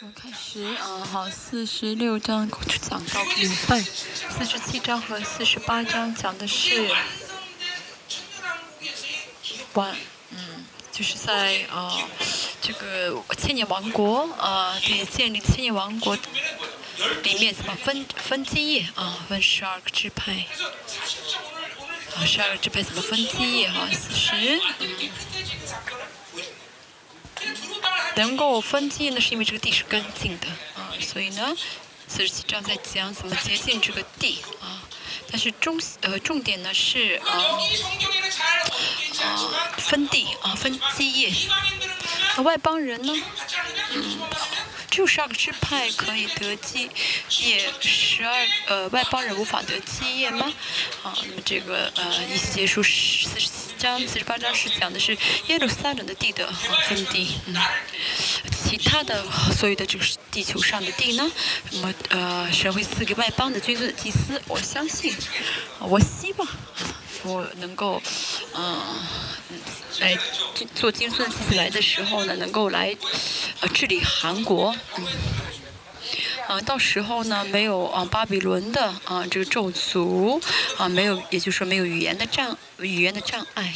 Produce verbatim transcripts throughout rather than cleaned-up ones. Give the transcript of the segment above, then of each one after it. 我开始啊，好，四十六章讲到名分，四十七章和四十八章讲的是晚，嗯，就是在啊、呃、这个千年王国啊、呃，对，建立千年王国里面怎么分分基业啊，分十二个支派。 十二个支派怎么分基业哈？四十，嗯，能够分基业呢，是因为这个地是干净的啊，所以呢，四十七章在讲怎么洁净这个地啊。但是中呃重点呢是啊啊分地啊分基业。那外邦人呢？嗯，只有十二个支派可以得基业，十二呃外邦人无法得基业吗？啊，那么这个呃以西结书四十七章、四十八章是讲的是耶路撒冷的地的、啊、分地，嗯，其他的所有的这个地球上的地呢，那么呃神会赐给外邦的君尊祭司，我相信，我希望。 我能够，嗯、呃，来做金孙子来的时候呢，能够来，呃，治理韩国，嗯，啊、呃，到时候呢，没有啊、呃、巴比伦的啊、呃、这个咒诅，啊、呃，没有，也就是说没有语言的障语言的障碍，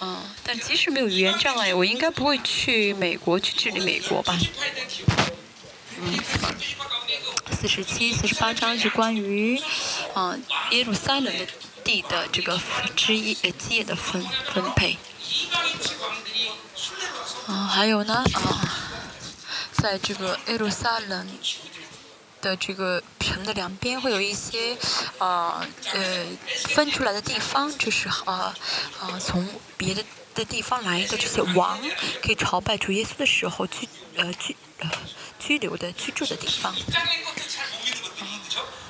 嗯、呃，但即使没有语言障碍，我应该不会去美国去治理美国吧，嗯。 四十七、四十八章是关于，啊、呃，耶路撒冷的地的这个枝叶、基业的分分配。嗯、呃，还有呢，啊、呃，在这个耶路撒冷的这个城的两边会有一些，啊 呃, 呃分出来的地方，就是啊啊、呃呃、从别的的地方来的这些王，可以朝拜主耶稣的时候去呃去呃。去呃 居留的居住的地方，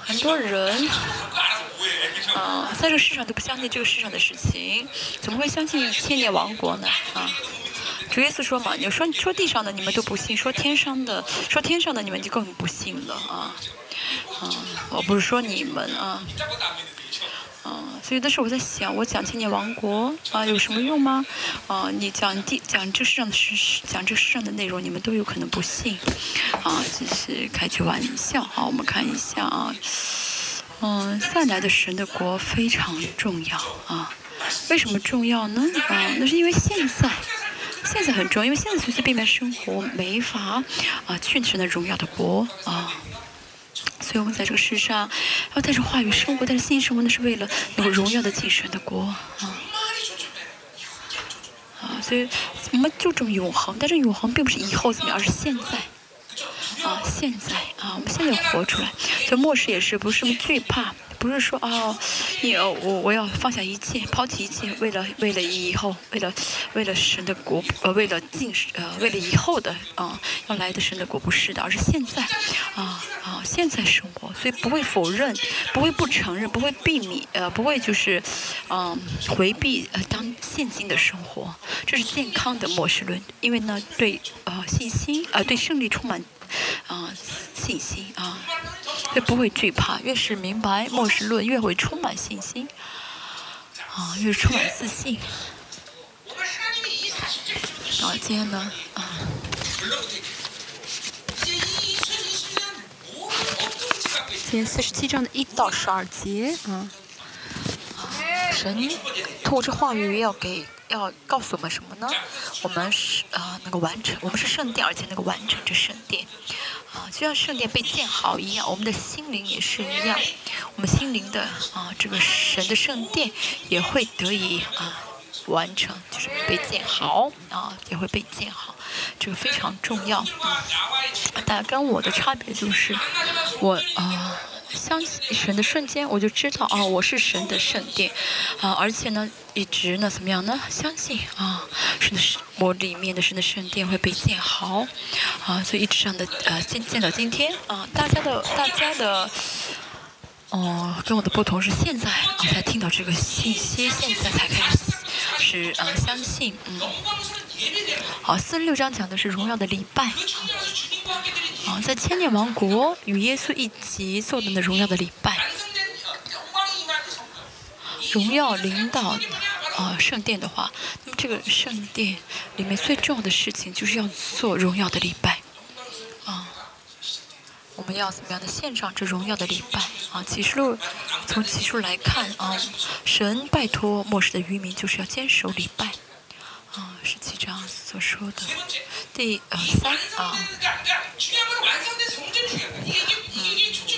很多人，啊、呃，在这个世上都不相信这个世上的事情，怎么会相信千年王国呢？啊，主耶稣说嘛，你说说地上的你们都不信，说天上的说天上的你们就更不信了啊！啊，我不是说你们啊，啊，所以但是我在想，我讲千年王国啊有什么用吗？啊，你讲地讲这世上的事，讲这世上的内容，你们都有可能不信。 啊，只是开句玩笑啊！我们看一下啊，嗯，再来的神的国非常重要啊。为什么重要呢？啊，那是因为现在，现在很重要，因为现在随随便便生活没法啊去神的荣耀的国啊。所以我们在这个世上要带着话语生活，但是信生活呢是为了那个荣耀的进神的国啊。 啊，所以我们注重永恒，但是永恒并不是以后怎么样，而是现在，啊，现在啊，我们现在活出来。所以末世也是不是惧怕，不是说哦，你哦，我我要放下一切，抛弃一切，为了为了以后，为了为了神的国，呃，为了进呃，为了以后的啊，要来的神的国不是的，而是现在，啊啊，现在生活，所以不会否认，不会不承认，不会避免，呃，不会就是，嗯、呃，回避呃当。 现今的生活，这是健康的末世论，因为呢，对呃信心，呃对胜利充满啊、呃、信心啊，越、呃、不会惧怕，越是明白末世论，越会充满信心啊、呃，越充满自信。然后今天呢啊，今天四十七章的一到十二节啊。 神通过这话语要给要告诉我们什么呢？我们是啊、呃、那个完成，我们是圣殿，而且那个完成这圣殿，啊、呃、就像圣殿被建好一样，我们的心灵也是一样，我们心灵的啊、呃、这个神的圣殿也会得以啊、呃、完成，就是被建好啊、呃、也会被建好，这个非常重要。嗯、大家跟我的差别就是我啊。呃 相信神的瞬间，我就知道啊，我是神的圣殿，啊，而且呢，一直呢怎么样呢？相信啊，神的我里面的神的圣殿会被建好，啊，所以一直这样的呃，建建到今天啊，大家的大家的，哦、呃，跟我的不同是现在啊才听到这个信息，现在才开始是啊、呃、相信，嗯，好，四十六章讲的是荣耀的礼拜。啊 啊，在千年王国与耶稣一起做的那荣耀的礼拜，荣耀领导啊、呃、圣殿的话，那么这个圣殿里面最重要的事情就是要做荣耀的礼拜啊，我们要怎么样的献上这荣耀的礼拜啊？启示录从启示录来看啊，神拜托末世的渔民就是要坚守礼拜啊，十七章所说的第呃三啊，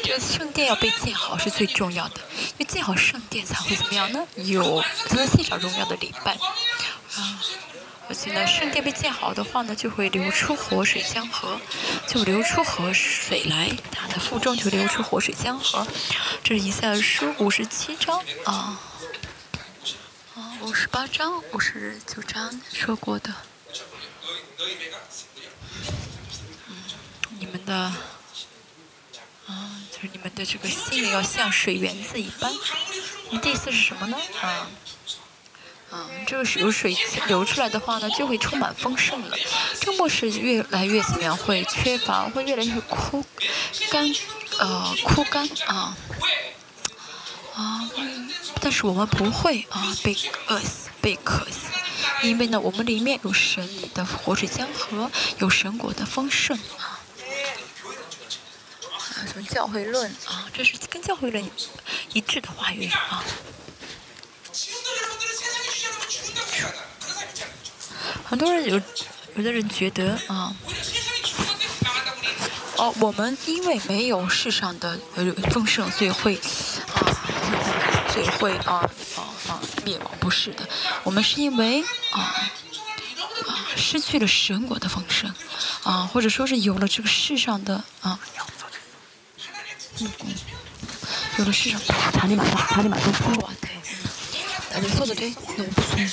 这圣殿要被建好是最重要的，因为建好圣殿才会怎么样呢？有才能献上荣耀的礼拜啊。 而且呢，圣殿被建好的话呢，就会流出活水江河，就流出河水来，它的腹中就流出活水江河。这是以赛亚书五十七章啊，啊五十八章、五十九章说过的。嗯，你们的啊，就是你们的这个心灵要像水源自一般。那第四是什么呢？啊。 嗯，这个有水流出来的话呢，就会充满丰盛了。这末世越来越怎么样？会缺乏，会越来越枯干，呃，枯干啊啊、嗯！但是我们不会啊被饿死，被渴死，因为呢，我们里面有神里的活水江河，有神国的丰盛啊。啊，什么教会论啊？这是跟教会论一致的话语啊。 很多人有，有的人觉得啊，哦，我们因为没有世上的丰盛，所以会啊，所以会啊啊啊灭亡，不是的，我们是因为啊。 失去了神国的丰盛，啊，或者说是有了这个世上的啊，嗯，有了世上的，查理马上，查理马上说完的，大家说的对，嗯，嗯，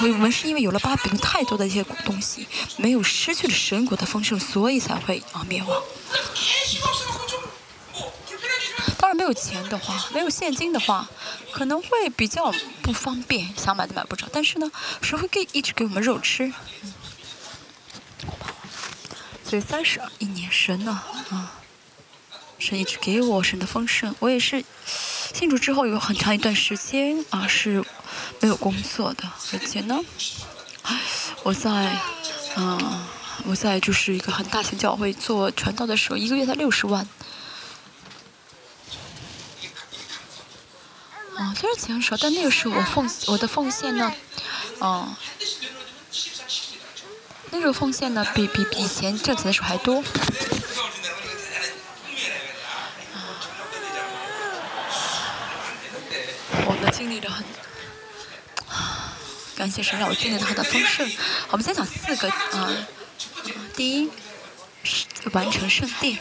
我们是因为有了巴比伦太多的一些东西，没有失去了神国的丰盛，所以才会啊灭亡。当然没有钱的话，没有现金的话，可能会比较不方便，想买都买不着。但是呢，神会给一直给我们肉吃。嗯、所以三十一年，神呢啊，神一直给我神的丰盛。我也是信主之后有很长一段时间啊是没有工作的，而且呢，我在嗯、啊、我在就是一个很大型教会做传道的时候，一个月才六十万。 啊，虽然钱少，但那个时候我奉我的奉献呢，啊，那时候奉献呢比比比以前挣钱的时候还多。啊、我呢经历了很，啊、感谢神让我经历了他的丰盛。我们先讲四个啊，第一，完成圣殿。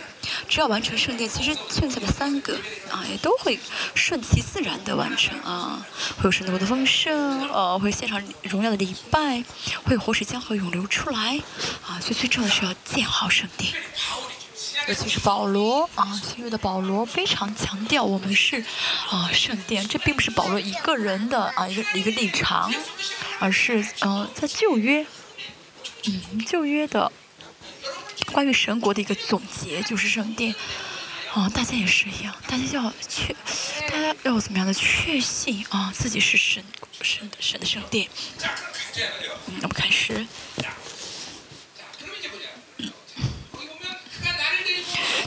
只要完成圣殿，其实剩下的三个啊，也都会顺其自然的完成啊，会有神国的丰盛，呃、啊，会献上荣耀的礼拜，会有活水江河涌流出来啊。最最重要的是要建好圣殿，尤其是保罗啊，新约的保罗非常强调我们是啊圣殿，这并不是保罗一个人的啊一个一个立场，而是呃在旧约，嗯旧约的。 关于神国的一个总结就是圣殿，啊、呃，大家也是一样，大家要确，大家要怎么样的确信啊、呃，自己是神神的神的圣殿。嗯，我们开始。嗯、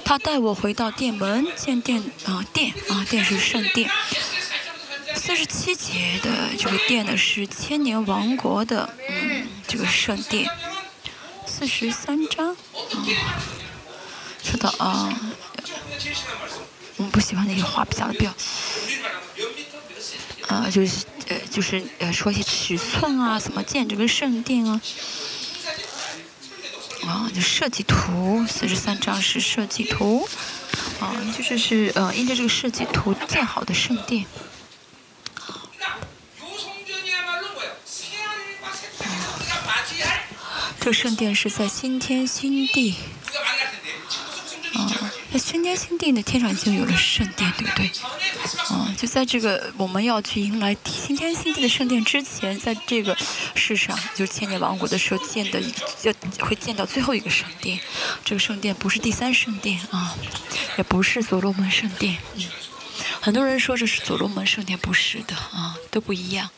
他带我回到殿门，见殿啊、呃、殿啊、呃、殿是圣殿。四十七节的这个殿呢是千年王国的嗯这个圣殿。 四十三章，嗯，说到啊，我们不喜欢那些话比较比较，啊，就是呃，就是呃，说一些尺寸啊，怎么建这个圣殿啊，啊，就设计图，四十三章是设计图，啊，就是是呃，因着这个设计图建好的圣殿。 这圣殿是在新天新地，啊、呃，在新天新地呢，天上已经有了圣殿，对不对？啊、呃，就在这个我们要去迎来新天新地的圣殿之前，在这个世上，就是千年王国的时候建的，要会建到最后一个圣殿。这个圣殿不是第三圣殿啊、呃，也不是所罗门圣殿。嗯，很多人说这是所罗门圣殿，不是的啊、呃，都不一样。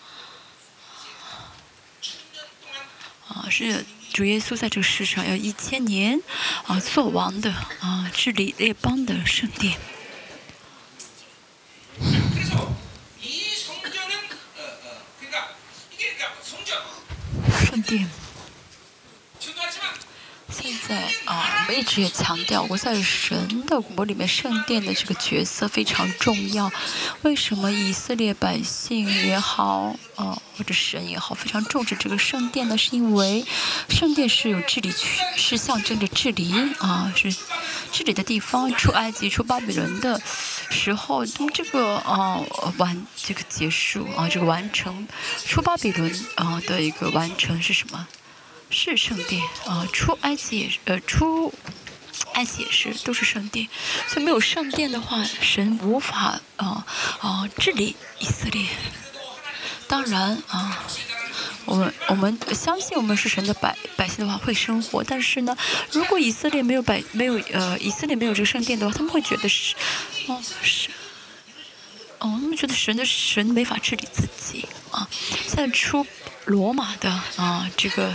啊、呃，是。主耶稣在这个世上要一千年啊做王的啊治理列邦的圣殿。圣殿。现在啊，我们一直也强调过，在神的国里面，圣殿的这个角色非常重要。为什么以色列百姓也好，啊，或者神也好，非常重视这个圣殿呢？是因为圣殿是有治理，是象征着治理啊，是治理的地方。出埃及、出巴比伦的时候，那么这个啊完这个结束啊，这个完成出巴比伦啊的一个完成是什么？ 是圣殿啊，出埃及也是，呃，出埃及也是，都是圣殿。所以没有圣殿的话，神无法啊啊治理以色列。当然啊，我们我们相信我们是神的百百姓的话会生活，但是呢，如果以色列没有百没有呃以色列没有这个圣殿的话，他们会觉得是哦是。 哦，他们觉得神的神没法治理自己啊！现在出罗马的啊，这个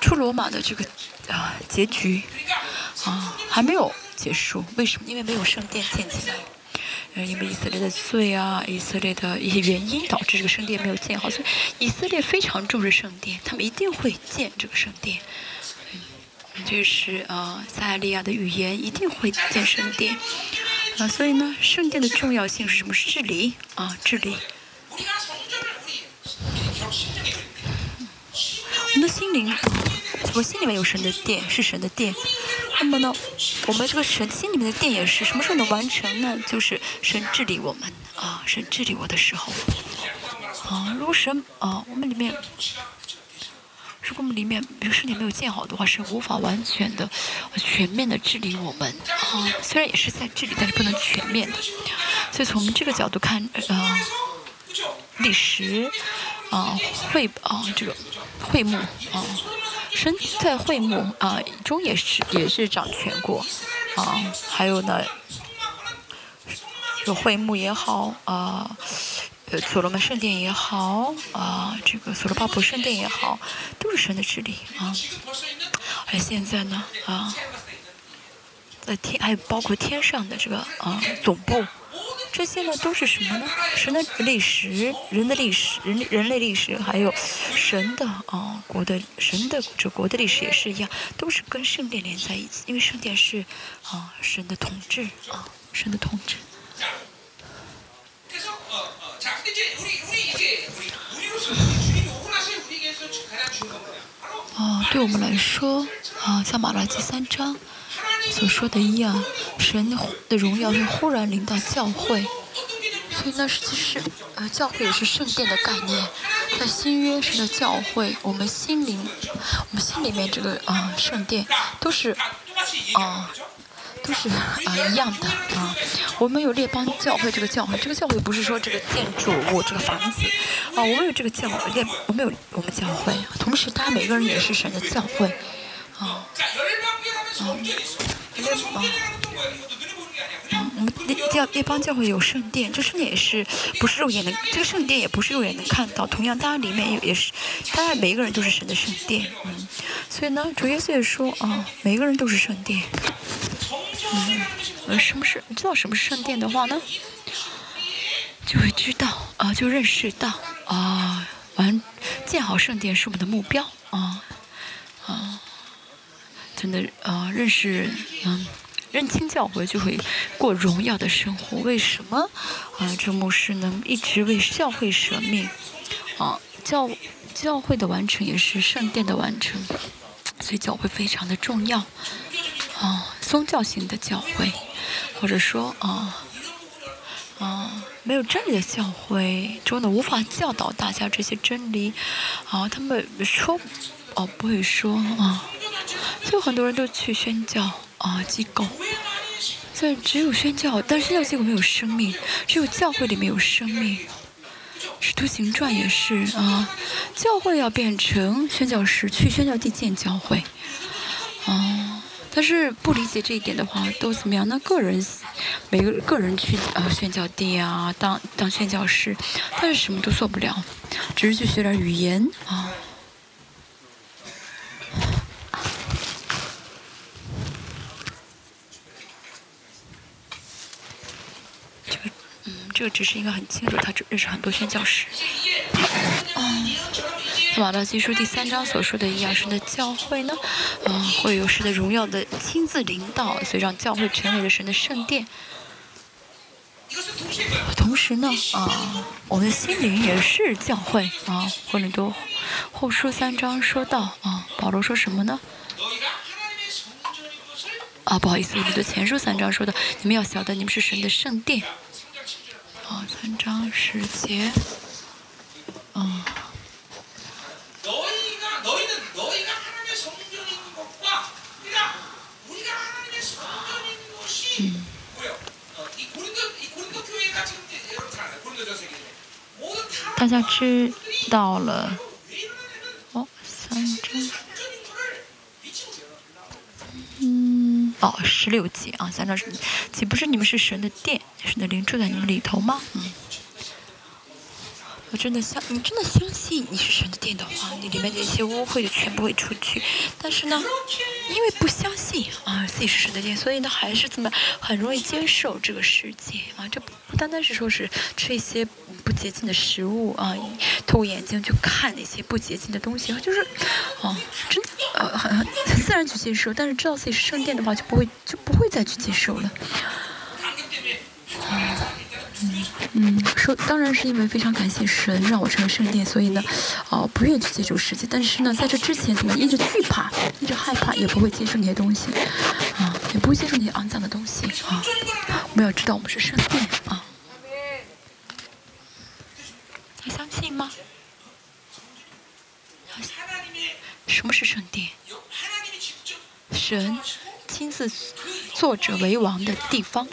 出罗马的这个啊结局啊还没有结束，为什么？因为没有圣殿建起来，呃，因为以色列的罪啊，以色列的一些原因导致这个圣殿没有建好，所以以色列非常重视圣殿，他们一定会建这个圣殿。嗯，这是啊撒利亚的语言，一定会建圣殿。 啊，所以呢，圣殿的重要性是什么？是治理啊，治理。我们的心灵，我们心里面有神的殿，是神的殿。那么呢，我们这个神心里面的殿也是什么时候能完成呢？就是神治理我们啊，神治理我的时候。啊，如果神啊，我们里面，如果我们里面比如圣殿没有建好的话，是无法完全的。 全面的治理我们啊，虽然也是在治理，但是不能全面的。所以从这个角度看，呃，历史啊、呃、会啊、呃、这个会幕啊，神、呃、在会幕啊、呃、中也是也是掌权过啊、呃，还有呢，有会幕也好啊。呃 呃，所罗门圣殿也好，啊、呃，这个所罗巴伯圣殿也好，都是神的治理啊。而现在呢，啊，在天还有包括天上的这个啊总部，这些呢都是什么呢？神的历史、人的历史、人人类历史，还有神的啊国的神的这国的历史也是一样，都是跟圣殿连在一起，因为圣殿是啊神的统治啊，神的统治。 哦，对我们来说，啊，像马拉基三章所说的一样，神的荣耀是忽然临到教会，所以呢，其实呃，教会也是圣殿的概念。在新约神的教会，我们心灵，我们心里面这个啊、呃、圣殿都是啊。呃 都是啊、呃、一样的啊，我们有列邦教会这个教会，这个教会不是说这个建筑物这个房子啊，我们有这个教会，我们有我们教会，同时大家每个人也是神的教会啊啊，列邦啊，我们列教列邦教会有圣殿，这圣殿也是不是肉眼能，这个圣殿也不是肉眼能看到，同样大家里面也也是，大家每一个人都是神的圣殿，嗯，所以呢，主耶稣也说啊，每一个人都是圣殿。 嗯，呃，什么是？你知道什么是圣殿的话呢，就会知道啊、呃，就认识到啊，完、呃、建好圣殿是我们的目标啊啊、呃呃，真的啊、呃，认识嗯、呃，认清教会就会过荣耀的生活。为什么啊、呃？这牧师能一直为教会舍命啊、呃？教教会的完成也是圣殿的完成，所以教会非常的重要。 哦，宗教性的教会，或者说啊啊、哦哦，没有真理的教会，真的无法教导大家这些真理。啊、哦，他们说哦不会说啊、哦，所以很多人都去宣教啊、哦、机构，所以只有宣教，但是宣教机构没有生命，只有教会里面有生命。 使徒行传也是啊，教会要变成宣教士去宣教地建教会，哦。 但是不理解这一点的话，都怎么样？那个人，每个个人去呃宣教地啊，当当宣教师，但是什么都做不了，只是去学点语言啊。这个只是一个很清楚，他认识很多宣教士。嗯，《马太福音书》第三章所说的亚神的教会呢，嗯，会有神的荣耀的亲自领导，所以让教会成为了神的圣殿。同时呢，啊，我们的心灵也是教会啊。哥林多后书三章说到啊，保罗说什么呢？ 啊，不好意思，我们的前书三章说的，你们要晓得你们是神的圣殿。啊，三章十节。嗯。嗯。大家知道了。哦，三章。 嗯，哦，十六节啊，三章是，岂不是你们是神的殿，神的灵住在你们里头吗？嗯，我真的相，你真的相信你是神的殿的话，你里面的一些污秽就全部会出去。但是呢，因为不相信啊自己是神的殿，所以呢还是怎么很容易接受这个世界啊？这不单单是说是吃一些不洁净的食物啊，透过眼睛去看那些不洁净的东西，就是啊，真的。 呃，很很自然去接受，但是知道自己是圣殿的话，就不会就不会再去接受了。嗯嗯，说当然是因为非常感谢神让我成为圣殿，所以呢，哦、呃，不愿意去接受世界。但是呢，在这之前，怎么一直惧怕，一直害怕，也不会接受那些东西，啊、呃，也不会接受那些肮脏的东西啊。我们要知道我们是圣殿啊。你相信吗？ 什么是圣殿？神亲自作者为王的地方，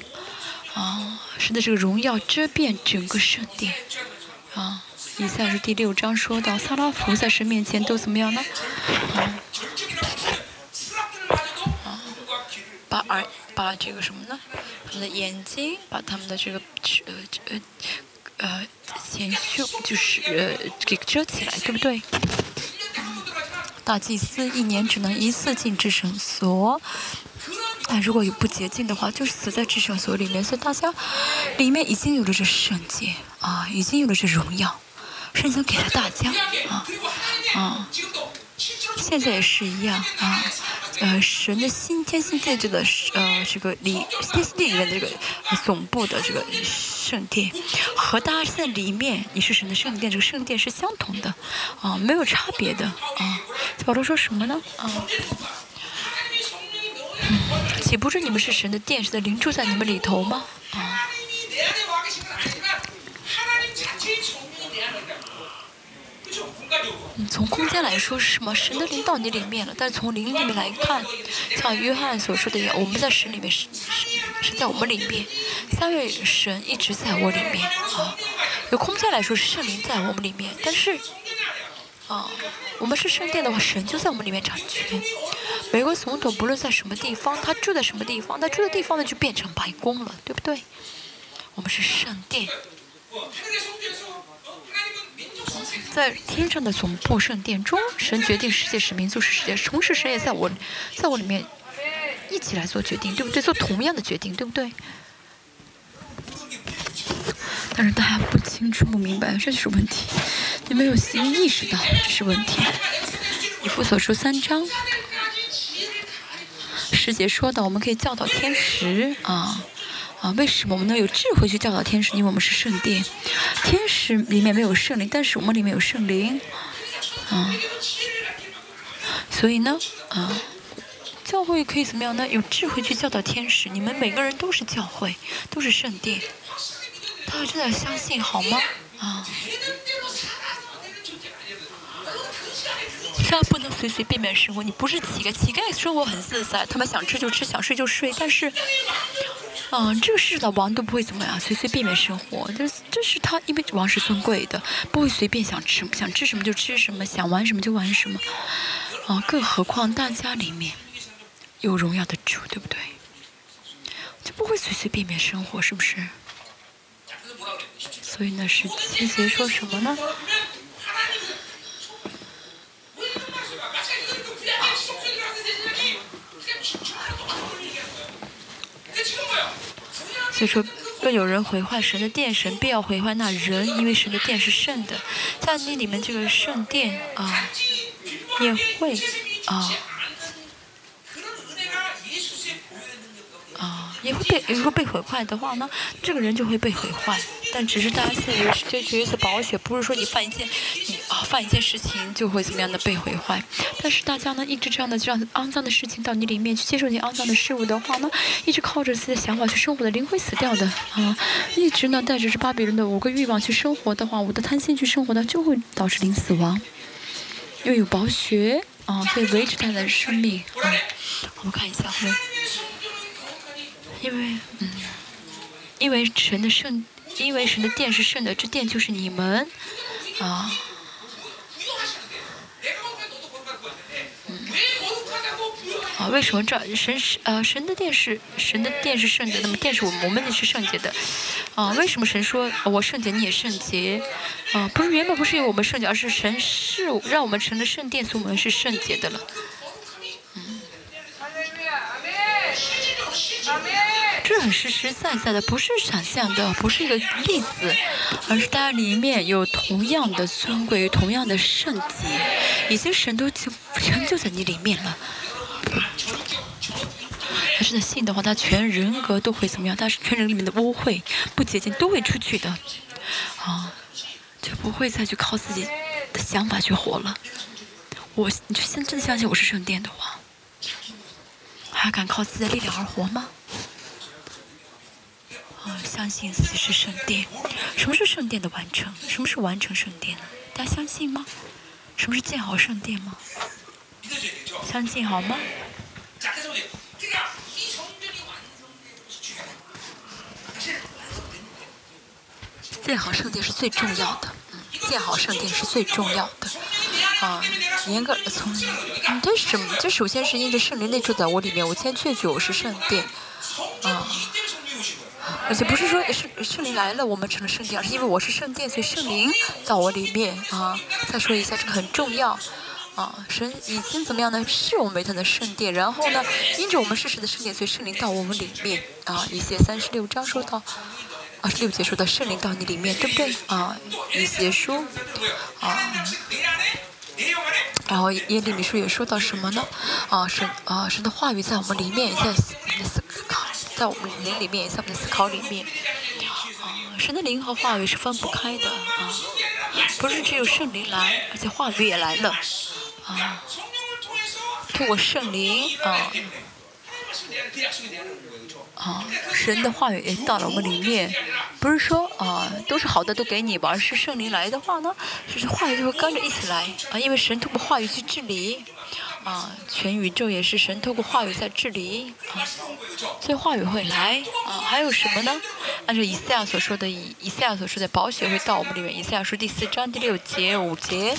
啊，神的这个荣耀遮遍整个圣殿，啊，以赛亚书第六章说到，撒拉弗在神面前都怎么样呢？啊，啊把耳，把这个什么呢？他们的眼睛，把他们的这个呃呃呃前胸，就是呃给遮起来，对不对？ 大祭司一年只能一次进至圣所，但如果有不洁净的话，就是死在至圣所里面。所以大家里面已经有了这圣洁啊，已经有了这荣耀，圣经给了大家啊啊，现在也是一样啊。呃，神的新天新地这个呃这个里天新地里面的这个总部的这个圣殿，和大家在里面你是神的圣殿，这个圣殿是相同的啊，没有差别的啊。 保罗说什么呢？啊、嗯，岂不是你们是神的殿，神的灵住在你们里头吗？啊，嗯、从空间来说是什么？神的灵到你里面了，但是从灵里面来看，像约翰所说的一样，我们在神里面是是在我们里面，三位神一直在我里面啊。有空间来说是圣灵在我们里面，但是。 啊，我们是圣殿的话，神就在我们里面掌权。美国总统不论在什么地方，他住在什么地方，他住的地方呢就变成白宫了，对不对？我们是圣殿，在天上的总部圣殿中，神决定世界是民族是世界，同时神也在我，在我里面一起来做决定，对不对？做同样的决定，对不对？ 但是大家不清楚、不明白，这就是问题。你没有意识到这是问题。以弗所书三章十节说的，我们可以教导天使啊啊！为什么我们能有智慧去教导天使？因为我们是圣殿，天使里面没有圣灵，但是我们里面有圣灵啊。所以呢啊，教会可以怎么样呢？有智慧去教导天使。你们每个人都是教会，都是圣殿。 大家真的相信好吗？啊！大家不能随随便便生活，你不是乞丐，乞丐生活很自在，他们想吃就吃，想睡就睡。但是，嗯、呃，这个世的王都不会怎么样，随随便便生活。这这是他，因为王是尊贵的，不会随便想吃想吃什么就吃什么，想玩什么就玩什么。啊、呃，更何况大家里面有荣耀的主，对不对？就不会随随便便生活，是不是？ 所以呢，十七节说什么呢？所以说，若有人毁坏神的殿，神必要毁坏那人，因为神的殿是圣的。但你里面这个圣殿啊，也会啊啊，也会被如果被毁坏的话呢，这个人就会被毁坏。但只是大家现在追求一次保险，不是说你犯一件你啊犯一件事情就会怎么样的被毁坏。但是大家呢一直这样的这样肮脏的事情到你里面去，接受你肮脏的事物的话呢，一直靠着自己的想法去生活的，灵会死掉的啊！一直呢带着是巴比伦的五个欲望去生活的话，我的贪心去生活呢，就会导致灵死亡。又有暴雪啊，所以维持他的生命啊。我们看一下，因为嗯，因为神的圣，因为神的殿是圣的，这殿就是你们啊。啊，为什么这神是呃神的殿是神的殿是圣洁，那么殿是我们我们也是圣洁的，啊，为什么神说我圣洁你也圣洁，啊，不是原本不是因为我们圣洁，而是神是让我们成了圣殿，所以我们是圣洁的了。嗯，这很实实在在的，不是想象的，不是一个例子，而是大家里面有同样的尊贵，同样的圣洁，已经神都成就在你里面了。他真的信的话，他全人格都会怎么样？他是全人里面的污秽、不洁净都会出去的，啊，就不会再去靠自己的想法去活了。我，你就现在真的相信我是圣殿的话，还敢靠自己的力量而活吗？啊，相信自己是圣殿。什么是圣殿的完成？什么是完成圣殿？大家相信吗？什么是建好圣殿吗？相信好吗？建好圣殿是最重要的，嗯，建好圣殿是最重要的，啊，严格从，嗯，这是这首先是因着圣灵内住在我里面，我先确据我是圣殿，啊，而且不是说圣圣灵来了我们成了圣殿，而是因为我是圣殿，所以圣灵到我里面啊。再说一下，这个很重要。啊，神已经怎么样呢？视我们为他的圣殿，然后呢，因着我们事实的圣殿，所以圣灵到我们里面啊。以西结三十六章说到，二十六节说到圣灵到你里面，对不对啊？以西结书啊，然后耶利米书也说到什么呢？啊，神啊，神的话语在我们里面，在思考，在我们灵里面，在我们的思考里面。神的灵和话语是分不开的啊，不是只有圣灵来，而且话语也来了啊。通过圣灵啊，啊，神的话语也到了我们里面，不是说啊都是好的都给你吧，而是圣灵来的话呢，就是话语就会跟着一起来啊，因为神通过话语去治理啊，全宇宙也是神透过话语在治理啊，所以话语会来啊。还有什么呢？按照以赛亚所说的，以以赛亚所说的宝血会到我们里面。以赛亚书第四章第六节、五节，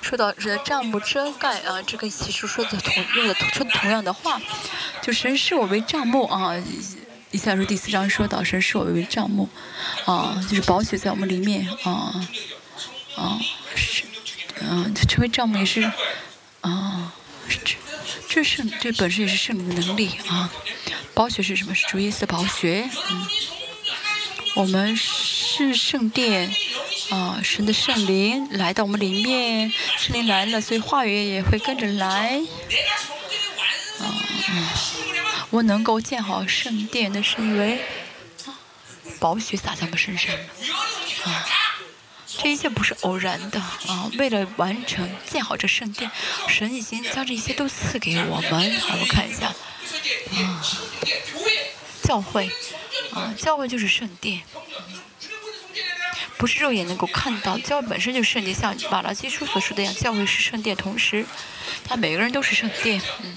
说到这帐不遮盖啊，这个其实说的同用的说同样的话，就神视我为帐幕啊。以赛亚书第四章说到神视我为帐幕啊，就是宝血在我们里面啊啊是。嗯，成为帐幕也是，啊，这这圣这本身也是圣灵的能力啊。宝血是什么？是主耶稣的宝血。嗯，我们是圣殿，啊，神的圣灵来到我们里面，圣灵来了，所以话语也会跟着来。啊，我能够建好圣殿，那是因为宝血洒在我们身上了，啊。这一切不是偶然的啊！为了完成建好这圣殿，神已经将这一切都赐给我们。好，我看一下，啊，教会，啊，教会就是圣殿，嗯，不是肉眼能够看到，教会本身就是圣殿。像马拉基书所说的样，教会是圣殿，同时，他每个人都是圣殿，嗯。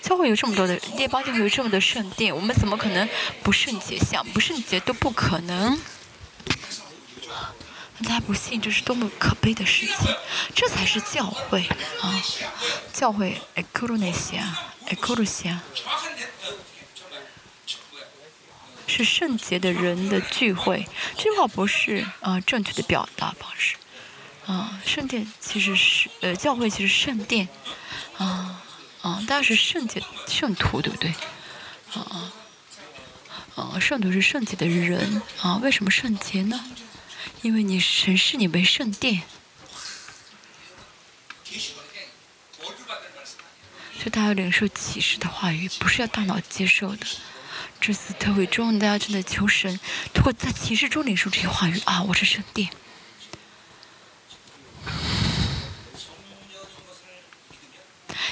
教会有这么多的列邦，教会有这么多圣殿，我们怎么可能不圣洁？想不圣洁都不可能。大家不信，这是多么可悲的事情！这才是教会啊！教会，哎，克鲁内西亚，哎，克鲁西亚，是圣洁的人的聚会。这句话不是啊、呃、正确的表达方式啊、呃。圣殿其实是呃，教会其实圣殿啊啊、呃呃，大家是圣洁圣徒，对不对？啊啊！圣徒是圣洁的人啊，为什么圣洁呢？因为你神视你为圣殿。 所以大家领受启示的话语，不是要大脑接受的。这次特会中，大家正在求神，通过在启示中领受这些话语啊，我是圣殿。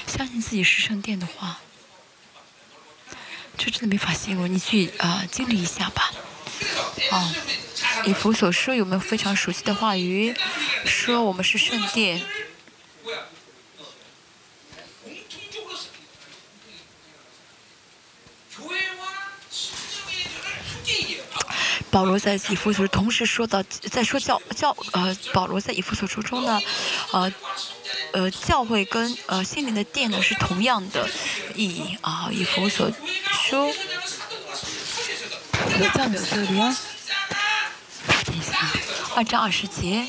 相信自己是圣殿的话，这真的没法形容。你去啊、呃、经历一下吧。啊，以弗所说有没有非常熟悉的话语？说我们是圣殿。 保罗在以弗所同时说到，在说教教呃，保罗在以弗所书中呢，呃呃，教会跟呃心灵的殿呢是同样的意义啊。以弗所书，我在哪这里啊？等一下，二章二十节，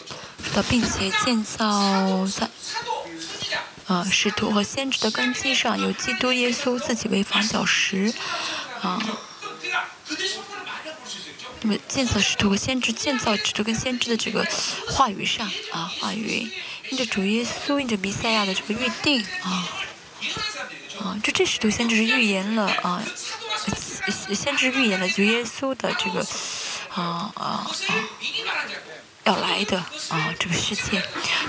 说并且建造在。 啊，使徒和先知的根基上有基督耶稣自己为房角石，啊，那么建造使徒和先知，建造使徒跟先知的这个话语上啊，话语因着主耶稣，因着弥赛亚的这个预定啊，啊，这这使徒先知是预言了啊，先知预言了主耶稣的这个啊啊啊。啊 要来的啊，这个世界，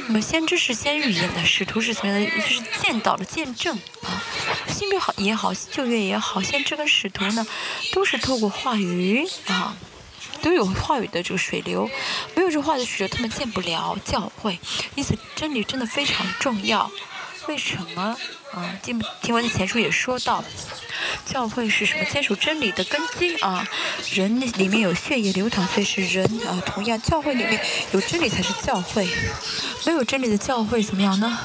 那么先知是先预言的，使徒是什么样的？就是见到的见证啊，新约好也好，旧约也好，先知跟使徒呢，都是透过话语啊，都有话语的这个水流，没有这话语的水流，他们见不了教会。因此，真理真的非常重要。为什么啊？听听完的前书也说到，教会是什么？坚守真理的根基啊！人里面有血液流淌，所以是人啊。同样，教会里面有真理才是教会，没有真理的教会怎么样呢？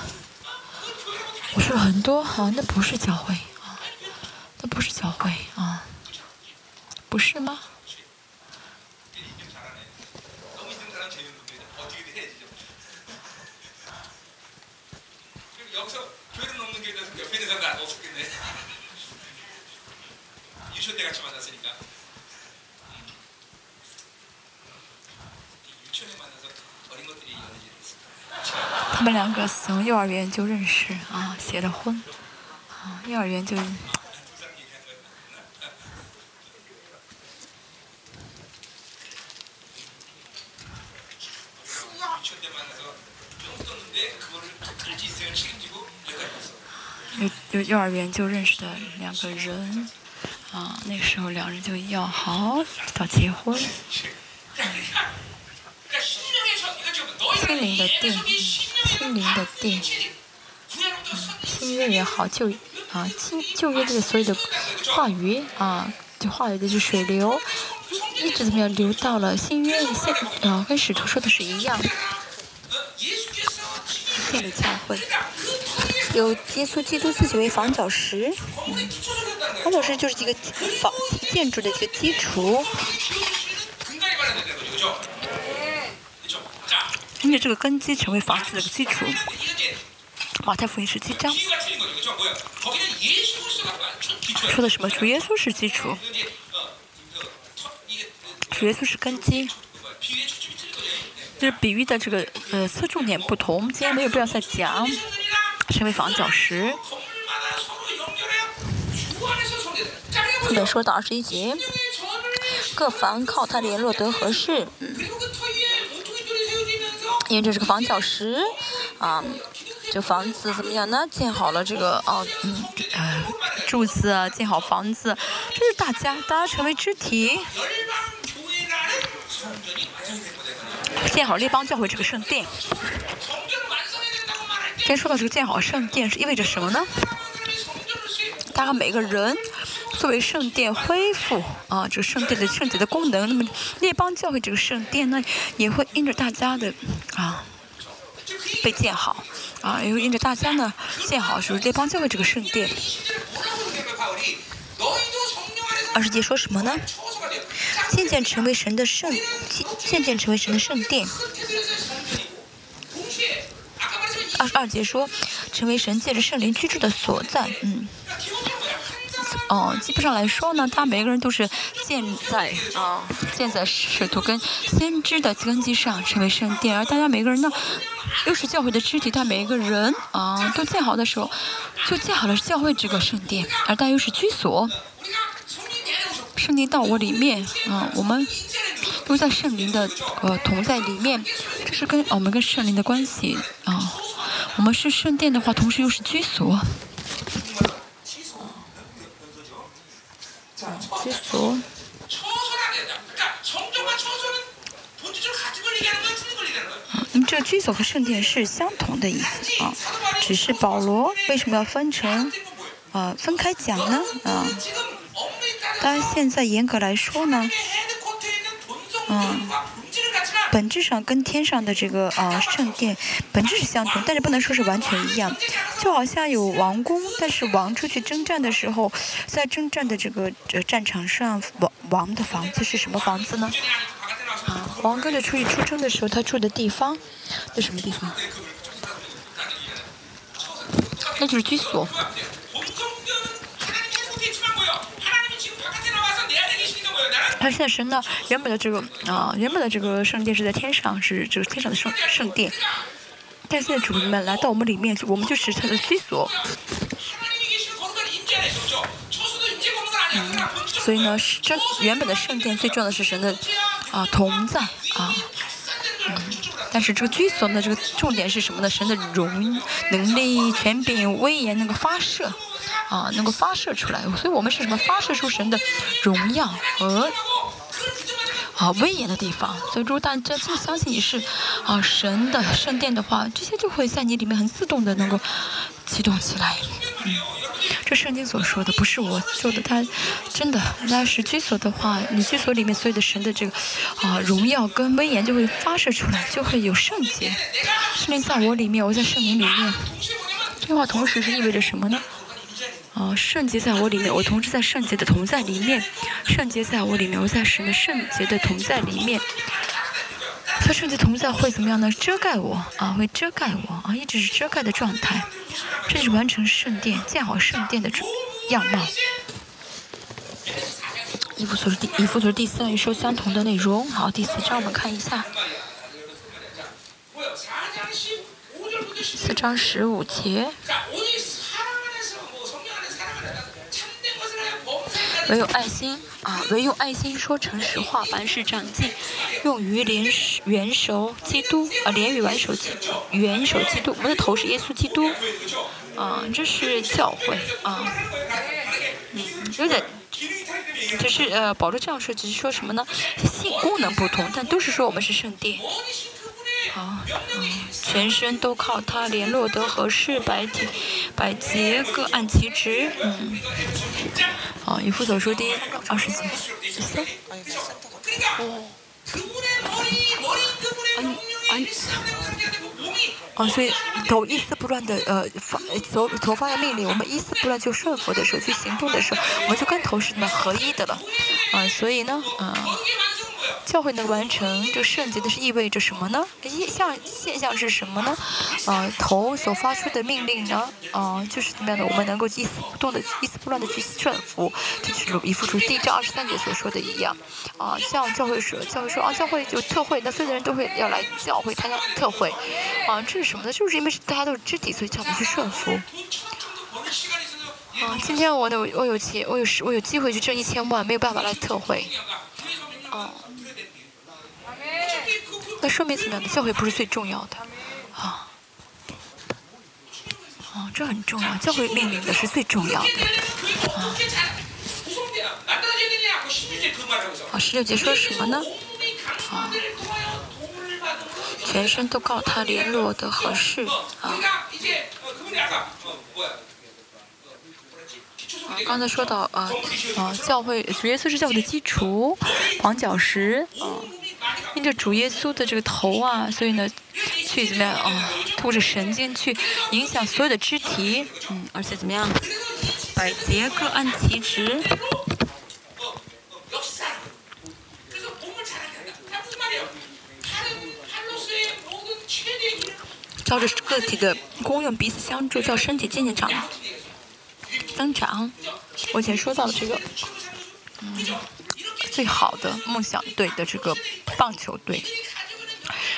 我说了很多啊，那不是教会啊，那不是教会啊，不是吗？ 他们两个从幼儿园就认识啊，结了婚啊，幼儿园就。 幼幼儿园就认识的两个人，啊，那时候两人就要好到结婚。心灵的殿，心灵的殿，新约也好，旧啊新旧约这个所有的话语啊，就话语的就水流，一直怎么样流到了新约现啊，跟使徒说的是一样，建立教会。 有耶稣基督自己为房角石，嗯、房角石就是一个房建筑的一个基础。因为这个根基成为房子的基础。马太福音十七章说的什么？主耶稣是基础，主耶稣是根基。 就是比喻的这个呃侧重点不同，今天没有必要再讲。成为房角石，特别说到二十一节，各房靠它联络得合适，嗯，因为这是个房角石，啊，这房子怎么样呢？建好了这个哦，嗯，呃，柱子啊，建好房子，这是大家，大家成为肢体。 建好列邦教会这个圣殿。今天说到这个建好圣殿是意味着什么呢？大家每个人作为圣殿恢复啊，这个圣殿的圣洁的功能。那么列邦教会这个圣殿呢，也会因着大家的啊被建好啊，也会因着大家呢建好就是列邦教会这个圣殿。二十节说什么呢？ 渐渐成为神的圣，渐渐成为神的圣殿。二十二节说，成为神借着圣灵居住的所在。嗯，哦，基本上来说呢，他每个人都是建在啊，建在使徒跟先知的根基上，成为圣殿。而大家每个人呢，又是教会的肢体，但每一个人啊，都建好的时候，就建好了教会这个圣殿，而大家又是居所。 圣灵到我里面，啊、嗯，我们都在圣灵的呃同在里面，这是跟、哦、我们跟圣灵的关系啊、哦。我们是圣殿的话，同时又是居所。居所。那么、嗯、这居所和圣殿是相同的意思啊，只是保罗为什么要分成啊、呃、分开讲呢？啊。 当然，现在严格来说呢，嗯，本质上跟天上的这个啊、呃、圣殿本质是相同，但是不能说是完全一样。就好像有王宫，但是王出去征战的时候，在征战的这个这战场上，王王的房子是什么房子呢？啊，王跟着出去出征的时候，他住的地方，那什么地方？那就是居所。 而现在神呢，原本的这个啊、呃，原本的这个圣殿是在天上，是这个天上的圣圣殿。但现在主们来到我们里面，我们就是他的居所。嗯，所以呢，这原本的圣殿最重要的是神的啊、呃、同在啊。嗯，但是这个居所呢，这个重点是什么呢？神的荣能力、权柄、威严能够发射。 啊，能够发射出来，所以我们是什么？发射出神的荣耀和啊威严的地方。所以，如果大家真相信你是啊神的圣殿的话，这些就会在你里面很自动的能够启动起来。嗯，这圣经所说的不是我说的，它真的，那是居所的话，你居所里面所有的神的这个啊荣耀跟威严就会发射出来，就会有圣洁。圣灵在我里面，我在圣灵里面。这句话同时是意味着什么呢？ 啊，圣洁在我里面，我同时在圣洁的同在里面；圣洁在我里面，我在神的圣洁的同在里面。所以圣洁同在会怎么样呢？遮盖我啊，会遮盖我啊，一直是遮盖的状态。这是完成圣殿、建好圣殿的样貌。以弗所书第以弗所书第三也说相同的内容。好，第四章我们看一下。四章十五节。 唯有爱心啊，唯有爱心说诚实话，凡事长进，用于联元首基督啊，联于元首基督，元首基督，我们的头是耶稣基督，啊，这是教会啊，嗯，有点，只是呃，保罗这样说，只是说什么呢？性功能不同，但都是说我们是圣殿。 啊，嗯，全身都靠他，联络得合适，百体百节各按其职，嗯。好、啊，以弗所书第一章二十节。哦。嗯嗯。哦、啊，所以头一丝不乱的呃发所头发的命令，我们一丝不乱就顺服的时候，去行动的时候，我们就跟头是呢合一的了。啊，所以呢，嗯、啊。 教会能完成这圣洁的是意味着什么呢？现象现象是什么呢？呃，头所发出的命令呢，呃，就是怎么样的？我们能够一丝不动的、一丝不乱的去顺服，这就是以弗所书第一章二十三节所说的一样。啊、呃，像教会说，教会说啊，教会有特会，那所有的人都会要来教会参加特会。啊、呃，这是什么呢？就是因为大家都是肢体，所以叫我们去顺服。 啊，今天我的我有机我有我有机会去挣一千万，没有办法来特会。哦、啊，那说明怎么样的？教会不是最重要的啊。哦、啊，这很重要，教会命令的是最重要的。啊，啊十六节说什么呢？啊，全身都靠他联络的合适啊。 啊，刚才说到啊啊，教会主耶稣是教会的基础，房角石啊，因着主耶稣的这个头啊，所以呢，去怎么样啊，透着神经去影响所有的肢体，嗯，而且怎么样，百节各按其职。照着个体的功用彼此相助，叫身体渐渐长增长。我以前说到的这个，嗯，最好的梦想队的这个棒球队，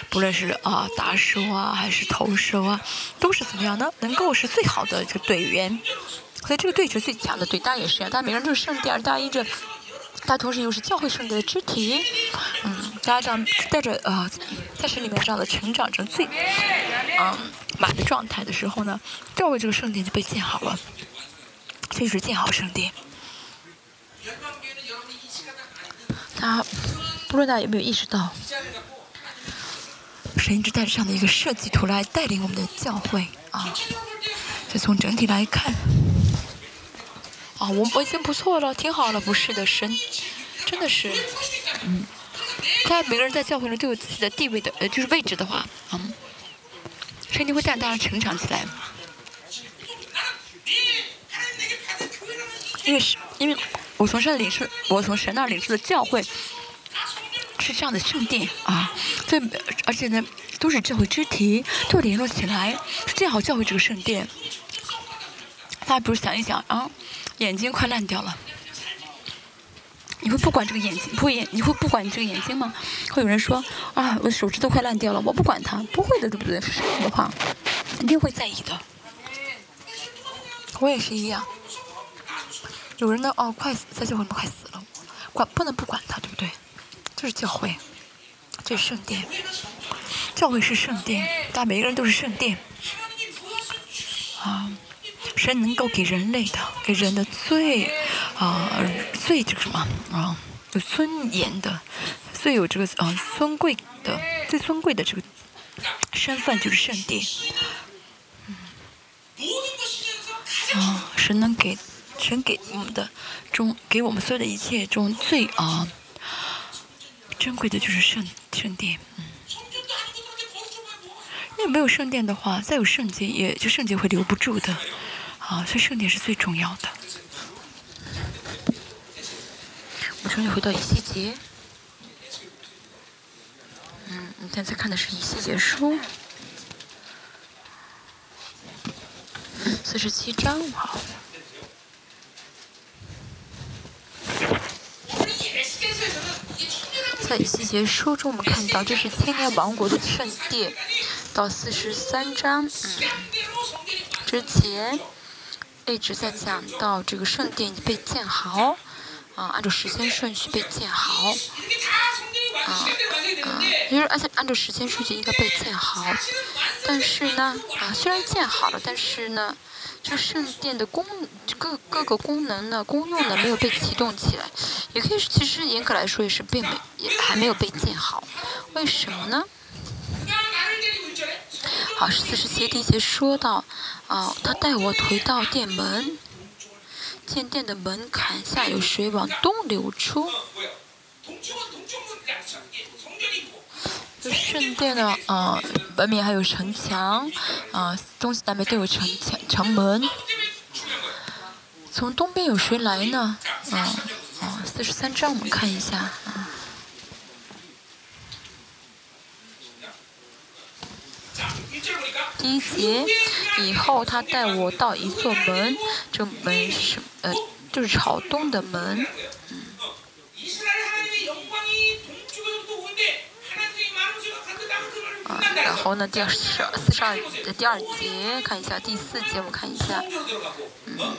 不论是啊打手啊还是投手啊，都是怎么样呢？能够是最好的这个队员。所以这个队是最强的队，大家也是啊，大家每个人都是圣地，而大家依着。 但同时又是教会圣地的肢体，嗯，大家这样带着呃，在神里面这样的成长成最，嗯，满的状态的时候呢，教会这个圣地就被建好了，这就是建好圣地。他不论大家有没有意识到，神一直带着这样的一个设计图来带领我们的教会啊，所以从整体来看。 啊，我我已经不错了，挺好了，不是的，神，真的是，嗯，大家每个人在教会中都有自己的地位的，呃，就是位置的话，嗯，神就会带大家成长起来。因为是，因为我从神领受，我从神那领受的教会是这样的圣殿啊，所以而且呢，都是教会肢体，都联络起来，建好教会这个圣殿。大家比如想一想啊。 眼睛快烂掉了，你会不管这个眼睛？不会眼？你会不管你这个眼睛吗？会有人说啊，我的手指都快烂掉了，我不管它，不会的，对不对？是这样的话，肯定会在意的。我也是一样。有人呢，哦，快死，在教会里面快死了，管不能不管他，对不对？这是教会，这是圣殿，教会是圣殿，大家每个人都是圣殿，啊。 神能够给人类的，给人的最啊、呃、最这个什么啊、呃、有尊严的，最有这个啊、呃、尊贵的最尊贵的这个身份就是圣殿。嗯，啊、呃，神能给神给我们的中给我们所有的一切中最啊、呃、珍贵的就是圣圣殿。嗯，因为没有圣殿的话，再有圣洁也就圣洁会留不住的。 啊，所以圣殿是最重要的。我重新回到以西结，嗯，你现在看的是以西结书四十七章，好。在以西结书中，我们看到这是千年王国的圣殿，到四十三章，嗯，之前。 一直在讲到这个圣殿被建好，啊，按照时间顺序被建好，啊啊，因为而且按照时间顺序应该被建好，但是呢，啊，虽然建好了，但是呢，这个圣殿的功各各个功能呢、功用呢没有被启动起来，也可以其实严格来说也是并没也还没有被建好，为什么呢？ 好，四十七第一节说到，啊、呃，他带我回到殿门，见殿的门槛下有水往东流出。圣殿呢，啊、呃，外面还有城墙，啊、呃，东西南北都有城墙、城门。从东边有谁来呢？啊、呃，啊、呃，四十三章我们看一下啊。呃 第一节以后，他带我到一座门，这门是呃，就是朝东的门。嗯、啊，然后呢，第二十二、四十二的第二节，看一下第四节，我看一下。嗯，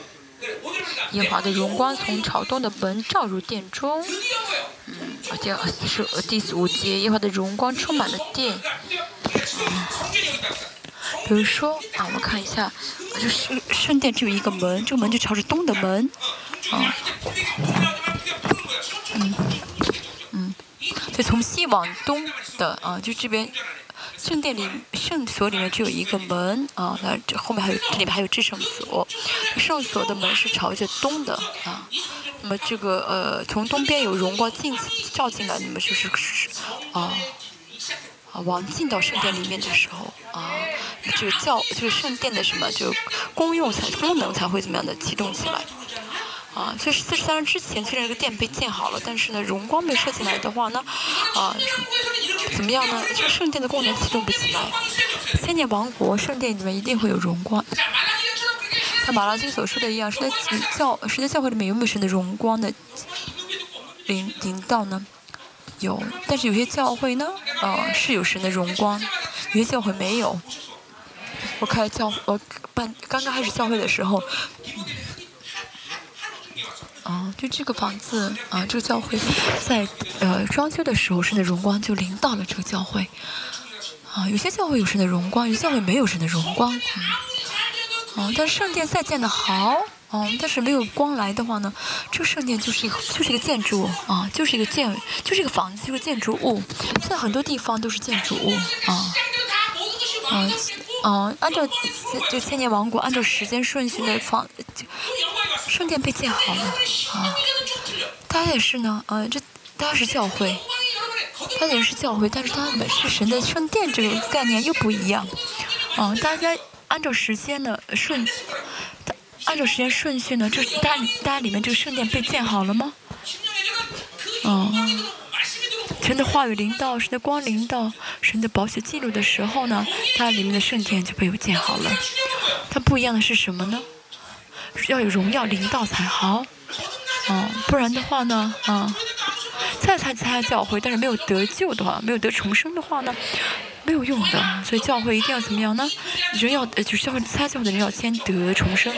耶华的荣光从朝东的门照入殿中。嗯，第二四十第五节，耶华的荣光充满了殿。嗯 比如说啊，我们看一下，就是圣殿只有一个门，这个门就朝着东的门，啊，嗯嗯，就从西往东的啊，就这边圣殿里圣所里面只有一个门啊，那这后面还有这里面还有至圣所，圣所的门是朝着东的啊，那么这个呃从东边有荣光进照进来，那么就是啊。 啊，往进到圣殿里面的时候啊，这个教就是圣殿的什么，就功用才功能才会怎么样的启动起来啊。所以四十三章之前，虽然这个殿被建好了，但是呢，荣光被射进来的话呢，啊，怎么样呢？这个圣殿的功能启动不起来。千殿王国，圣殿里面一定会有荣光。像马拉基所说的一样，是在教是在教会里面有没有神的荣光的领领到呢？有，但是有些教会呢，呃，是有神的荣光，有些教会没有。我开教我办刚刚开始教会的时候。 啊，就这个房子啊，这个教会在呃装修的时候，神的荣光就临到了这个教会。啊，有些教会有神的荣光，有些教会没有神的荣光。嗯，啊，但是圣殿再建的好，嗯、啊，但是没有光来的话呢，这个圣殿就是一个就是一个建筑啊，就是一个建就是一个房子，就是建筑物。现在很多地方都是建筑物啊，啊。 嗯，按照就千年王国按照时间顺序的放，圣殿被建好了啊。它也是呢，呃、啊，这它是教会，它也是教会，但是它本是神的圣殿这个概念又不一样。嗯、啊，大家按照时间的顺，按照时间顺序呢，这大大家里面这个圣殿被建好了吗？嗯、啊。 神的话语临到，神的光临到，神的宝血记录的时候呢，它里面的圣殿就被我建好了。它不一样的是什么呢？要有荣耀临到才好，哦、嗯，不然的话呢，啊、嗯，再参加教会，但是没有得救的话，没有得重生的话呢，没有用的。所以教会一定要怎么样呢？人要就是教会参加教会的人要先得重生，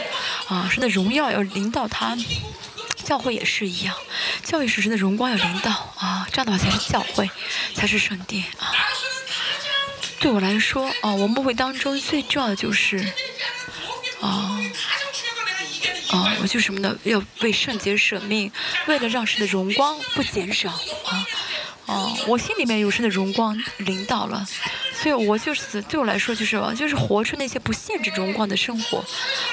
啊，神的荣耀要临到他。 教会也是一样，教会是神的荣光要临到啊，这样的话才是教会，才是圣殿啊。对我来说啊，我牧会当中最重要的就是啊啊，我就什么呢？要为圣洁舍命，为了让神的荣光不减少啊啊！我心里面有神的荣光临到了，所以我就是对我来说就是就是活出那些不限制荣光的生活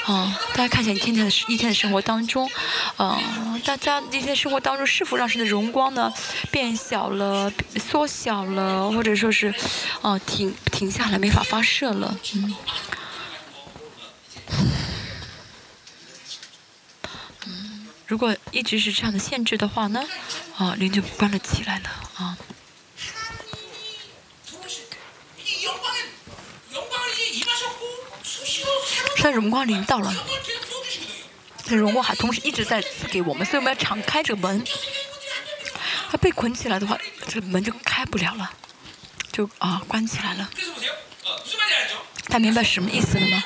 啊！大家看一下你天天的一天的生活当中。 啊、呃，大家这些生活当中是否让神的荣光呢变小了、缩小了，或者说是，啊、呃，停停下来，没法发射了？嗯，嗯，如果一直是这样的限制的话呢，啊、呃，灵就关了起来了啊。神的荣光临到了。 荣光还同时一直在赐给我们，所以我们要敞开这个门。它被捆起来的话，这个门就开不了了，就啊、呃、关起来了。大家明白什么意思了吗？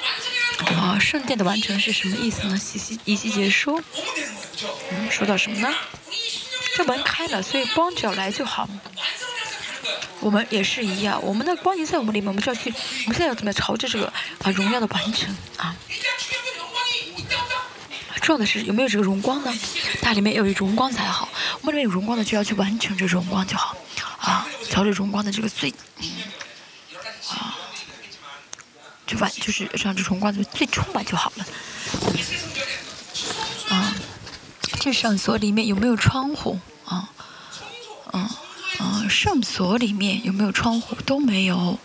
啊、呃，圣殿的完成是什么意思呢？以西以西结说，嗯，说到什么呢？这门开了，所以光只要来就好。我们也是一样，我们的光已经在我们里面，我们就要去，我们现在要怎么样朝着这个啊、呃、荣耀的完成啊？ 重要的是有没有这个荣光呢？它里面要有荣光才好。我们里面有荣光的就要去完成这荣光就好，啊，朝着荣光的这个最，嗯、啊，就完就是让这荣光的最充满就好了。啊，这圣所里面有没有窗户？啊，嗯、啊、嗯，圣所里面有没有窗户？都没有，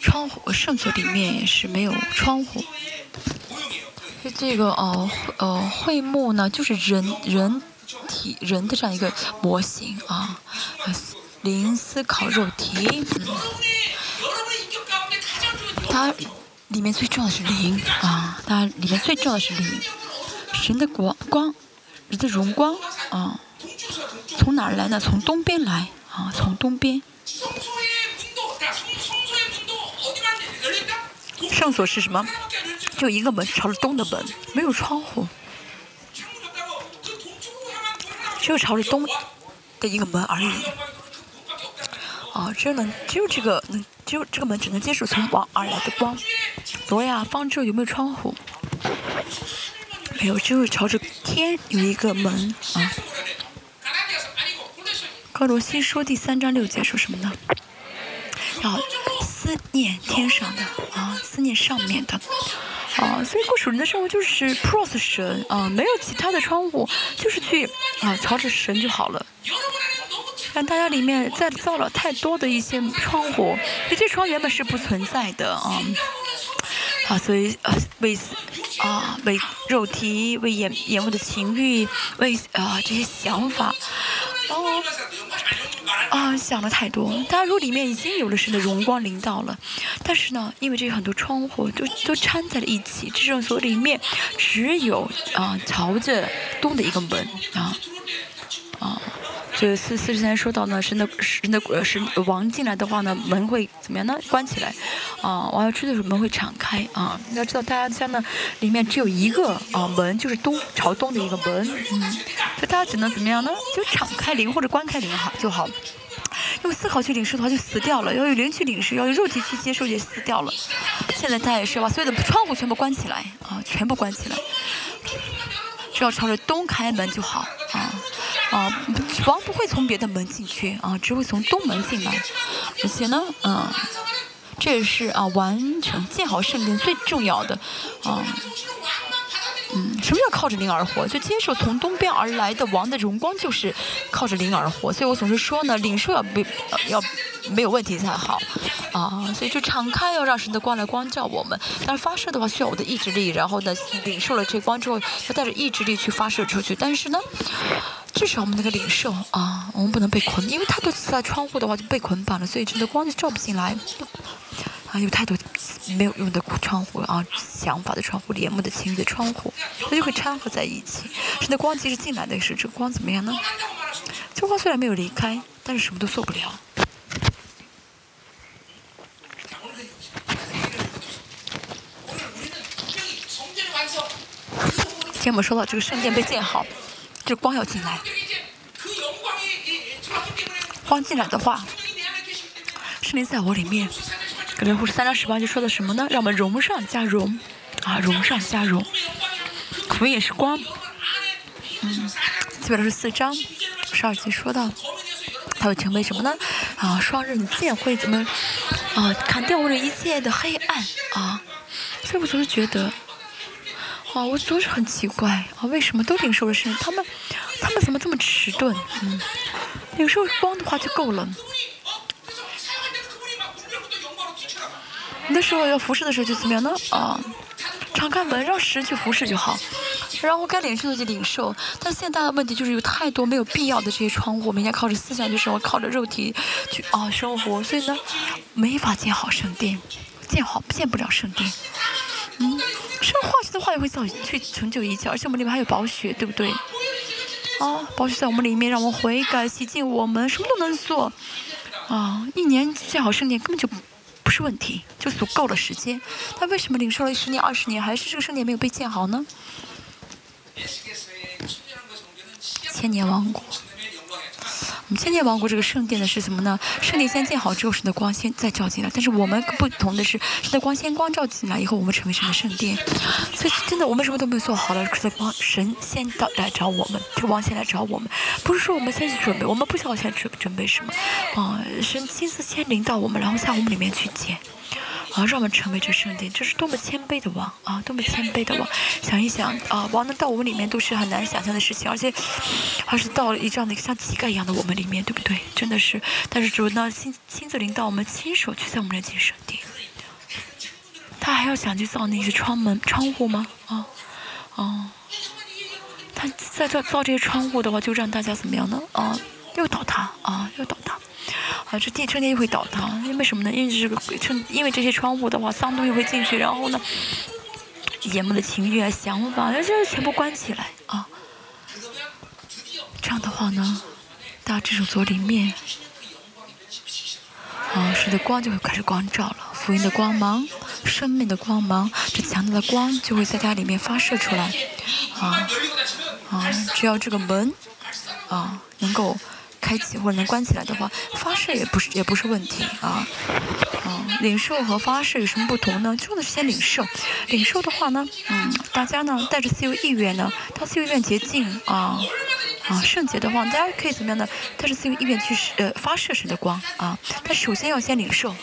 窗户圣所里面也是没有窗户。 就这个呃呃会幕呢，就是人人体人的这样一个模型啊，灵思考肉体，嗯，它里面最重要的是灵啊，它里面最重要的是灵，神的光光，人的荣光啊，从哪儿来呢？从东边来啊，从东边。 圣所是什么？就一个门，朝着东的门，没有窗户，只有朝着东的一个门而已。啊，只能只有这个，能只有这个门只能接受从往而来的光。挪亚方舟有没有窗户？没有，只有朝着天有一个门啊。哥罗西书第三章六节说什么呢？要、啊。 思念天上的啊，思念上面的啊，所以过属人的生活就是 pros 神啊，没有其他的窗户，就是去啊朝着神就好了。但大家里面再造了太多的一些窗户，这些窗原本是不存在的啊啊，所以啊为啊为肉体、为眼眼目的情欲、为啊这些想法，然后。啊，想的太多了。当然，如果里面已经有了神的荣光临到了，但是呢，因为这个很多窗户都都掺在了一起，至圣所里面只有啊、呃、朝着东的一个门啊啊。这四四十三说到呢，神的神的神王进来的话呢，门会怎么样呢？关起来啊，王要出的时候门会敞开啊。要知道大家家呢里面只有一个啊门，就是东朝东的一个门，嗯，所以大家只能怎么样呢？就敞开灵或者关开灵好就好。用思考去领受的话就死掉了，要用灵去领受，要用肉体去接受也死掉了。现在他也是把所有的窗户全部关起来啊，全部关起来，只要朝着东开门就好啊。啊，王不会从别的门进去啊，只会从东门进来。而且呢，嗯、啊，这也是啊，完成建好圣殿最重要的啊。嗯，什么叫靠着灵而活？就接受从东边而来的王的荣光，就是靠着灵而活。所以我总是说呢，领受要不要没有问题才好啊。所以就敞开，要让神的光来光照我们。但是发射的话需要我的意志力，然后呢，领受了这光之后，要带着意志力去发射出去。但是呢，至少我们那个领受啊，我们不能被捆，因为太多在窗户的话就被捆绑了，所以这个光就照不进来。啊，有太多没有用的窗户啊，想法的窗户、帘幕的情欲的窗户，它就会掺和在一起。神的光即使进来的时候，这个光怎么样呢？这光虽然没有离开，但是什么都做不了。今天我们说到这个圣殿被建好，这光要进来，光进来的话，圣灵在我里面。可能《三章十八》就说的什么呢？让我们荣上加荣，啊，荣上加荣。福音也是光。嗯，基本上是四章十二节说到，它会成为什么呢？啊，双刃剑会怎么啊砍掉我们一切的黑暗啊？所以我总是觉得，啊，我总是很奇怪啊，为什么都领受了神，他们他们怎么这么迟钝？嗯，领受光的话就够了。那时候要服侍的时候就怎么样呢？啊，敞开门让神去服侍就好，然后该领受的就领受。但现在的问题就是有太多没有必要的这些窗户，每天靠着思想去生活，靠着肉体去啊生活，所以呢，没法建好圣殿，建好建不了圣殿。嗯，生化学的话也会造去成就一切，而且我们里面还有宝血，对不对？啊，宝血在我们里面，让我们悔改洗净我们，什么都能做。啊，一年建好圣殿根本就。不是问题，就足够了时间。那为什么领受了十年、二十年，还是这个圣殿没有被建好呢？千年王国，我们千年王国这个圣殿呢是什么呢？圣殿先建好之后，神的光先再照进来。但是我们不同的是，神的光先光照进来以后，我们成为神的圣殿。所以真的，我们什么都没有做好了，神的光神先到来找我们，这个光先来找我们，不是说我们先去准备，我们不知道先准准备什么。啊、呃，神亲自先领导我们，然后在我们里面去建，啊，让我们成为这圣殿，这是多么谦卑的王啊，多么谦卑的王！想一想啊，王能到我们里面都是很难想象的事情，而且还是到了一这样的像乞丐一样的我们里面，对不对？真的是，但是主呢亲亲自领导我们，亲手去在我们面前设定。他还要想去造那些窗门、窗户吗？啊，哦、啊，他再造造这些窗户的话，就让大家怎么样呢？啊，又倒塌啊，又倒塌。啊，这地圣殿又会倒塌，因为什么呢？因为这个圣，因为这些窗户的话，脏东西会进去，然后呢，眼目的情欲啊、想法，那这全部关起来啊。这样的话呢，大至圣所里面，啊，神的光就会开始光照了，福音的光芒、生命的光芒，这强大的光就会在它里面发射出来，啊啊，只要这个门啊能够。开启或者能关起来的话，发射也不是也不是问题啊。嗯，领受和发射有什么不同呢？重要的是先领受，领受的话呢，嗯，大家呢带着自由意愿呢，当自由意愿洁净啊啊圣洁的话，大家可以怎么样呢？带着自由意愿去呃发射神的光啊，但首先要先领受，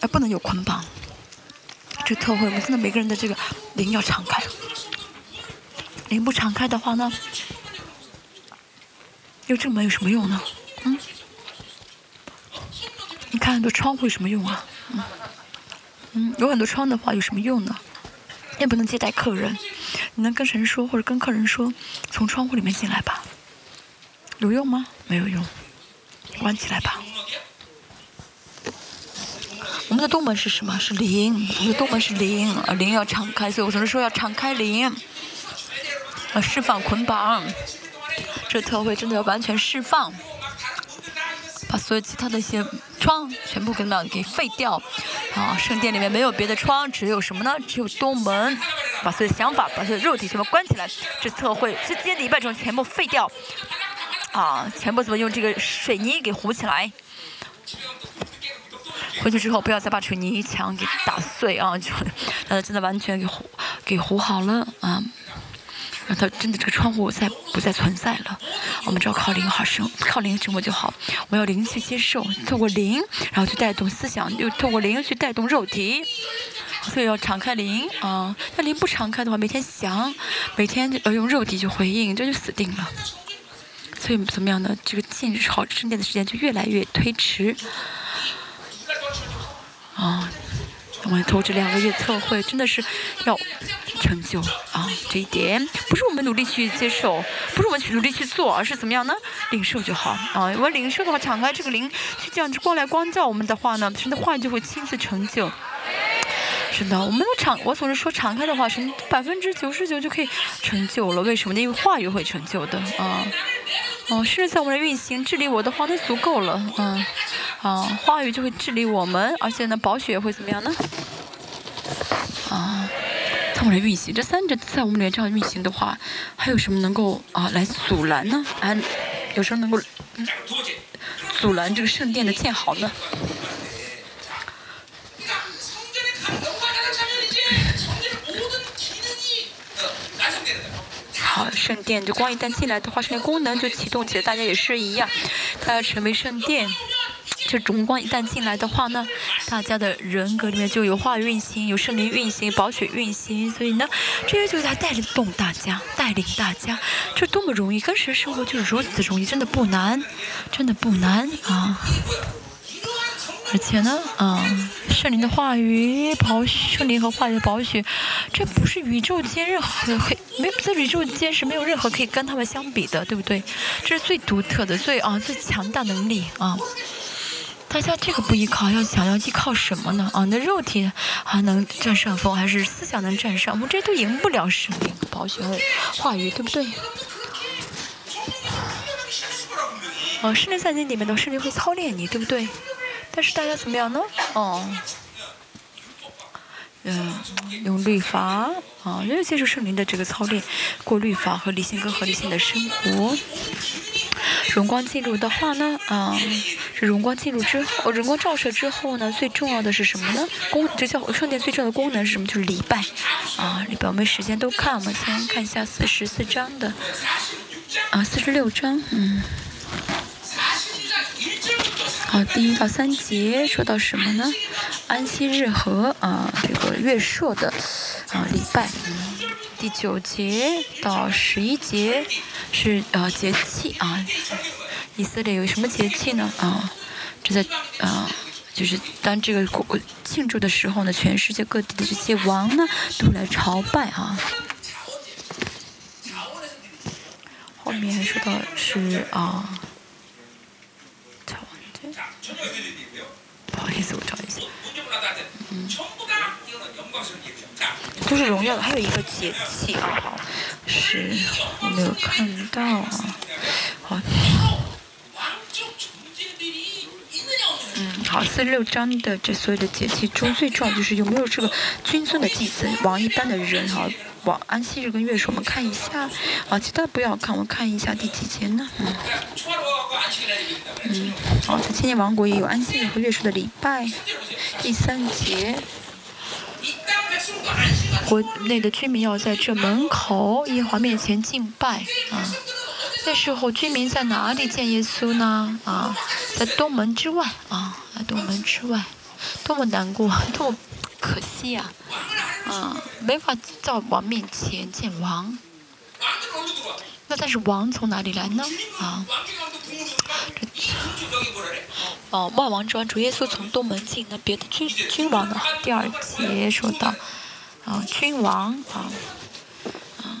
而不能有捆绑。这特会，我们真的每个人的这个灵要敞开。灵不敞开的话呢，有这门有什么用呢？嗯，你看很多窗户有什么用啊？嗯，嗯有很多窗的话有什么用呢？也不能接待客人，你能跟神说，或者跟客人说，从窗户里面进来吧，有用吗？没有用，关起来吧。我们的洞门是什么？是灵。我们的洞门是灵，啊，灵要敞开，所以我总是说要敞开灵，啊，释放捆绑。这特会真的要完全释放，把所有其他的一些窗全部跟它给废掉。啊，圣殿里面没有别的窗，只有什么呢？只有洞门。把所有想法，把所有肉体全部关起来。这特会这些礼拜中全部废掉，啊，全部怎么用这个水泥给糊起来？回去之后不要再把水泥墙给打碎啊！就呃，真的完全给糊给糊好了啊！让它真的这个窗户再不再存在了。我们只要靠灵好生，靠灵生活就好。我要灵去接受，透过灵，然后去带动思想，又透过灵去带动肉体。所以要敞开灵啊！那灵不敞开的话，每天想，每天要用肉体去回应，这就死定了。所以怎么样呢？这个进好圣殿的时间就越来越推迟。啊，我们透过这两个月特会，真的是要成就啊！这一点不是我们努力去接受，不是我们去努力去做，而是怎么样呢？领受就好啊！我们领受的话，敞开这个灵，去这样子光来光照我们的话呢，神的话就会亲自成就。真的，我们敞，我总是说敞开的话，神百分之九十九就可以成就了。为什么呢？因为话语会成就的啊！哦、啊，甚至在我们的运行治理我的话，它足够了。嗯、啊，啊，话语就会治理我们，而且呢，宝血会怎么样呢？啊，在我们的运行，这三者在我们脸上运行的话，还有什么能够啊来阻拦呢？啊，有时候能够、嗯、阻拦这个圣殿的建好呢？好，圣殿就光一旦进来的话，圣殿功能就启动起来，大家也是一样，它要成为圣殿。这荣光一旦进来的话呢，大家的人格里面就有话运行，有圣灵运行，宝血运行，所以呢，这些就是它带动大家，带领大家，这多么容易，跟神生活就是如此容易，真的不难，真的不难啊！而且呢，啊、嗯，圣灵的话语、宝圣灵和话语的宝血，这不是宇宙间任何可以没有，在宇宙间是没有任何可以跟他们相比的，对不对？这是最独特的、最啊最强大能力啊！大家这个不依靠，要想要依靠什么呢？啊，那肉体还能占上风，还是思想能占上风？我们这些都赢不了圣灵、宝血和话语，对不对？哦、啊，圣灵在你里面的，圣灵会操练你，对不对？但是大家怎么样呢？哦，嗯，用律法啊，因为接受圣灵的这个操练，过律法和理性跟合理性的生活。荣光进入的话呢，啊，这荣光进入之后，荣光照射之后呢，最重要的是什么呢？功，这叫圣殿最重要的功能是什么？就是礼拜啊，礼拜我们时间都看，我们先看一下四十四章的啊，四十六章，嗯。好，第一到三节说到什么呢？安息日和啊、呃、这个月朔的啊、呃、礼拜、嗯。第九节到十一节是呃节气啊，以色列有什么节气呢？啊，这在啊就是当这个庆祝的时候呢，全世界各地的这些王呢都来朝拜啊。后面还说到是啊。呃不好意思，我找一下。嗯，都是荣耀的，还有一个节气啊，好，是我没有看到啊。好，嗯，好，四十六章的这所有的节气中，最重要就是有没有这个君尊的祭司，王一般的人哈，王安息日跟月朔，我们看一下啊，其他不要看，我看一下第几节呢？嗯。嗯，好，在千年王国也有安息日和月朔的礼拜。第三节，国内的居民要在这门口耶和华面前敬拜啊。那时候居民在哪里见耶稣呢？啊，在东门之外啊，在东门之外，多么难过，多么可惜呀！啊，没法到王面前见王。那但是王从哪里来呢？啊，这哦，万王之王主耶稣从东门进，那别的君君王呢？第二节说到，啊，君王啊，啊，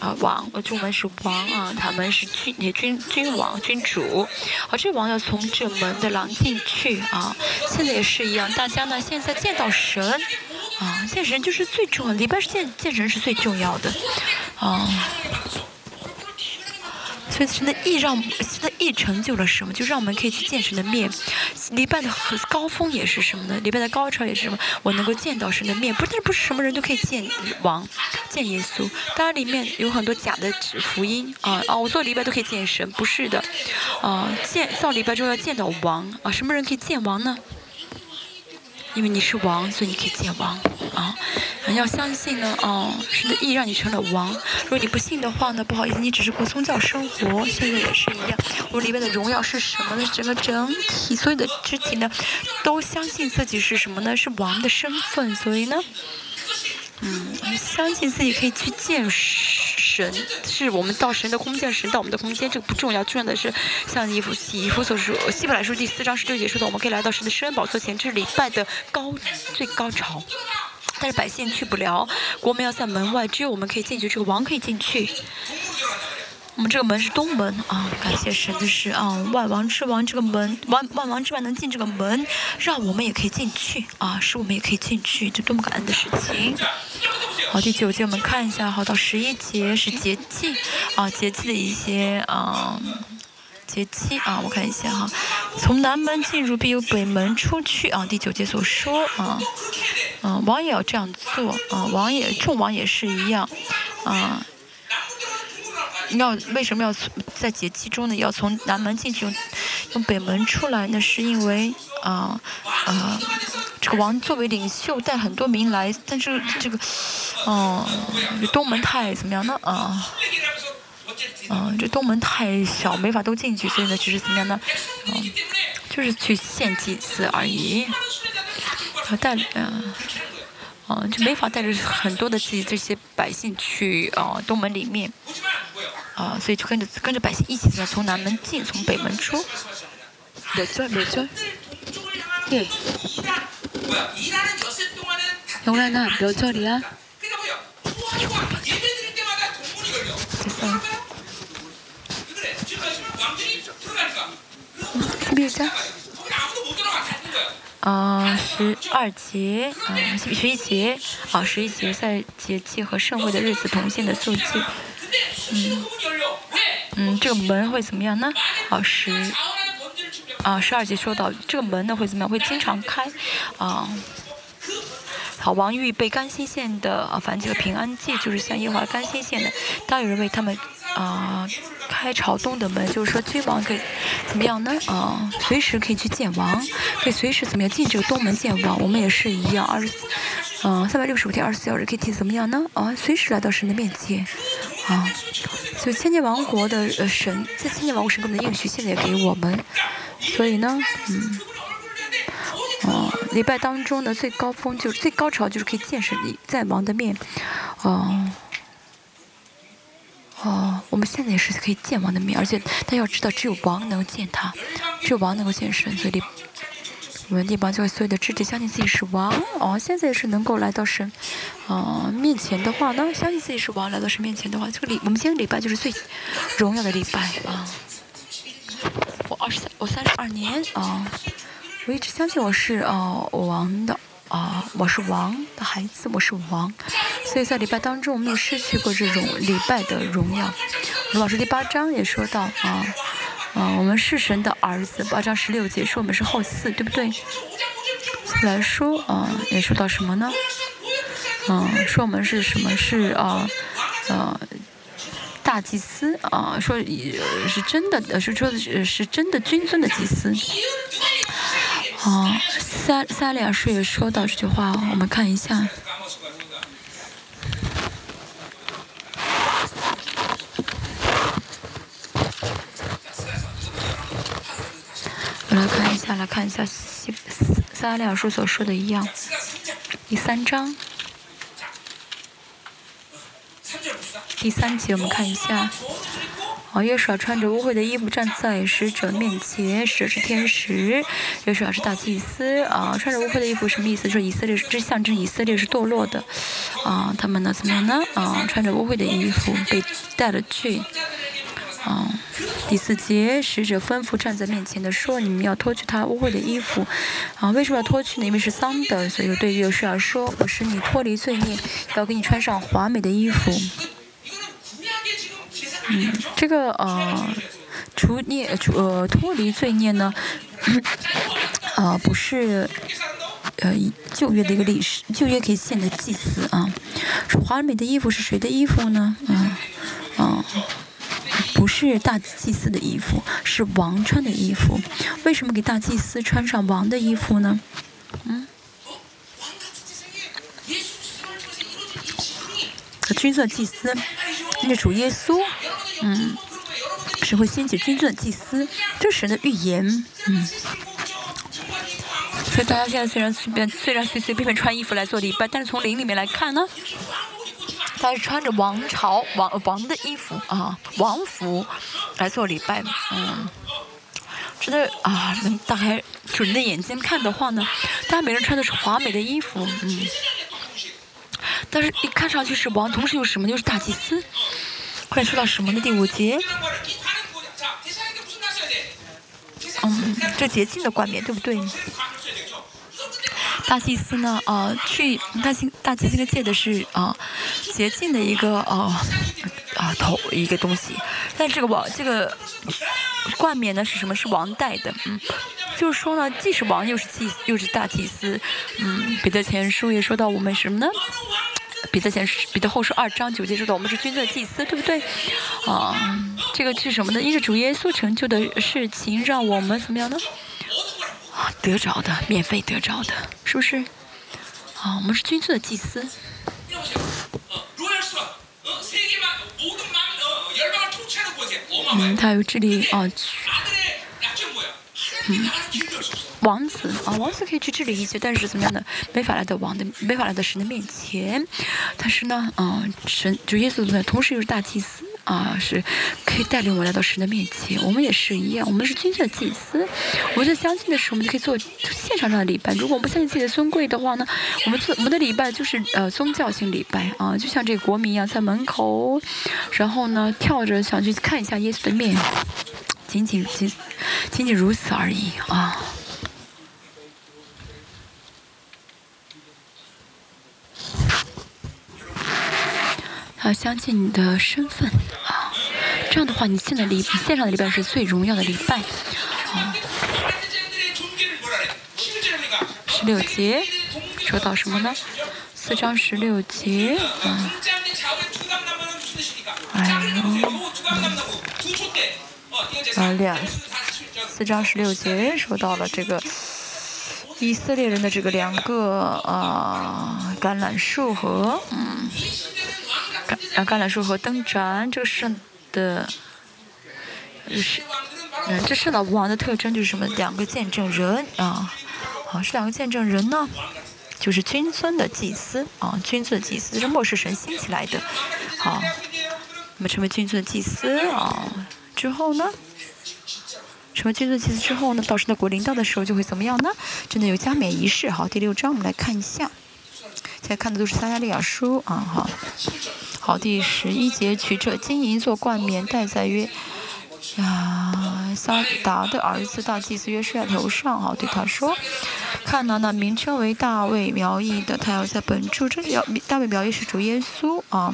啊王，呃中文是王啊，他们是君也君君王君主，啊这王要从这门的廊进去啊。现在也是一样，大家呢现在见到神啊，见神就是最重要，礼拜见见神是最重要的啊。所以神的意让神的意成就了什么？就让我们可以去见神的面。礼拜的高峰也是什么呢？礼拜的高潮也是什么？我能够见到神的面，不但不是什么人都可以见王、见耶稣。当然里面有很多假的福音啊啊！我做礼拜都可以见神，不是的，啊，见造礼拜之后要见到王啊！什么人可以见王呢？因为你是王，所以你可以见王啊！要相信呢，哦、啊，神的意让你成了王。如果你不信的话呢，不好意思，你只是过宗教生活。现在也是一样，我里面的荣耀是什么呢？整个整体，所有的肢体呢，都相信自己是什么呢？是王的身份。所以呢，嗯，相信自己可以去见神，是我们到神的空间，神到我们的空间，这个不重要，重要的是像以弗以弗所说，希伯来书第四章十六节说的，我们可以来到神的施恩宝座前，这是礼拜的高最高潮。但是百姓去不了，国门要在门外，只有我们可以进去，这个王可以进去。我们这个门是东门啊，感谢神的是啊，万王之王这个门，万万王之王能进这个门，让我们也可以进去啊，使我们也可以进去，这多么感恩的事情！好，第九节我们看一下，好到十一节是节气啊，节气的一些啊。节气啊，我看一下哈、啊，从南门进入必由北门出去啊。第九节所说啊，嗯、啊，王也要这样做啊，王也众王也是一样啊。要为什么要在节气中呢？要从南门进去，用北门出来呢？是因为啊啊，这个王作为领袖带很多民来，但是这个哦、啊，东门太怎么样呢？啊。嗯，这东门太小，没法都进去，所以呢，只是怎么样呢？嗯，就是去献祭祀而已。他带，嗯、呃，嗯，就没法带着很多的自己这些百姓去啊、呃、东门里面，啊、呃，所以就跟着跟着百姓一起呢，从南门进，从北门出。没错，没错。对。永兰啊，몇 절이야？十一章，啊，十二节，啊，十一节，啊，十一节在节气和盛会的日子同现的素祭，嗯，嗯，这个门会怎么样呢？啊，十，啊，十二节说到这个门呢会怎么样？会经常开，啊。好，王预备甘心县的啊燔祭和平安祭，就是像耶和华甘心县的。当有人为他们啊、呃、开朝东的门，就是说君王可以怎么样呢？啊、呃，随时可以去见王，可以随时怎么样进这个东门见王。我们也是一样，二十，嗯，三百六十五天二十四小时可以怎么样呢？啊、呃，随时来到神的面前。啊，所以千年王国的呃神，在千年王国神给我们的应许，现在也给我们。所以呢，嗯。哦、呃，礼拜当中呢，最高峰就是最高潮，就是可以见神在王的面，哦、呃，哦、呃，我们现在也是可以见王的面，而且但要知道，只有王能见他，只有王能够见神，所以我们列邦就会所有的肢体相信自己是王，哦、呃，现在也是能够来到神，哦、呃、面前的话呢，相信自己是王，来到神面前的话，这个礼我们今天礼拜就是最荣耀的礼拜啊、呃！我二十三，我三十二年啊。呃我一直相信我是呃王的啊、呃，我是王的孩子，我是王，所以在礼拜当中我们也失去过这种礼拜的荣耀。我们老师第八章也说到啊，嗯、呃呃，我们是神的儿子，八章十六节说我们是后嗣，对不对？来说啊、呃，也说到什么呢？嗯、呃，说我们是什么？是啊，呃。呃大祭司啊、呃，说是真的，是说是真的君尊的祭司。啊、呃，撒撒利亚书也说到这句话，我们看一下。我来看一下，来看一下撒撒利亚书所说的一样，第三章。第三节，我们看一下，啊、啊，约书亚穿着污秽的衣服站在使者面前，使者是天使，约书亚是大祭司啊。穿着污秽的衣服什么意思？就是以色列是象征以色列是堕落的啊。他们呢怎么样呢？啊，穿着污秽的衣服被带了去。啊，第四节，使者吩咐站在面前的说：“你们要脱去他污秽的衣服。”啊，为什么要脱去呢？因为是脏的，所以对约书亚说：“我使你脱离罪孽，要给你穿上华美的衣服。”嗯，这个呃，除孽除呃脱离罪孽呢，啊、呃、不是呃旧约的一个历史，旧约可以献的祭祀啊。华美的衣服是谁的衣服呢？嗯、呃，啊、呃。不是大祭司的衣服，是王穿的衣服。为什么给大祭司穿上王的衣服呢？嗯，君尊祭司，那主耶稣，嗯，是会掀起君尊祭司，这是神的预言，嗯。所以大家现在虽然随便、虽然随随便便穿衣服来做礼拜，但是从灵里面来看呢？他是穿着王朝王王的衣服啊，王服来做礼拜，嗯，真的啊，能打开主人的眼睛看的话呢，大家每人穿的是华美的衣服，嗯，但是一看上去是王，同时又什么又是大祭司。后来说到什么的第五节，嗯，这洁净的冠冕对不对？大祭司呢？呃，去大祭大祭司应该借的是啊、呃、洁净的一个呃啊头一个东西，但这个王这个冠冕呢是什么？是王戴的，嗯，就是说呢，既是王又是祭又是大祭司，嗯，彼得前书也说到我们什么呢？彼得前书彼得后书二章九节说到我们是君尊的祭司，对不对？啊、呃，这个是什么呢？因着主耶稣成就的事情，让我们怎么样呢？得着的，免费得着的，是不是？啊，我们是君尊的祭司。嗯，他有治理啊，嗯，王子啊，王子可以去治理一切，但是怎么样的？没法来到王的，没法来到神的面前。但是呢，啊，神主耶稣呢，同时又是大祭司。啊，是可以带领我来到神的面前。我们也是一样，我们是君尊的祭司。我们在相信的时候，我们就可以做现场上的礼拜。如果我们不相信自己的尊贵的话呢，我们做我们的礼拜就是呃宗教性礼拜啊，就像这个国民一样，在门口，然后呢跳着想去看一下耶稣的面，仅仅仅仅仅如此而已啊。要相信你的身份啊，这样的话，你现在礼线上的礼拜是最荣耀的礼拜。啊，十六节说到什么呢？四章十六节啊。哎呦，啊两四章十六节说到了这个以色列人的这个两个啊橄榄树和嗯。然后橄榄树和灯盏，这个圣的，是，嗯，这圣的王的特征就是什么？两个见证人啊，啊，这两个见证人呢，就是君尊的祭司啊，君尊祭司是末世神兴起来的，好、啊，那么成为君尊祭司啊之后呢，成为君尊祭司之后呢，到神的国临到的时候就会怎么样呢？真的有加冕仪式，好，第六章我们来看一下。现在看的都是撒迦利亚书啊，好，好，第十一节，取这金银做冠冕，戴在约啊撒达的儿子大祭司约书亚头上，好，对他说，看到、啊、那名称为大卫苗裔的，他要在本处，这苗大卫苗裔是主耶稣啊，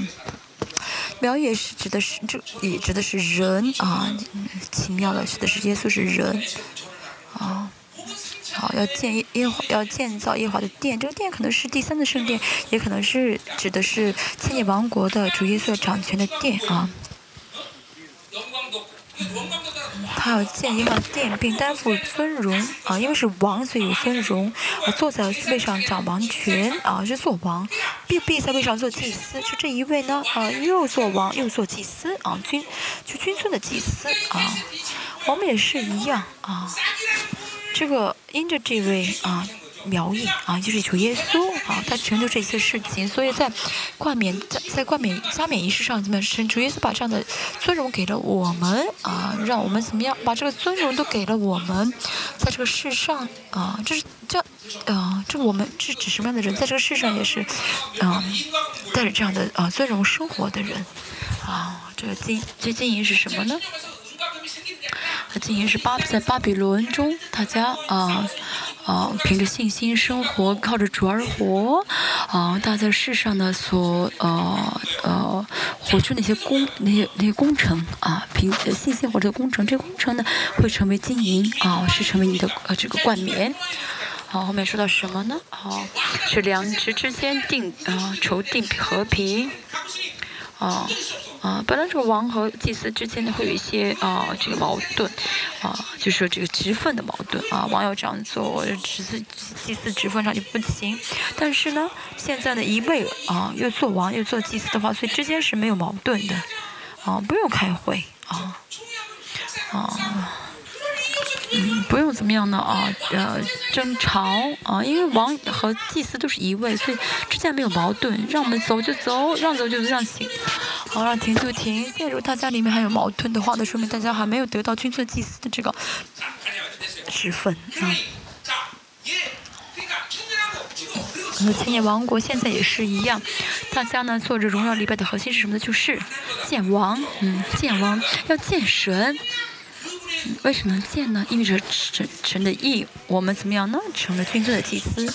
苗裔是指的是这也指的是人啊，奇妙的指的是耶稣是人啊。好，要建耶耶华，要建造耶华的殿。这个殿可能是第三的圣殿，也可能是指的是千年王国的主耶稣掌权的殿啊。他要建耶华的殿，并担负尊荣啊，因为是王，所以有尊荣。啊，坐在位上掌王权啊，是做王，必必在位上做祭司。就这一位呢啊，又做王又做祭司啊，君就君尊的祭司啊。我们也是一样啊。这个因着这位啊苗印啊，就是求耶稣啊，他成就这些事情。所以在冠冕在在冠冕加冕仪式上，怎么神主耶稣把这样的尊荣给了我们啊，让我们怎么样把这个尊荣都给了我们，在这个世上啊，这是这啊，这我们是指什么样的人，在这个世上也是啊，带着这样的啊尊荣生活的人啊。这个金这金银是什么呢？ 金银是巴在巴比伦中，大家啊啊凭着信心生活，靠着主而活啊。大家在世上呢所呃呃活出那些工那些那些工程啊，凭信心活着的工程，这工程呢会成为金银啊，是成为你的呃这个冠冕。 好，后面说到什么呢？好，是良知之间定啊，筹定和平。啊啊，本来这个王和祭司之间呢会有一些啊这个矛盾，啊，就是说这个职分的矛盾啊，王要这样做，祭司祭司职分上就不行。但是呢，现在的一位啊又做王又做祭司的话，所以之间是没有矛盾的，啊，不用开会啊，啊。 嗯，不用怎么样呢啊，呃，争吵啊，因为王和祭司都是一位，所以之间没有矛盾，让我们走就走，让走就让行，好，让停就停。现在如果大家里面还有矛盾的话，那说明大家还没有得到君尊祭司的这个职分啊。我们千年王国现在也是一样，大家呢做着荣耀礼拜的核心是什么呢？就是见王，嗯，见王要见神。 为什么能见呢？因为这神神的义，我们怎么样呢？成了君尊的祭司，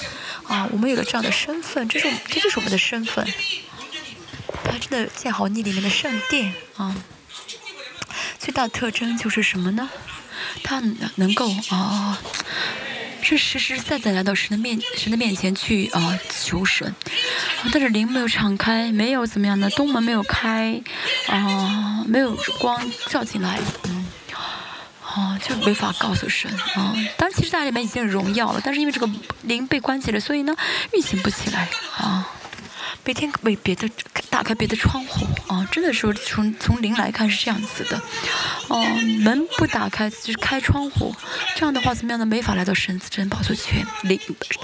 啊，我们有了这样的身份，这是这就是我们的身份。他真的建好你里面的圣殿啊！最大的特征就是什么呢？他能够啊，是实实在在来到神的面神的面前去啊求神、啊，但是灵没有敞开，没有怎么样呢？东门没有开，啊，没有光照进来，嗯。 哦，就没法告诉神啊！当然，其实大家里面已经荣耀了，但是因为这个灵被关起来，所以呢运行不起来啊。每天为别的打开别的窗户啊，真的是从从灵来看是这样子的。哦、啊，门不打开就是开窗户，这样的话怎么样呢？没法来到神真宝座前，灵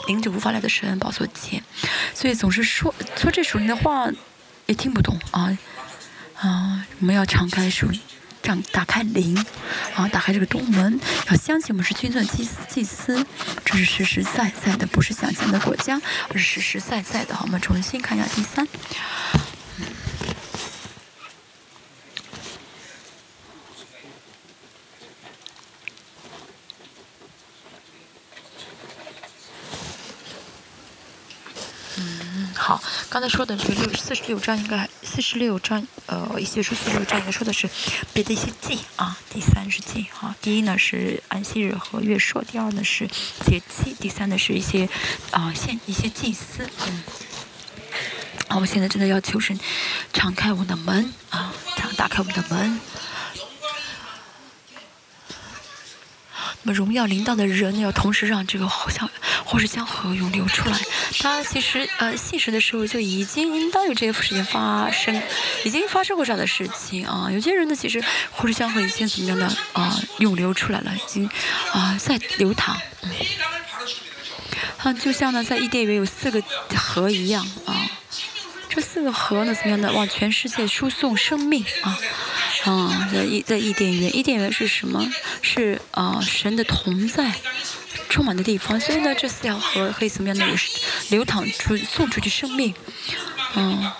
灵就无法来到神宝座前，所以总是说说这属灵的话也听不懂啊啊！我们要敞开属灵。 打打开灵，啊，打开这个东门，要相信我们是君尊祭祭司，这是实实在在的，不是想象的国家，而是实实在在的。好，我们重新看一下第三。嗯、嗯，好，刚才说的这六四十六章应该四十六章。 呃，一些书四十六章也说的是别的一些祭啊，第三是祭啊，第一呢是安息日和月朔，第二呢是节期，第三呢是一些啊献一些祭司。嗯，啊，我现在真的要求神敞开我的门啊，敞打开我们的门。那么荣耀临到的人，要同时让这个好像。 或是江河涌流出来，他其实呃信实的时候就已经应当有这些事情发生，已经发生过这样的事情啊。有些人呢，其实或是江河已经怎么样的啊、呃、涌流出来了，已经啊、呃、在流淌。嗯，啊，就像呢在伊甸园有四个河一样啊，这四个河呢怎么样的往全世界输送生命啊。 啊，在伊在伊甸园，伊甸园是什么？是啊、呃，神的同在充满的地方。所以呢，这四条河可以怎么样呢？流淌出送出去生命。嗯、啊，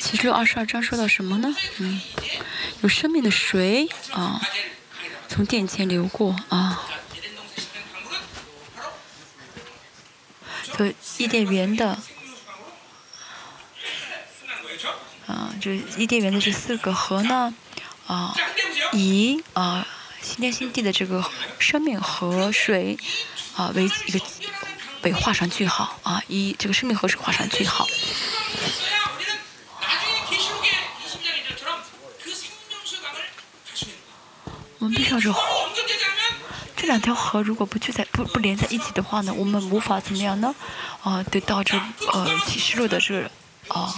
其中二十二章说到什么呢？嗯，有生命的水啊，从殿前流过啊。对，伊甸园的。 啊，这伊甸园的这四个河呢，啊，以啊新天新地的这个生命河水啊为一个被画上句号啊，以这个生命河水画上句号。我们必须要是这两条河如果不聚在不不连在一起的话呢，我们无法怎么样呢？啊，得到这呃启示录的这个啊。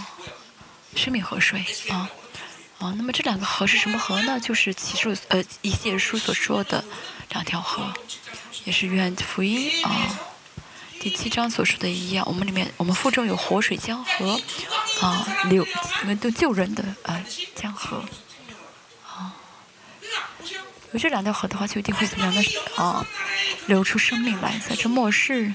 生命河水啊啊，那么这两个河是什么河呢？就是启示呃以西结书所说的两条河，也是约翰福音啊第七章所说的一样，我们里面我们腹中有活水江河啊，流我们都救人的啊江河啊，有这两条河的话，就一定会怎么样的啊，流出生命来。在这末世，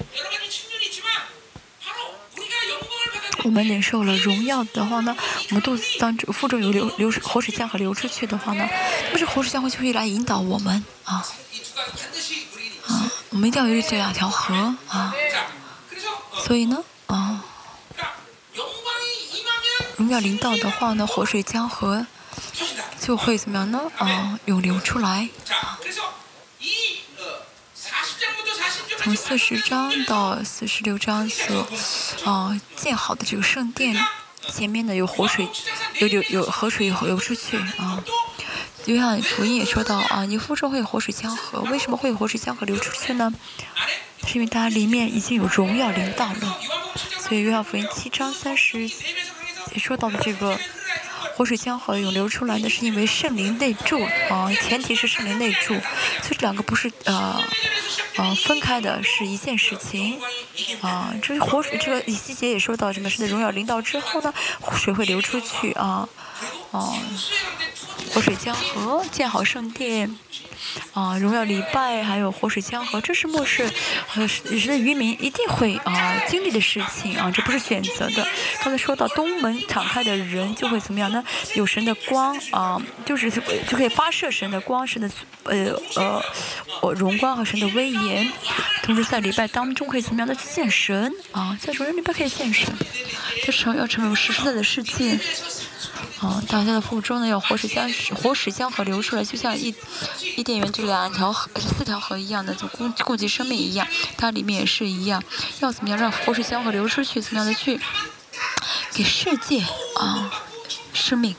我们领受了荣耀的话呢，我们肚子当中腹中有流流活水江河流出去的话呢，那这活水江河就会来引导我们啊啊，我们一定要有这两条河啊。所以呢啊，荣耀领导的话呢，活水江河就会怎么样呢啊，涌流出来。啊，从四十章到四十六章所，呃，建好的这个圣殿前面呢有活水，有有有河水流出去啊。约翰福音也说到啊，你腹中会有活水江河，为什么会有活水江河流出去呢？是因为它里面已经有荣耀临到了。所以约翰福音七章三十也说到的这个活水江河涌流出来的是因为圣灵内住啊，前提是圣灵内住，所以这两个不是呃。啊、呃，分开的是一件事情，啊、呃，这是活水。这个以西结也说到，什么神的荣耀临到之后呢，水会流出去啊，哦、呃，活水江河建好圣殿，啊、呃，荣耀礼拜，还有活水江河，这是末世，呃，神的渔民一定会啊、呃、经历的事情啊，这不是选择的。刚才说到东门敞开的人就会怎么样呢？有神的光啊、呃，就是就可以发射神的光，神的呃呃我荣光和神的威严。同时在礼拜当中可以怎么样的去献神啊？在主日礼拜可以献神，这成要成为实实在在的世界啊！大家的腹中呢，有活水江活水江河流出来，就像伊伊甸园这两条河、四条河一样的，就供供给生命一样，它里面也是一样，要怎么样让活水江河流出去？怎么样的去给世界啊？生命，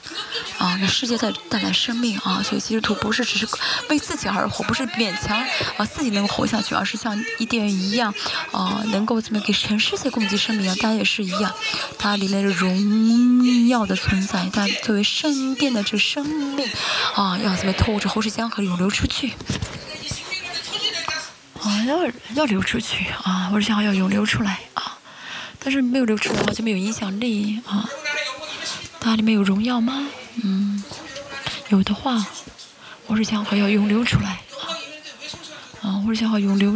啊，给世界带带来生命啊！所以基督徒不是只是为自己而活，不是勉强啊自己能活下去，而是像伊甸园一样，啊，能够怎么给全世界供给生命一样，大家也是一样，它里面的荣耀的存在，但作为圣殿的这生命，啊，要怎么透着活水江河涌流出去？啊，要要流出去啊！活水江河要涌流出来啊！但是没有流出来的话，就没有影响力啊。它里面有荣耀吗？嗯，有的话，活水江河要涌流出来啊！啊，活水江河涌流，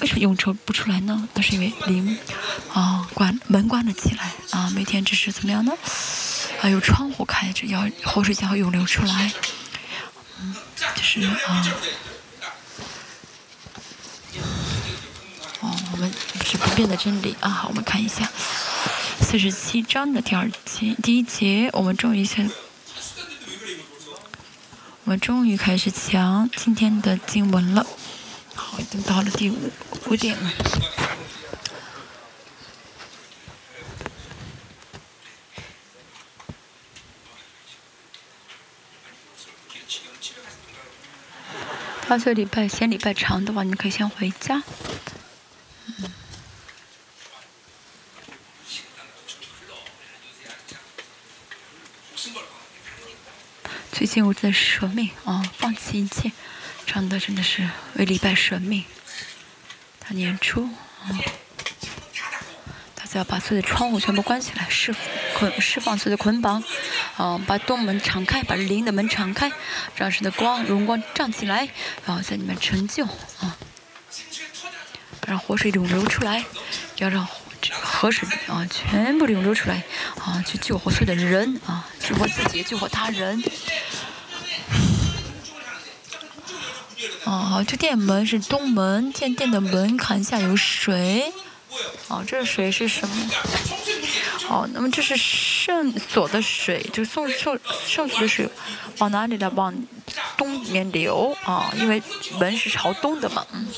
为什么涌流不出来呢？那是因为灵啊关门关了起来啊，每天只是怎么样呢？啊，有窗户开着，要活水江河涌流出来。嗯，就是啊，哦，我们是不变的真理啊！好，我们看一下。四十七章的第二节第一节，我们终于先，我们终于开始讲今天的经文了。好，已经到了第五五点了。到这礼拜嫌礼拜长的话，你可以先回家。嗯。最近我真的是舍命啊，放弃一切，这样的真的是为礼拜舍命。大年初啊，大家要把所有的窗户全部关起来，释捆释放所有的捆绑，啊，把东门敞开，把灵的门敞开，让神的光荣光站起来，然后在里面成就啊，让活水涌流出来，要让河水啊全部涌流出来啊，去救活所有的人啊，救活自己，救活他人。哦，这殿门是东门，建殿的门槛下有水。哦，这水是什么？哦，那么这是圣所的水，就是圣圣圣所的水，往哪里来？往东面流啊，因为门是朝东的嘛，嗯，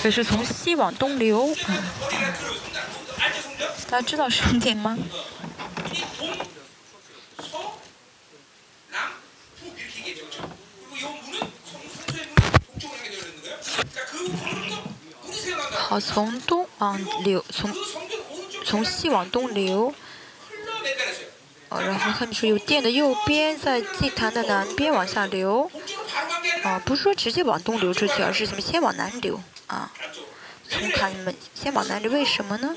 所以是从西往东流。嗯，啊，大家知道圣殿吗？好，从东往流，从从西往东流。哦，然后看你说有殿的右边，在祭坛的南边往下流。啊，不是说直接往东流出去，而是怎么先往南流啊？从卡你们先往南流，为什么呢？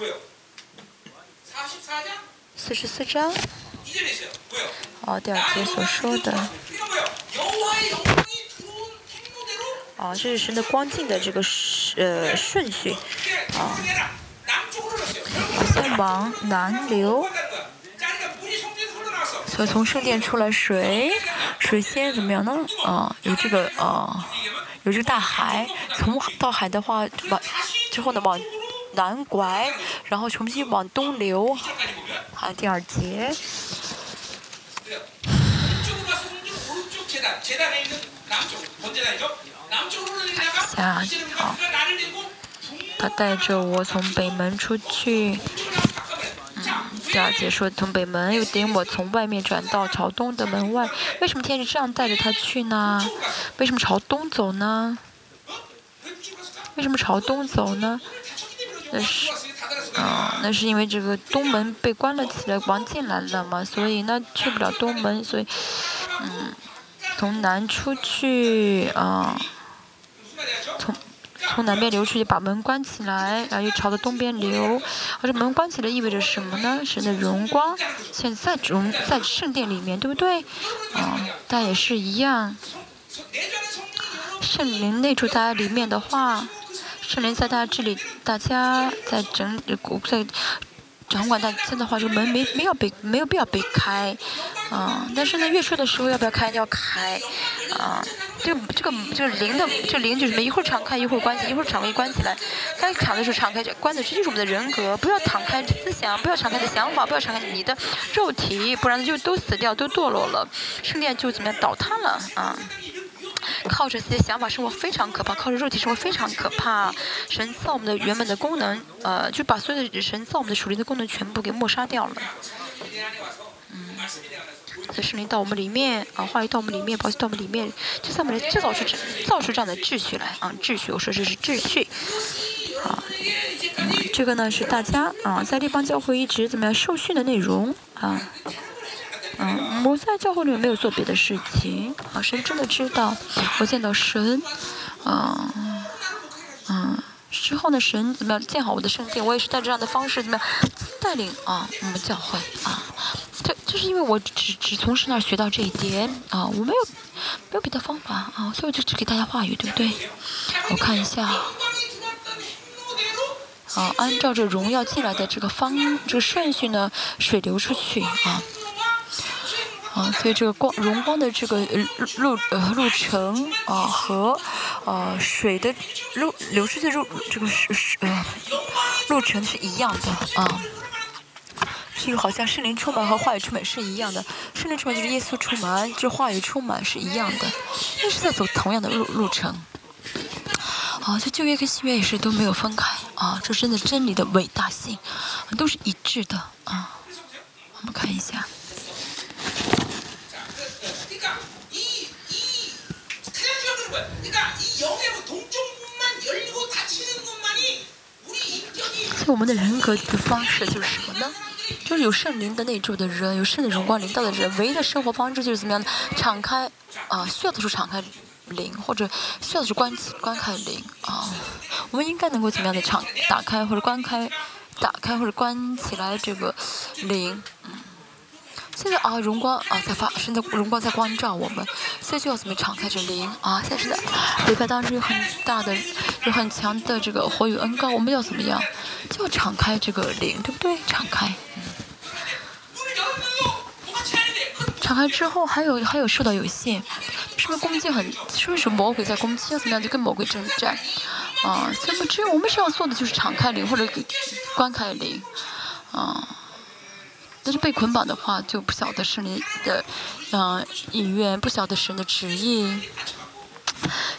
四十四章。哦，第二节所说的。哦，这是神的光进的这个呃顺序啊。先往南流。 所以从圣殿出来水，水先怎么样呢？啊、呃，有这个啊、呃，有这个大海。从到海的话，往之后呢往南拐，然后重新往东流。啊，第二节。下，好。他带着我从北门出去。 第二节说，从北门又领我从外面转到朝东的门外。为什么天是这样带着他去呢？为什么朝东走呢？为什么朝东走呢？那是，啊、呃，那是因为这个东门被关了起来，王进来了嘛，所以呢去不了东门，所以，嗯，从南出去啊、呃，从。 从南边流出去，把门关起来，然后又朝着东边流。而这门关起来意味着什么呢？神的荣光现在荣在圣殿里面，对不对？啊、嗯，但也是一样。圣灵内住在里面的话，圣灵在大家这里，大家在整在掌管大家的话，这个门没没有被没有必要被开。啊、嗯，但是呢，月初的时候要不要开？要开。啊、嗯。 就这个就是零的，这零就是什么？一会儿敞开，一会儿关起，一会儿敞开关起来。该敞的时候敞开，关的这就是我们的人格。不要敞开思想，不要敞开你的想法，不要敞开你的肉体，不然就都死掉，都堕落了。圣殿就怎么样倒塌了啊！靠着自己的想法生活非常可怕，靠着肉体生活非常可怕。神造我们的原本的功能，呃，就把所有的神造我们的属灵的功能全部给抹杀掉了。嗯。 这圣灵到我们里面啊，话语到我们里面，保险到我们里面，就算我们制造出造出这样的秩序来啊，秩序，我说这是秩序啊、嗯，这个呢是大家啊在立邦教会一直怎么样受训的内容啊，嗯，摩赛教会里面没有做别的事情啊，神真的知道，我见到神，啊，嗯。 之后呢，神怎么样建好我的圣殿？我也是带着这样的方式怎么样带领啊我们教会啊？这就是因为我只只从神那儿学到这一点啊，我没有没有别的方法啊，所以我就只给大家话语，对不对？我看一下啊，按照这荣耀进来的这个方这个顺序呢，水流出去啊啊，所以这个光荣光的这个路呃路程啊和。 呃，水的路流出去的路，这个是是呃路程是一样的啊。这个好像圣灵充满和话语充满是一样的，圣灵充满就是耶稣充满，这话语充满是一样的，都是在走同样的路路程。啊，这旧约跟新约也是都没有分开啊，这真的真理的伟大性、啊、都是一致的啊。我们看一下。 所以我们的人格的方式就是什么呢？就是有圣灵的内住的人，有圣灵荣光临到的人，唯一的生活方式就是怎么样的？敞开啊、呃，需要的时候敞开灵，或者需要的时候关关开灵啊、呃。我们应该能够怎么样的敞打开或者关开，打开或者关起来这个灵。嗯 现在啊，荣光啊，在发，神的荣光在光照我们，所以就要怎么敞开这灵啊！现在是在礼拜当中有很大的、有很强的这个火与恩膏，我们要怎么样？就要敞开这个灵，对不对？敞开，嗯、敞开之后还有还有受到有限，是不是攻击很？是不是魔鬼在攻击？要怎么样就跟魔鬼征战？啊，所以我们只有我们是要做的就是敞开灵或者关开灵，啊。 但是被捆绑的话，就不晓得神的，嗯、呃，意愿，不晓得神的旨意，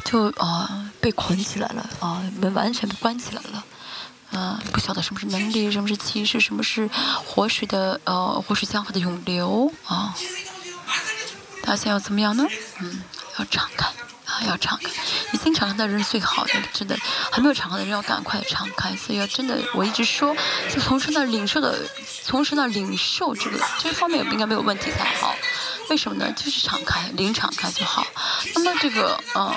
就啊、呃、被捆起来了啊，门、呃、完全被关起来了，啊、呃，不晓得什么是能力，什么是启示，什么是活水的呃活水江河的涌流啊，大家要怎么样呢？嗯，要敞开啊，要敞开，已经敞开的人是最好的，真的，还没有敞开的人要赶快敞开，所以要真的，我一直说，就从神那领受的。 从神那领受这个这方面应该没有问题才好，为什么呢？就是敞开，零敞开就好。那么这个，嗯、呃，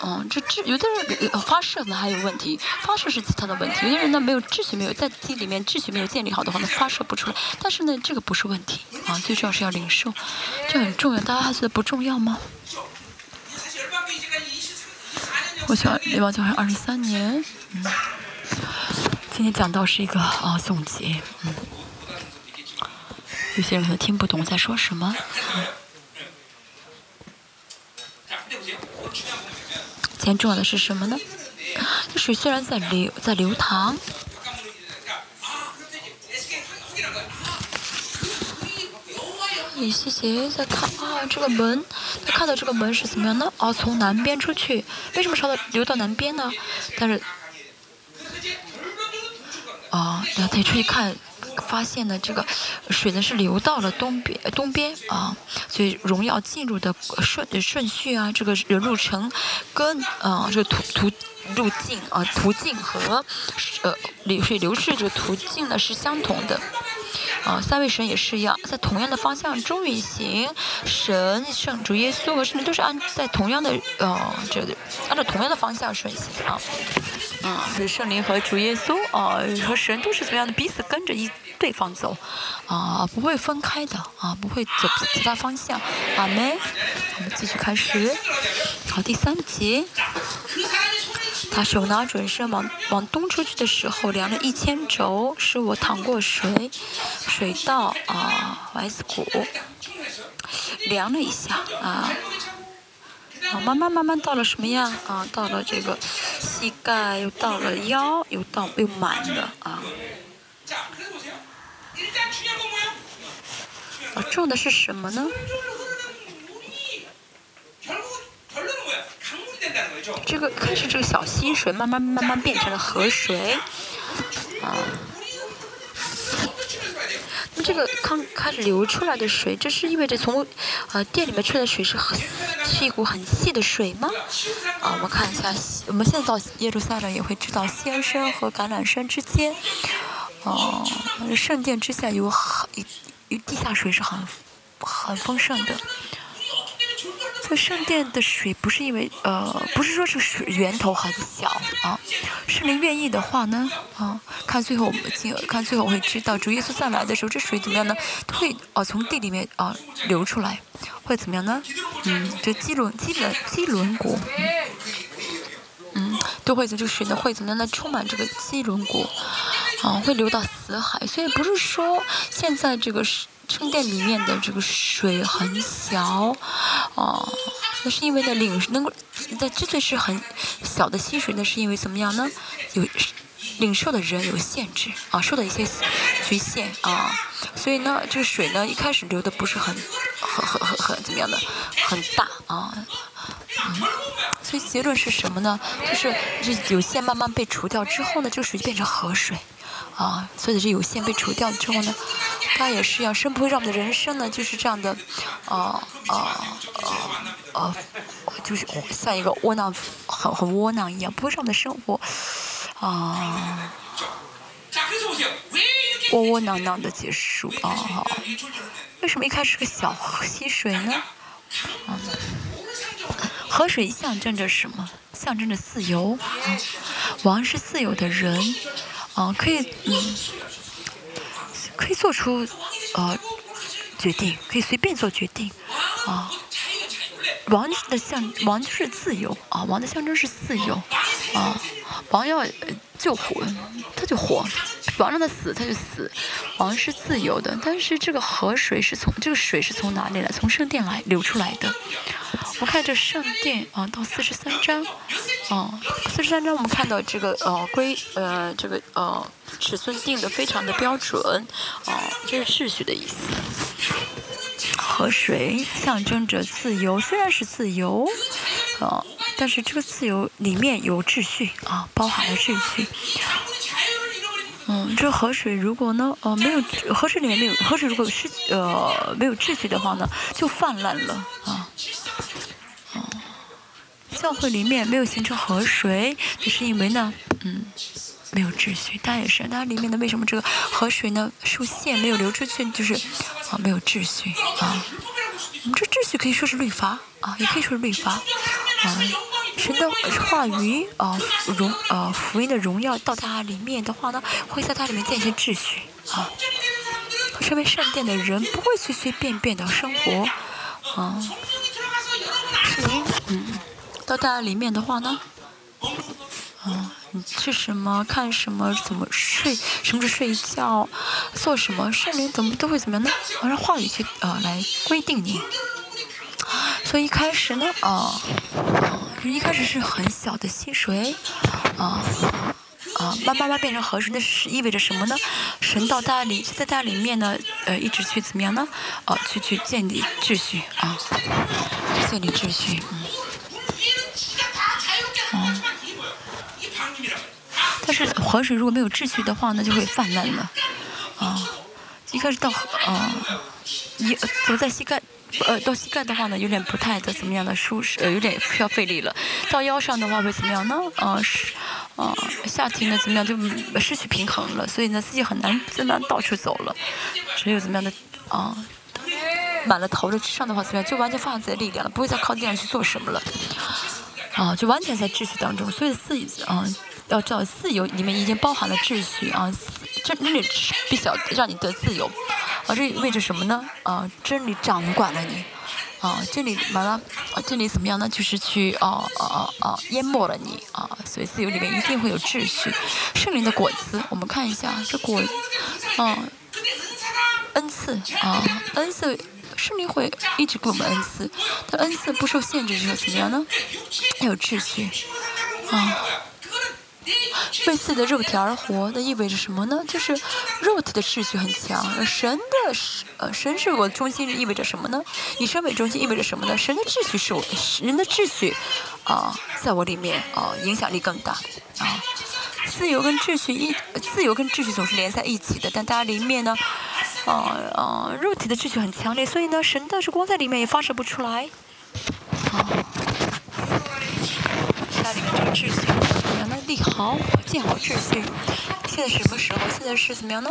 嗯、呃，这这有的人、呃、发射呢还有问题，发射是其他的问题。有的人呢没有秩序，没有在自己里面秩序没有建立好的话，呢发射不出来。但是呢，这个不是问题啊，最重要是要领受，这很重要。大家还觉得不重要吗？我喜欢李王教会二十三年，嗯，今天讲到是一个啊总结，嗯。 有些人可能听不懂在说什么，嗯、今天重要的是什么呢？这水虽然在流，在流淌，以西结在看啊，这个门，他看到这个门是怎么样呢？啊，从南边出去，为什么朝到流到南边呢？但是，啊，然后他出去看。 发现呢，这个水呢是流到了东边，东边啊，所以荣耀进入的顺顺序啊，这个路程跟啊这个途途路径啊途径和呃流水流逝这个途径呢是相同的啊，三位神也是一样，在同样的方向中运行，神、圣主耶稣和圣灵都是按在同样的呃这按照同样的方向顺行啊，嗯，所以圣灵和主耶稣啊和神都是怎么样的，彼此跟着一。 对方走，啊、呃，不会分开的，啊、呃，不会走其他方向，阿门。我们继续开始，好，第三节，他手拿准绳往往东出去的时候，量了一千肘，使我淌过水，水到啊怀斯谷，量了一下啊。 啊，慢慢慢慢到了什么呀？啊，到了这个膝盖，又到了腰，又到又满了啊。 啊，重要的是什么呢？这个开始这个小溪水慢慢慢慢变成了河水，啊，那这个刚开始流出来的水，这是意味着从呃店里面出来的水是很是一股很细的水吗？啊，我们看一下，我们现在到耶路撒冷也会知道，先生和橄榄山之间。 哦，圣殿之下有很有地下水是很很丰盛的，所以圣殿的水不是因为呃不是说是水源头很小啊，圣灵愿意的话呢啊，看最后我们看最后我会知道主耶稣再来的时候，这水怎么样呢？会哦、呃、从地里面啊、呃、流出来，会怎么样呢？嗯，这基伦基伦基伦国。嗯 嗯，都会从这个水呢，会怎么样呢？充满这个基伦谷，啊，会流到死海。所以不是说现在这个圣殿里面的这个水很小，哦、啊，那是因为呢领能够在之所以是很小的溪水呢，是因为怎么样呢？有领受的人有限制啊，受到一些局限啊，所以呢，这个水呢一开始流的不是很很很很很怎么样的，很大啊。 嗯，所以结论是什么呢？就是这有限慢慢被除掉之后呢，这个水就变成河水，啊，所以这有限被除掉之后呢，它也是一样，生不会让我们的人生呢就是这样的，呃呃呃呃，就是像一个窝囊，很很窝囊一样，不会让我们的生活，啊、呃，窝窝囊囊的结束啊。为什么一开始是个小溪水呢？嗯 河水象征着什么？象征着自由。嗯、王是自由的人，啊、呃，可以，嗯，可以做出，呃，决定，可以随便做决定，啊、呃。王的象，王就是自由，啊、呃，王的象征是自由，啊、呃，王要救火，他就火；王让他死，他就死。王是自由的，但是这个河水是从这个水是从哪里来？从圣殿来流出来的。 我们看这圣殿啊，到四十三章，哦、啊，四十三章我们看到这个呃规呃这个呃尺寸定的非常的标准，哦、啊，这是秩序的意思。河水象征着自由，虽然是自由，啊，但是这个自由里面有秩序啊，包含了秩序。嗯，这河水如果呢，呃，没有河水里面没有河水，如果是呃没有秩序的话呢，就泛滥了啊。 教会里面没有形成河水，只是因为呢，嗯，没有秩序。大家也是，大家里面的为什么这个河水呢，受限没有流出去，就是啊，没有秩序啊。我们这秩序可以说是律法啊，也可以说是律法啊。神的话语啊，荣啊，福音的荣耀到它里面的话呢，会在它里面建立秩序啊。身为圣殿的人不会随随便便的生活啊。是的，嗯，到它里面的话呢。 嗯，你吃什么？看什么？怎么睡？什么是睡觉？做什么？圣灵怎么都会怎么样呢？让话语去呃来规定你。所以一开始呢，啊、呃，一开始是很小的溪水，啊、呃。 啊，慢慢慢变成合适，那是意味着什么呢？神到大里，在大里面呢，呃，一直去怎么样呢？哦、呃，去去建立秩序啊，建立秩序，嗯。嗯 但是河水如果没有秩序的话呢，就会泛滥了，啊，一开始到啊，一走在膝盖，呃，到膝盖的话呢，有点不太的怎么样的舒适，呃，有点需要费力了。到腰上的话会怎么样呢？啊，是，啊，下体呢怎么样就失去平衡了，所以呢自己很难自然到处走了，只有怎么样的啊，满了头的之上的话怎么样，就完全放在力量了，不会再靠力量去做什么了，啊，就完全在秩序当中，所以自己啊。 要知道，自由里面已经包含了秩序啊，真理比较让你得自由，啊，这意味着什么呢？啊，真理掌管了你，啊，真理完了，啊，真理怎么样呢？就是去啊啊啊淹没了你啊，所以自由里面一定会有秩序。圣灵的果子，我们看一下这果，啊，恩赐啊，恩赐。 圣灵会一直给我们恩赐，但恩赐不受限制之后怎么样呢？要有秩序啊！为自己的肉体而活，那意味着什么呢？就是肉体的秩序很强，而神的呃神是我的中心，意味着什么呢？以神为中心意味着什么呢？神的秩序是我人的秩序啊、呃，在我里面啊、呃，影响力更大啊。自由跟秩序一自由跟秩序总是连在一起的，但它里面呢？ 啊啊、呃呃，肉体的秩序很强烈，所以呢，神的是光在里面也发射不出来。啊，家里面这个秩序，原来立好，建好秩序。现在什么时候？现在是怎么样呢？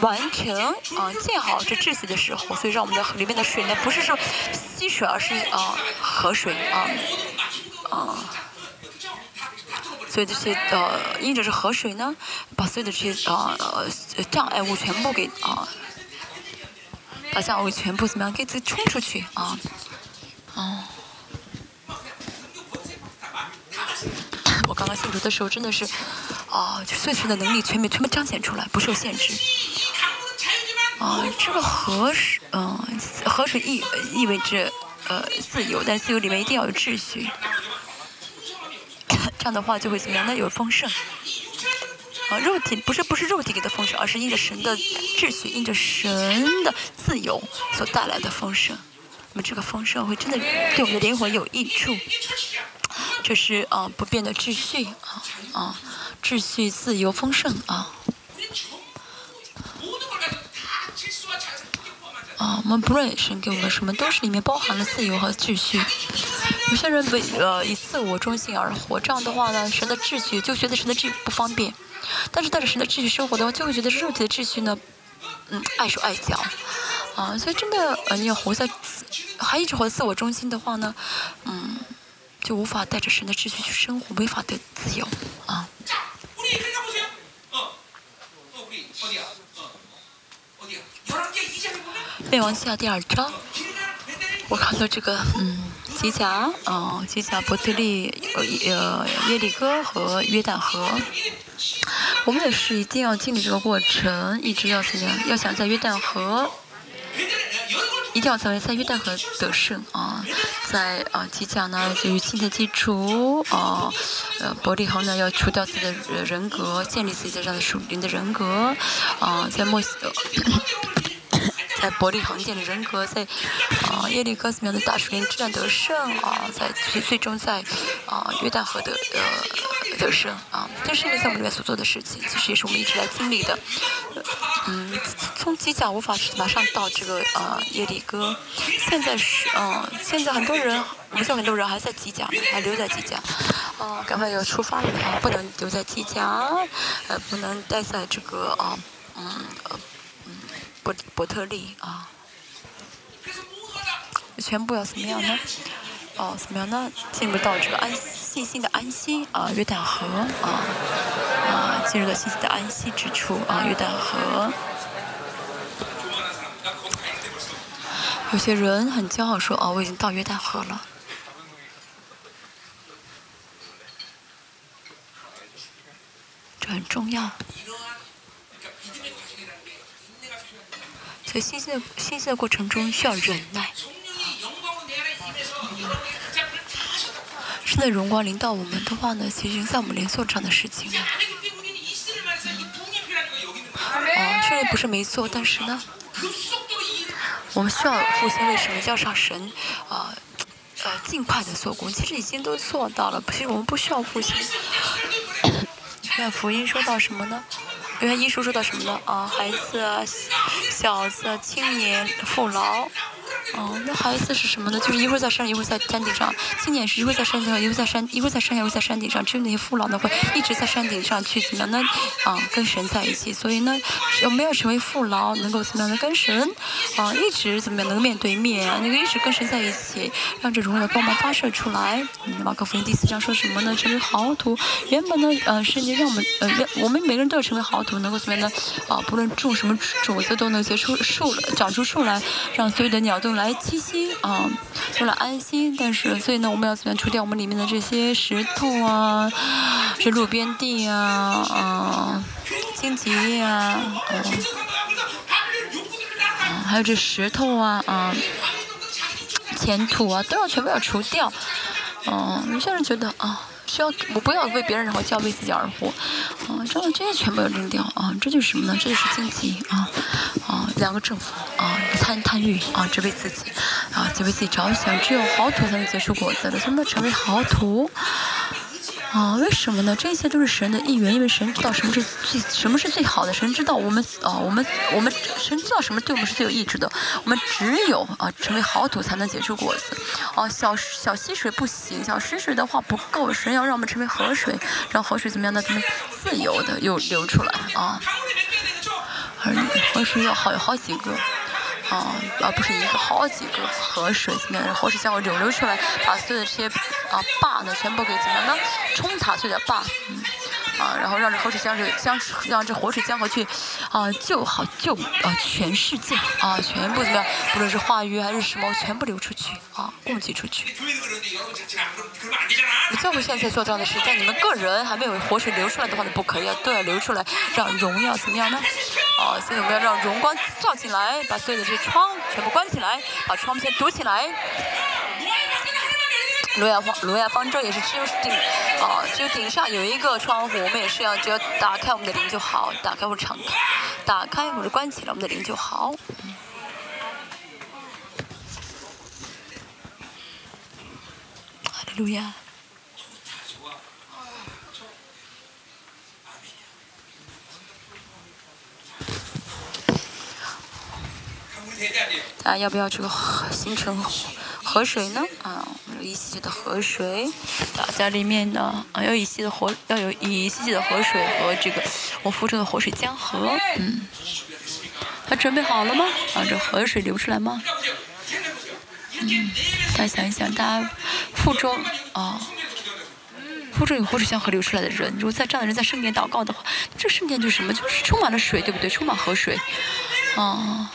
完成啊，建好这秩序的时候。所以让我们的里面的水呢，不是说溪水，而是啊河水啊啊。所以这些呃，因着是河水呢，把所有的这些啊呃障碍物全部给啊。呃 把障碍物全部怎么样给自己冲出去啊！哦、嗯，我刚刚信主的时候真的是，啊，就所有的能力全面全部彰显出来，不受限制。啊，这个河水，嗯、呃，河水意意味着呃自由，但自由里面一定要有秩序，这样的话就会怎么样呢？有丰盛。 啊，肉体不是不是肉体给的丰盛，而是因着神的秩序，因着神的自由所带来的丰盛。那么这个丰盛会真的对我们的灵魂有益处。这是啊、呃、不变的秩序啊啊，秩序、自由、丰盛啊。啊，我们不论神给我们什么，都是里面包含了自由和秩序。 有些人为呃以自我中心而活，这样的话呢，神的秩序就觉得神的秩序不方便；但是带着神的秩序生活的话，就会觉得肉体的秩序呢，嗯，碍手碍脚啊。所以真的，呃，你要活在还一直活在自我中心的话呢，嗯，就无法带着神的秩序去生活，没法得自由啊。列王记下第二章，我看到这个，嗯。 吉甲，嗯，吉甲、伯特利、呃、耶利哥和约旦河，我们也是一定要经历这个过程，一直要怎么样？要想在约旦河，一定要在约旦河得胜啊！在啊吉甲呢，就与信的基础啊，呃，伯利恒呢要除掉自己的人格，建立自己的这样的属灵的人格啊，在墨西。在伯利恒建立人格，在啊、呃、耶利哥怎么样的大水林之战得胜啊，在最最终在啊、呃、约旦河的呃得胜啊，这是在我们里面所做的事情，其实也是我们一直来经历的。嗯，从基甲无法马上到这个呃耶利哥，现在是呃现在很多人，我们现在很多人还在基甲，还留在基甲，啊、呃，赶快要出发了啊，不能留在基甲，呃，不能待在这个啊嗯。呃 伯特利啊，全部要怎么样呢？哦，怎么样呢？进入到这个安信心的安息啊，约旦河啊啊，进入到信心的安息之处啊，约旦河。 有些人很骄傲说：“哦，我已经到约旦河了。”这很重要。所以信心的信心的过程中需要忍耐。神的荣光临到我们的话呢，其实在我们灵受上的事情呢。哦，确实不是没做，但是呢。 我们需要复兴为什么要让神，呃，呃，尽快的做工？其实已经都做到了，其实我们不需要复兴。那福音说到什么呢？约翰一书说到什么呢？啊，孩子、小子、青年、父老。哦，那孩子是什么呢？就是一会儿在山上，一会儿在山顶上；青年是一会儿在山顶上，一会儿在山，一会儿在山下，一会儿在山顶上。只有那些父老呢，会一直在山顶上去怎么样呢？啊，跟神在一起。所以呢，我们要成为父老，能够怎么样呢？跟神啊，一直怎么样能够面对面，能够一直跟神在一起，让这荣耀的光芒发射出来。嗯，马可福音第四章说什么呢？成为豪土。原本呢，呃，圣经让我们，呃，我们每个人都要成为豪土，能够怎么样呢？啊，不论种什么种子，都能结出树，长出树来，让所有的鸟都。 用来栖息啊，用来安息。但是，所以呢，我们要怎样除掉我们里面的这些石头啊，这路边地啊，啊，荆棘啊，嗯、啊，还有这石头啊，啊，前土啊，都要全部要除掉。嗯、啊，有些人觉得啊，需要我不要为别人而活，就要为自己而活。啊，这样这些全部要扔掉啊，这就是什么呢？这就是荆棘啊，啊，两个政府啊。 贪贪欲啊，只为自己啊，只为自己着想，只有好土才能结出果子的，所以要成为好土啊？为什么呢？这些都是神的意愿，因为神知道什么是最什么是最好的，神知道我们啊，我们我们神知道什么对我们是最有益处的，我们只有啊成为好土才能结出果子啊。小小溪水不行，小溪水的话不够，神要让我们成为河水，让河水怎么样呢？怎么自由的又流出来啊？而河水要好有好几个。 啊，而不是一个，好几个河水怎么样？河水向我流流出来，把所有的这些啊坝呢，全部给怎么样呢？冲塌碎的坝，嗯，啊，然后让这河水江水江让这活水江河去啊救好救啊全世界啊全部怎么样？不论是化约还是什么，全部流出去啊，供给出去。你教会现在做这样的事，但你们个人还没有活水流出来的话呢，不可以啊，都要流出来，让荣耀怎么样呢？ 啊，所以我们要让荣光照进来，把所有的这些窗全部关起来，把窗先堵起来。罗亚方罗亚方舟也是只有顶啊，只有顶上有一个窗户，我们也是要只要打开我们的灵就好，打开或者敞开，打开或者关起来我们的灵就好。嗯 哈利路亚。 大家要不要这个形成河水呢？啊，有以西结的河水，大家里面呢，啊，要以西结的河，要有以西结的河水和这个我腹中的活水江河。嗯，他准备好了吗？啊，这河水流出来吗？嗯，大家想一想，大家腹中啊。 腹中有活水江河流出来的人，如果在这样的人在圣殿祷告的话，这圣殿就是什么？就是充满了水，对不对？充满河水，啊！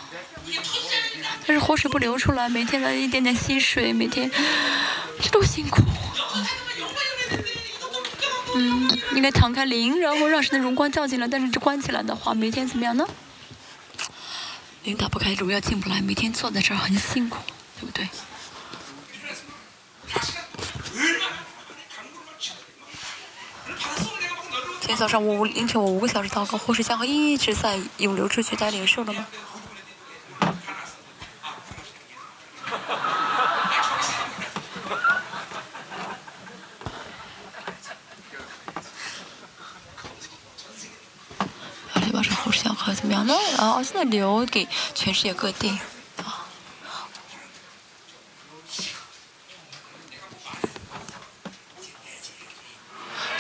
但是活水不流出来，每天来一点点溪水，每天这多辛苦。嗯，应该敞开灵，然后让神的荣光照进来。但是这关起来的话，每天怎么样呢？灵打不开，荣耀进不来，每天坐在这儿很辛苦，对不对？ 今天早上我凌晨我五个小时祷告，活水江河一直在涌流出去，大家领受了吗？好嘞，把这活水江河怎么样呢？啊，现在流给全世界各地。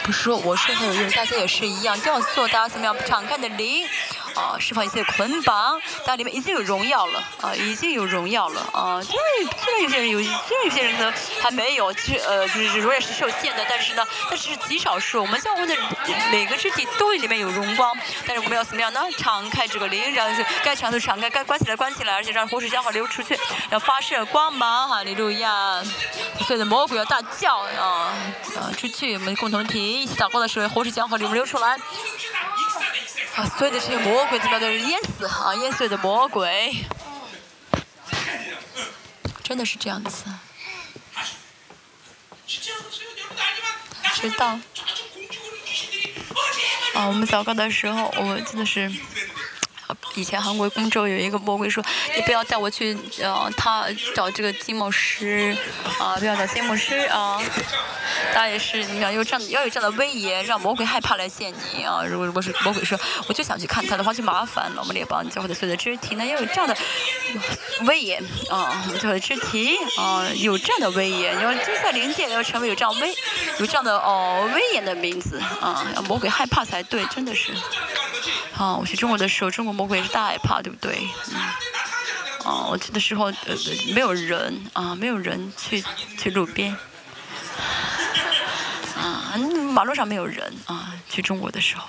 不是说我说的有用，大家也是一样，要做大家怎么样？敞开你的灵，啊，释放一切捆绑，但里面已经有荣耀了啊，已经有荣耀了啊。虽然虽然有些人有，虽然有些人呢还没有，就是呃就是荣耀是受限的，但是呢，但是极少数。我们教会的每个肢体都里面有荣光，但是我们要怎么样呢？敞开这个灵，然后是该敞就敞开，该关起来关起来，而且让活水江河流出去，要发射光芒哈利路亚！所有的魔鬼要大叫啊啊出去！我们共同提一起祷告的时候，活水江河流流出来。 啊！所有的这些魔鬼怎么都是淹死啊！淹死的魔鬼，真的是这样子。知道。啊，我们祷告的时候，我真的是。 以前韩国公州有一个魔鬼说：“你不要带我去，呃，他找这个金牧师，啊、呃，不要找金牧师啊。呃”大家也是怎么讲？有这样要有这样的威严，让魔鬼害怕来见你啊！如果如果是魔鬼说我就想去看他的话，就麻烦了。我们列邦教会的所有的肢体呢，要有这样的威严啊！我们教会的肢体啊，有这样的威严，要就在灵界要成为有这样威有这样的哦威严的名字啊！让魔鬼害怕才对，真的是。 啊，我去中国的时候，中国魔鬼也是大害怕，对不对？嗯，啊，我去的时候，呃，没有人啊，没有人去去路边，啊，马路上没有人啊。去中国的时候，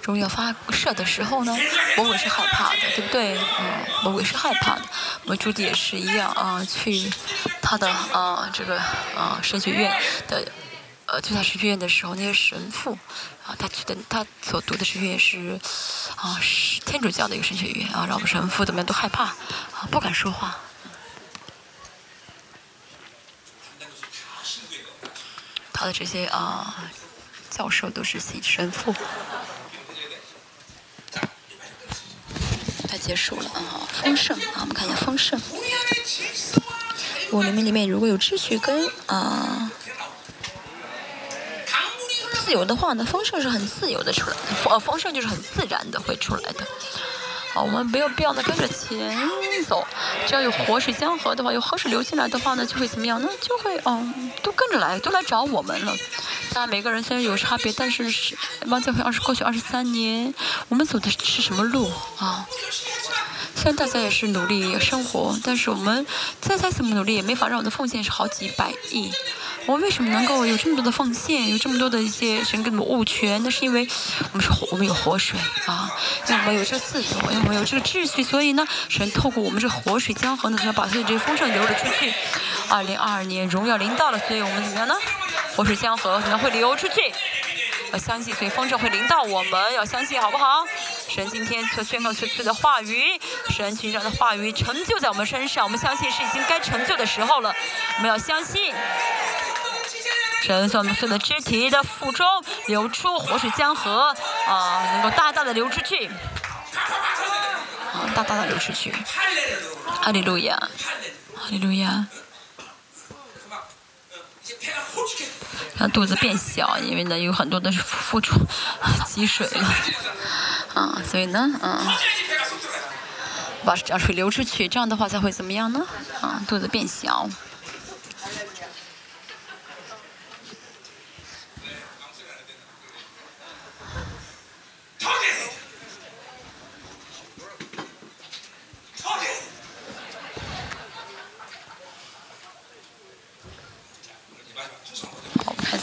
中药发射的时候呢，魔鬼是害怕的，对不对？嗯，魔鬼是害怕的。我们朱迪也是一样啊，去他的啊这个啊神学院的。 呃，去他神学院的时候，那些神父啊，他去的他所读的神学院是啊，是天主教的一个神学院啊，然后我们神父怎么样都害怕啊，不敢说话。他的这些啊，教授都是神父。快结束了啊，丰盛啊，我们看一下丰盛。我里面里面如果有秩序跟啊。 自由的话呢，丰盛是很自由的出来的，呃，丰盛就是很自然的会出来的。啊，我们没有必要的跟着钱走，只要有活水江河的话，有河水流进来的话呢，就会怎么样呢？就会哦，都跟着来，都来找我们了。大家每个人虽然有差别，但是是王教会二十过去二十三年，我们走的是什么路啊？虽然大家也是努力生活，但是我们再再怎么努力，也没法让我们的奉献是好几百亿。 我们为什么能够有这么多的奉献，有这么多的一些神给我们物权？那是因为我们是活，我们有活水啊，因为我们有这自由，因为我们有这个秩序，所以呢，神透过我们这活水江河呢，要把所有这些丰盛流了出去。二零二二年荣耀临到了，所以我们怎么样呢？活水江河可能会流出去。 要相信，所以丰盛会临到我们。要相信，好不好？神今天所宣告出去的话语，神寻找的话语成就在我们身上。我们相信是已经该成就的时候了。我们要相信，神从我们所有的肢体的腹中流出活水江河啊、呃，能够大大的流出去，啊，大大的流出去。哈利路亚，哈利路亚。 让肚子变小，因为呢有很多的是付出积水了，啊，所以呢，嗯、啊，把这水流出去，这样的话才会怎么样呢？啊，肚子变小。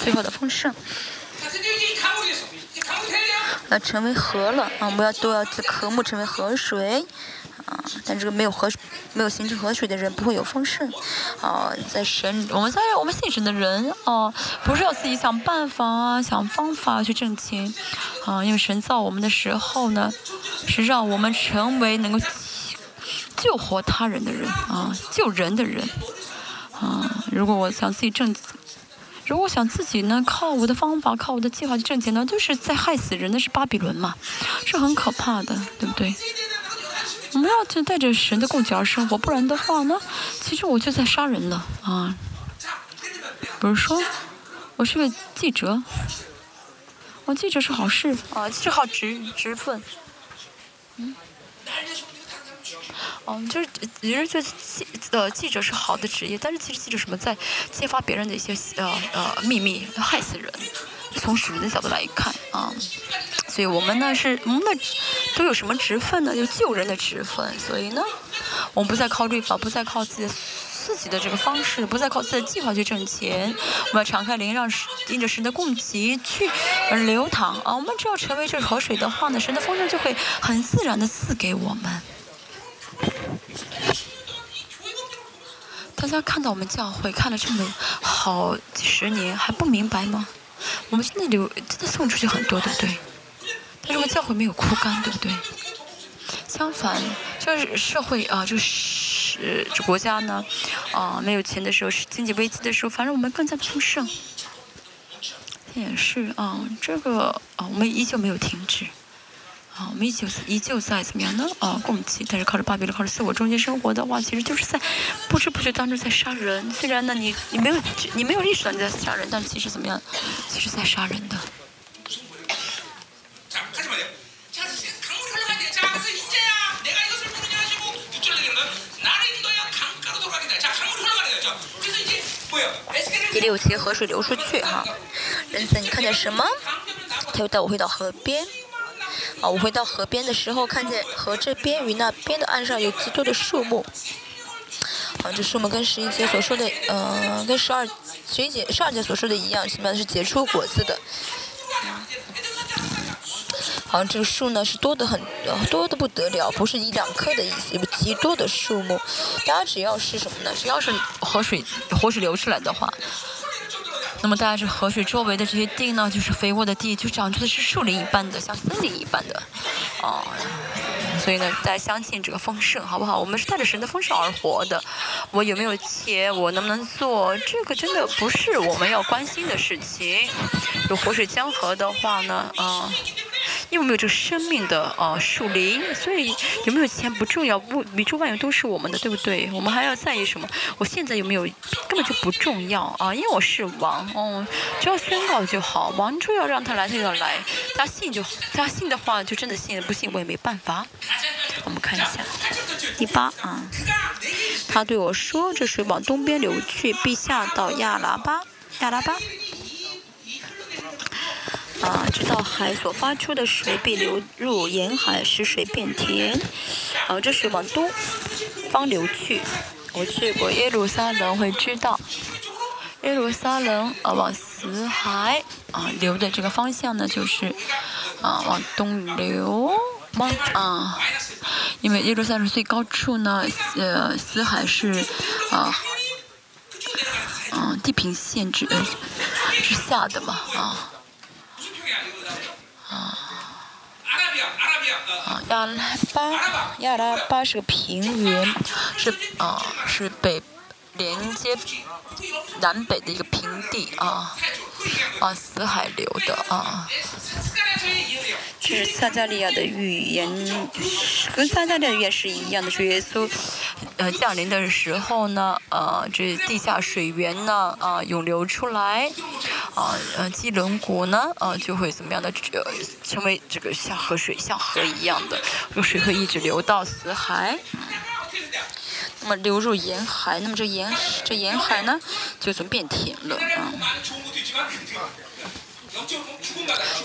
最后的丰盛，要成为河了啊！我们要都要渴慕成为河水啊！但这个没有河，没有形成河水的人不会有丰盛啊！在神，我们在我们信神的人啊，不是要自己想办法啊、想方法去挣钱啊！因为神造我们的时候呢，是让我们成为能够救活他人的人啊，救人的人啊！如果我想自己挣。 如果想自己呢，靠我的方法，靠我的计划去挣钱呢，就是在害死人，那是巴比伦嘛，是很可怕的，对不对？我们要去带着神的供给而生活，不然的话呢，其实我就在杀人了啊！比如说，我是个记者，我、啊、记者是好事啊，记者好职职分，嗯。 哦，就是有人觉得记呃记者是好的职业，但是其实记者什么在揭发别人的一些呃呃秘密，害死人，从属灵的角度来看啊，所以我们呢是我们的都有什么职分呢？有救人的职分，所以呢，我们不再靠律法，不再靠自己的自己的这个方式，不再靠自己的计划去挣钱，我们要敞开灵，让因着神的供给去流淌啊！我们只要成为这河水的话呢，神的丰盛就会很自然的赐给我们。大家看到我们教会看了这么好几十年，还不明白吗？我们真的流，真的送出去很多，对不对？但是我们教会没有枯干，对不对？相反，就是社会啊，就是这国家呢，啊，没有钱的时候，是经济危机的时候，反正我们更加的丰盛。也是啊，这个啊，我们依旧没有停止。啊，我们依旧依旧在怎么样呢？啊，供给，但是靠着巴比伦，靠着自我中间生活的话，其实就是在不知不觉当中在杀人。虽然呢，你你没有你没有意识到你在杀人，但其实怎么样？其实在杀人的。第六节，河水流出去哈，人子，你看见什么？他又带我回到河边。啊，我回到河边的时候，看见河这边与那边的岸上有极多的树木。啊，这树木跟十一节所说的，呃，跟十二十一节上节所说的一样，起码是结出果子的。好、啊，这个树呢是多得很，多得不得了，不是一两棵的意思，有极多的树木。大家只要是什么呢？只要是河水河水流出来的话。那么，大家这河水周围的这些地呢，就是肥沃的地，就长出的是树林一般的，像森林一般的，哦、嗯。所以呢，大家相信这个丰盛，好不好？我们是带着神的丰盛而活的。我有没有钱，我能不能做，这个真的不是我们要关心的事情。有活水江河的话呢，啊、嗯，因为没有这个生命的啊、呃、树林，所以有没有钱不重要，不宇宙万有都是我们的，对不对？我们还要在意什么？我现在有没有根本就不重要啊，因为我是王。哦，只要宣告就好，王主要让他来，他就要来。他信就，他信的话就真的信，不信我也没办法。我们看一下第八啊，他对我说：“这水往东边流去，必下到亚拉巴，亚拉巴。啊，直到海所发出的水必流入沿海，使水变甜。啊，这水往东方流去。我去过耶路撒冷，会知道。”耶路撒冷啊，往死海啊流的这个方向呢，就是啊往东流，往啊，因为耶路撒冷最高处呢，呃，死海是啊，嗯、啊，地平线之呃之下的嘛啊啊啊，亚拉巴，亚拉巴是个平原，是啊是北。连接南北的一个平地啊，啊，死海流的啊，这是撒加利亚的预言，跟撒加利亚的预言是一样的。主耶稣，呃，降临的时候呢，呃，这地下水源呢，啊、呃，涌流出来，啊，呃，基伦谷呢，啊、呃，就会怎么样的，呃，成为这个像河水，像河一样的，这水会一直流到死海。那么流入沿海，那么这沿这沿海呢，就怎么变甜了啊、嗯？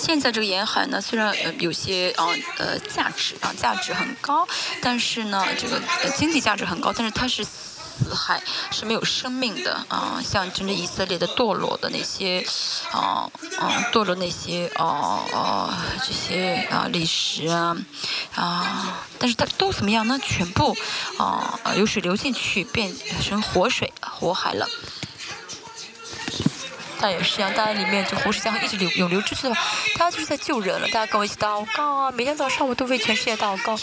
现在这个沿海呢，虽然呃有些啊呃价值啊价值很高，但是呢这个、呃、经济价值很高，但是它是死海，是没有生命的啊。像真的以色列的堕落的那些啊啊堕落那些啊啊这些啊历史啊啊。但是它都怎么样呢？全部啊、呃，有水流进去，变成活水、活海了。但也是一样，大家里面就活水江河一直流涌流出去的话，大家就是在救人了。大家跟我一起祷告啊！每天早上我都为全世界祷告。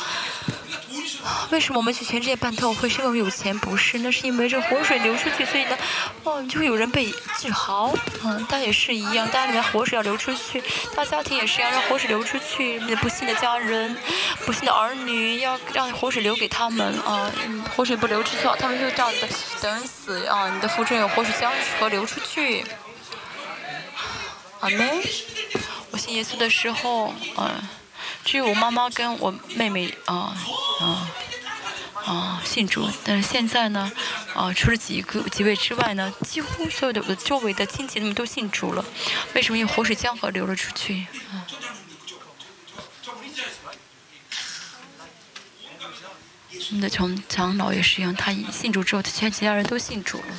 为什么我们去全世界办特会？是因为我们有钱？不是，那是因为这活水流出去，所以呢，哦，就会有人被治好。嗯，但也是一样，大家里面活水要流出去，大家庭也是要让活水流出去。不幸的家人、不幸的儿女，要让活水流给他们啊、嗯！活水不流出去，他们就这样子等死啊！你的腹中有活水江河流出去。阿门。我信耶稣的时候，嗯、呃，只有我妈妈跟我妹妹啊啊啊信主，但是现在呢，啊、呃，除了几个几位之外呢，几乎所有的周围的亲戚他们都信主了。为什么？因为活水江河流了出去啊。我们的长长老也是一样，他信主之后，其他其他人都信主了。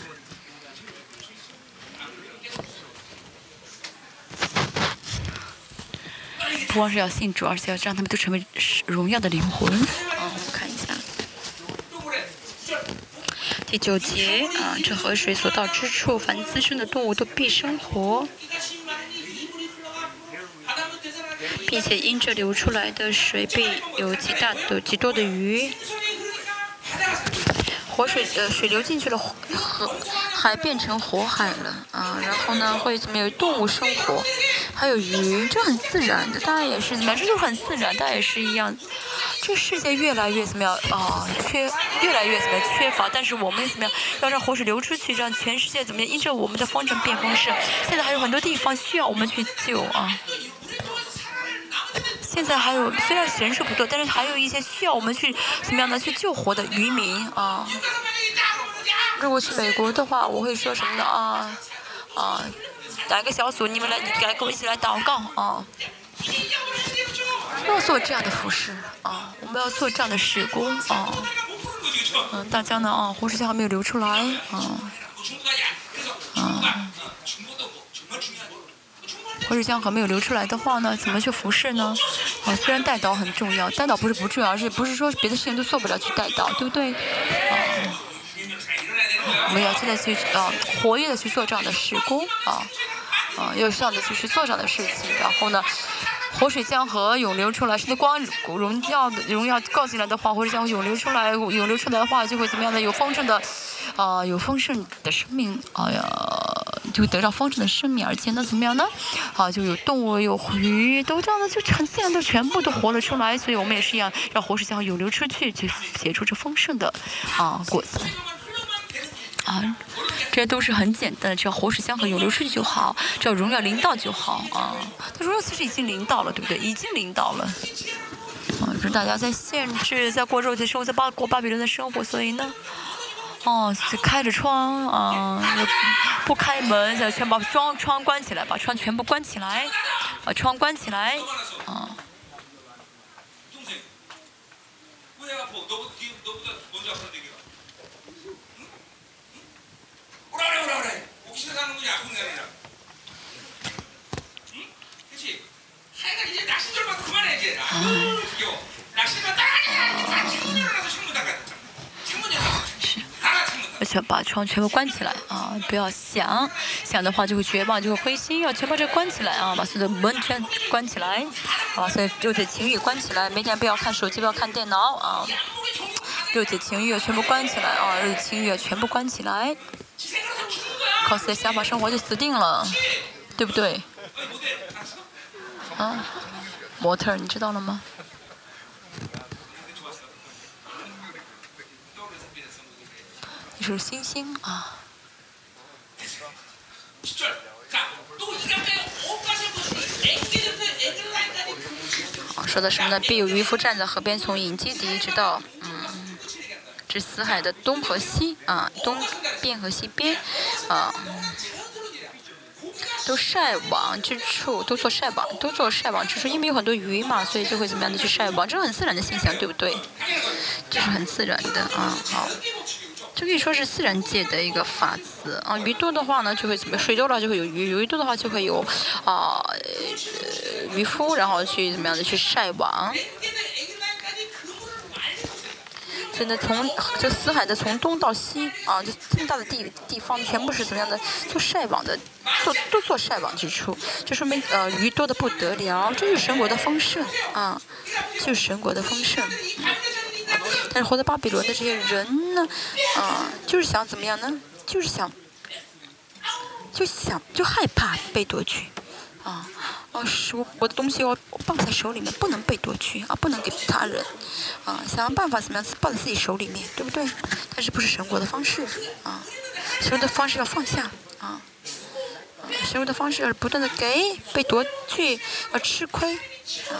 不光是要信主，而且要让他们都成为荣耀的灵魂。嗯，我们看一下第九节啊，这河水所到之处，凡滋生的动物都必生活，并且因这流出来的水被有极大的、极多的鱼。活水呃，水流进去了，河海变成活海了啊。然后呢，会怎么有动物生活？ 还有鱼，这很自然的，大家也是，你们这就很自然，大家也是一样。这世界越来越怎么样啊、呃？缺，越来越怎么样缺乏？但是我们怎么样要让活水流出去，让全世界怎么样？因着我们的方针变方式，现在还有很多地方需要我们去救啊。现在还有，虽然人数不多，但是还有一些需要我们去怎么样呢？去救活的渔民啊。如果去美国的话，我会说什么呢？啊啊。 哪个小组？你们来，你来跟我一起来祷告啊！要做这样的服饰啊！我们要做这样的事工啊！嗯，大家呢啊，活水还没有流出来啊！啊，活水江河没有流出来的话呢，怎么去服侍呢？啊，虽然代祷很重要，代祷不是不重要，而是不是说别的事情都做不了去代祷，对不对？啊。 我们要现在去啊、呃，活跃的去做这样的事工啊，啊，要这样的去做这样的事情。然后呢，活水江河涌流出来，是光荣耀的荣耀告进来的话，活水江河涌流出来，涌流出来的话就会怎么样呢？有丰盛的，啊、呃，有丰盛的生命，哎呀，就会得到丰盛的生命，而且呢怎么样呢？啊，就有动物，有鱼，都这样的，就很自然的全部都活了出来。所以我们也是一样，让活水江河涌流出去，去结出这丰盛的啊果子。 啊，这些都是很简单的，只要活水江河涌流出去就好，只要荣耀临到就好啊。但荣耀其实已经临到了，对不对？已经临到了。啊，就是大家在限制，在过肉体生活，在巴过巴比伦的生活，所以呢，哦、啊，就开着窗啊，不开门，再全把窗窗关起来，把窗全部关起来，把窗关起来啊。 而且把窗全部关起来啊！不要想，想的话就会绝望，就会灰心，要全把这关起来啊！把所有的门全关起来，啊！所以六节情欲关起来，每天不要看手机，不要看电脑啊！六节情欲全部关起来啊！六节情欲全部关起来。 靠自己的想法生活就死定了，对不对？啊，模特，你知道了吗？你是星星啊！说的什么呢？必有渔夫站在河边，从隐基底直到嗯。 是死海的东和西啊，东边和西边啊，都晒网之处，都做晒网，都做晒网之处，因为有很多鱼嘛，所以就会怎么样的去晒网，这是很自然的现象，对不对？这是很自然的啊，好，这可以说是自然界的一个法则啊。鱼多的话呢，就会怎么水多了就会有鱼，鱼多的话就会有啊、呃、渔夫，然后去怎么样的去晒网。 真的从就死海的从东到西啊，就这么大的地地方，全部是怎么样的？做晒网的，做都做晒网之处，就说明呃鱼多的不得了，这就是神国的丰盛啊，就是神国的丰盛。但是活在巴比伦的这些人呢，啊，就是想怎么样呢？就是想，就想就害怕被夺取。 啊，哦、啊，是我我的东西我抱在手里面，不能被夺去啊，不能给他人，啊，想办法怎么样抱在自己手里面，对不对？但是不是神国的方式啊，神国的方式要放下啊，啊神国的方式要不断的给被夺去，要吃亏啊，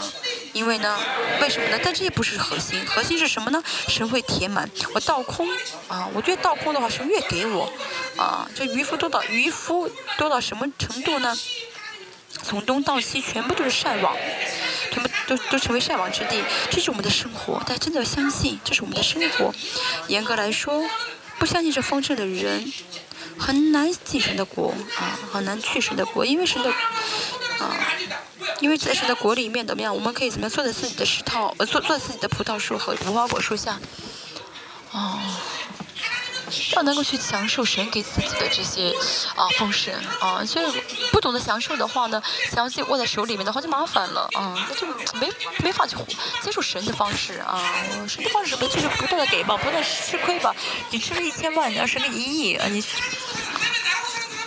因为呢，为什么呢？但这也不是核心，核心是什么呢？神会填满。我倒空啊，我觉得倒空的话，神越给我啊。这渔夫多到渔夫多到什么程度呢？从东到西，全部都是晒网，全部都都成为晒网之地。这是我们的生活，大家真的要相信，这是我们的生活。严格来说，不相信这方式的人，很难进神的国啊，很难去神的国，因为神的啊。因为在神的国里面怎么样？我们可以怎么样坐在自己的石头，呃，坐坐自己的葡萄树和无花果树下，哦，要能够去享受神给自己的这些啊丰盛啊。所以不懂得享受的话呢，想要自己握在手里面的话就麻烦了啊，那就没没法去接触神的方式啊。神的方式什么？就是不断的给吧，不断吃亏吧。你吃了一千万，你要吃了一亿啊！你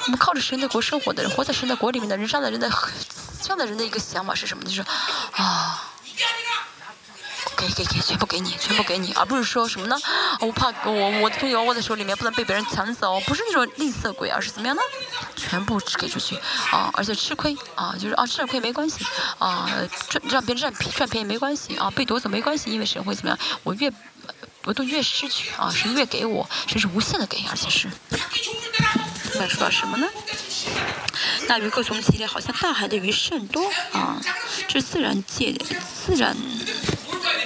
我们靠着神的国生活的人，活在神的国里面的人，这样的人的。这样的人的一个想法是什么？就是啊，给给给，全部给你，全部给你，而不是说什么呢？啊、我怕我我的朋友握在手里面，不能被别人抢走，不是那种吝啬鬼，而是怎么样呢？全部给出去啊，而且吃亏啊，就是啊，吃亏没关系啊，赚让别人占便占便宜没关系啊，被夺走没关系，因为神会怎么样？我越我都越失去啊，神越给我，神是无限的给，而且是。那说到什么呢？那鱼各从其类，好像大海的鱼甚多啊！这是自然界自然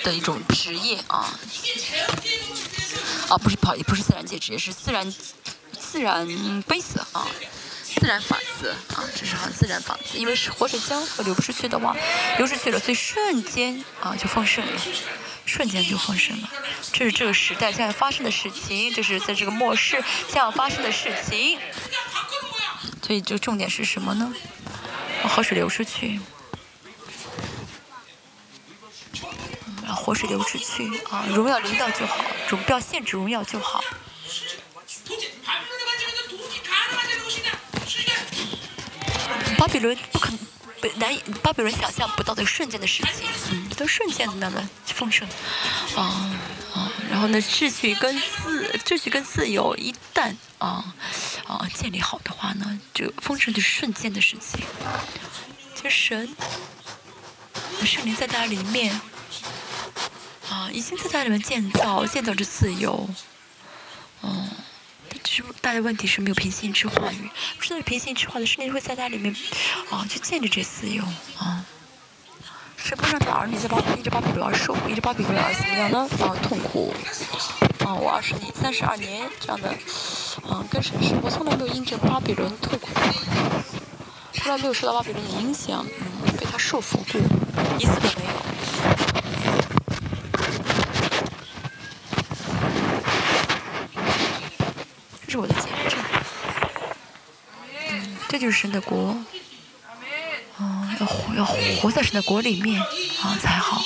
的一种职业啊！啊，不是跑，也不是自然界职业，是自然自然规则啊，自然法则啊，这是好像自然法则。因为是活水江河流不出去的话，流出去了，所以瞬间啊就丰盛了。瞬间就丰盛了，这是这个时代将要发生的事情，这是在这个末世将要发生的事情。所以，这重点是什么呢？河水流出去，嗯，让活水流出去啊！荣耀领导就好，荣不要限制荣耀就好。巴比伦不可能。难以巴比伦想象不到的瞬间的事情，嗯，都瞬间怎么样的丰盛，啊啊，然后呢，秩序跟自秩序跟自由一旦啊啊建立好的话呢，这丰盛就是瞬间的事情。就神，圣灵在他里面啊，已经在他里面建造建造着自由，嗯、啊。大家问题是没有平心之话语，不是平心之话的圣灵会在它里面，啊，去建立这自由啊。神不让他儿女在巴依着巴比伦而受苦，依着巴比伦而怎么样呢？啊，痛苦。啊，我二十年、三十二年这样的，啊，跟神生活，从来没有因着巴比伦痛苦，从来没有受到巴比伦的影响，嗯，被他束缚过，一次都没有。这是我的见证，嗯，这就是神的国，嗯，要活要活在神的国里面啊才好，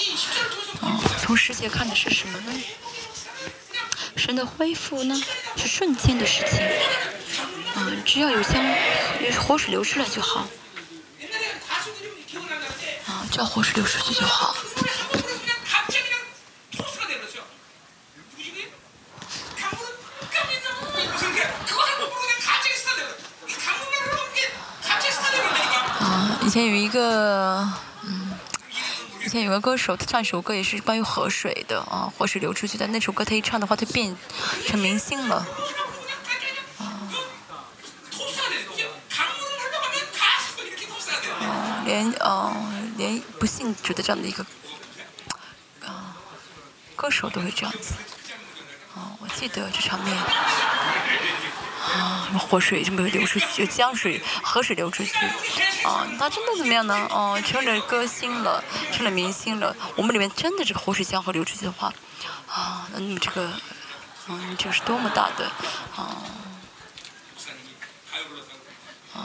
啊，从世界看的是什么呢？神的恢复呢是瞬间的事情，嗯，只要有江活水流出来就好，啊，只要活水流出去就好。以前有一个，嗯，以前有个歌手，他唱一首歌也是关于河水的啊，河水流出去的。但那首歌他一唱的话，就变成明星了。啊，啊连啊连不信主的这样的一个啊歌手都会这样子。啊，我记得这场面。啊，活水就没有流出去，江水、河水流出去，啊，那真的怎么样呢？哦、啊，成了歌星了，成了明星了。我们里面真的这个活水、江河流出去的话，啊，那你们这个，嗯、啊，你这个是多么大的，啊，啊，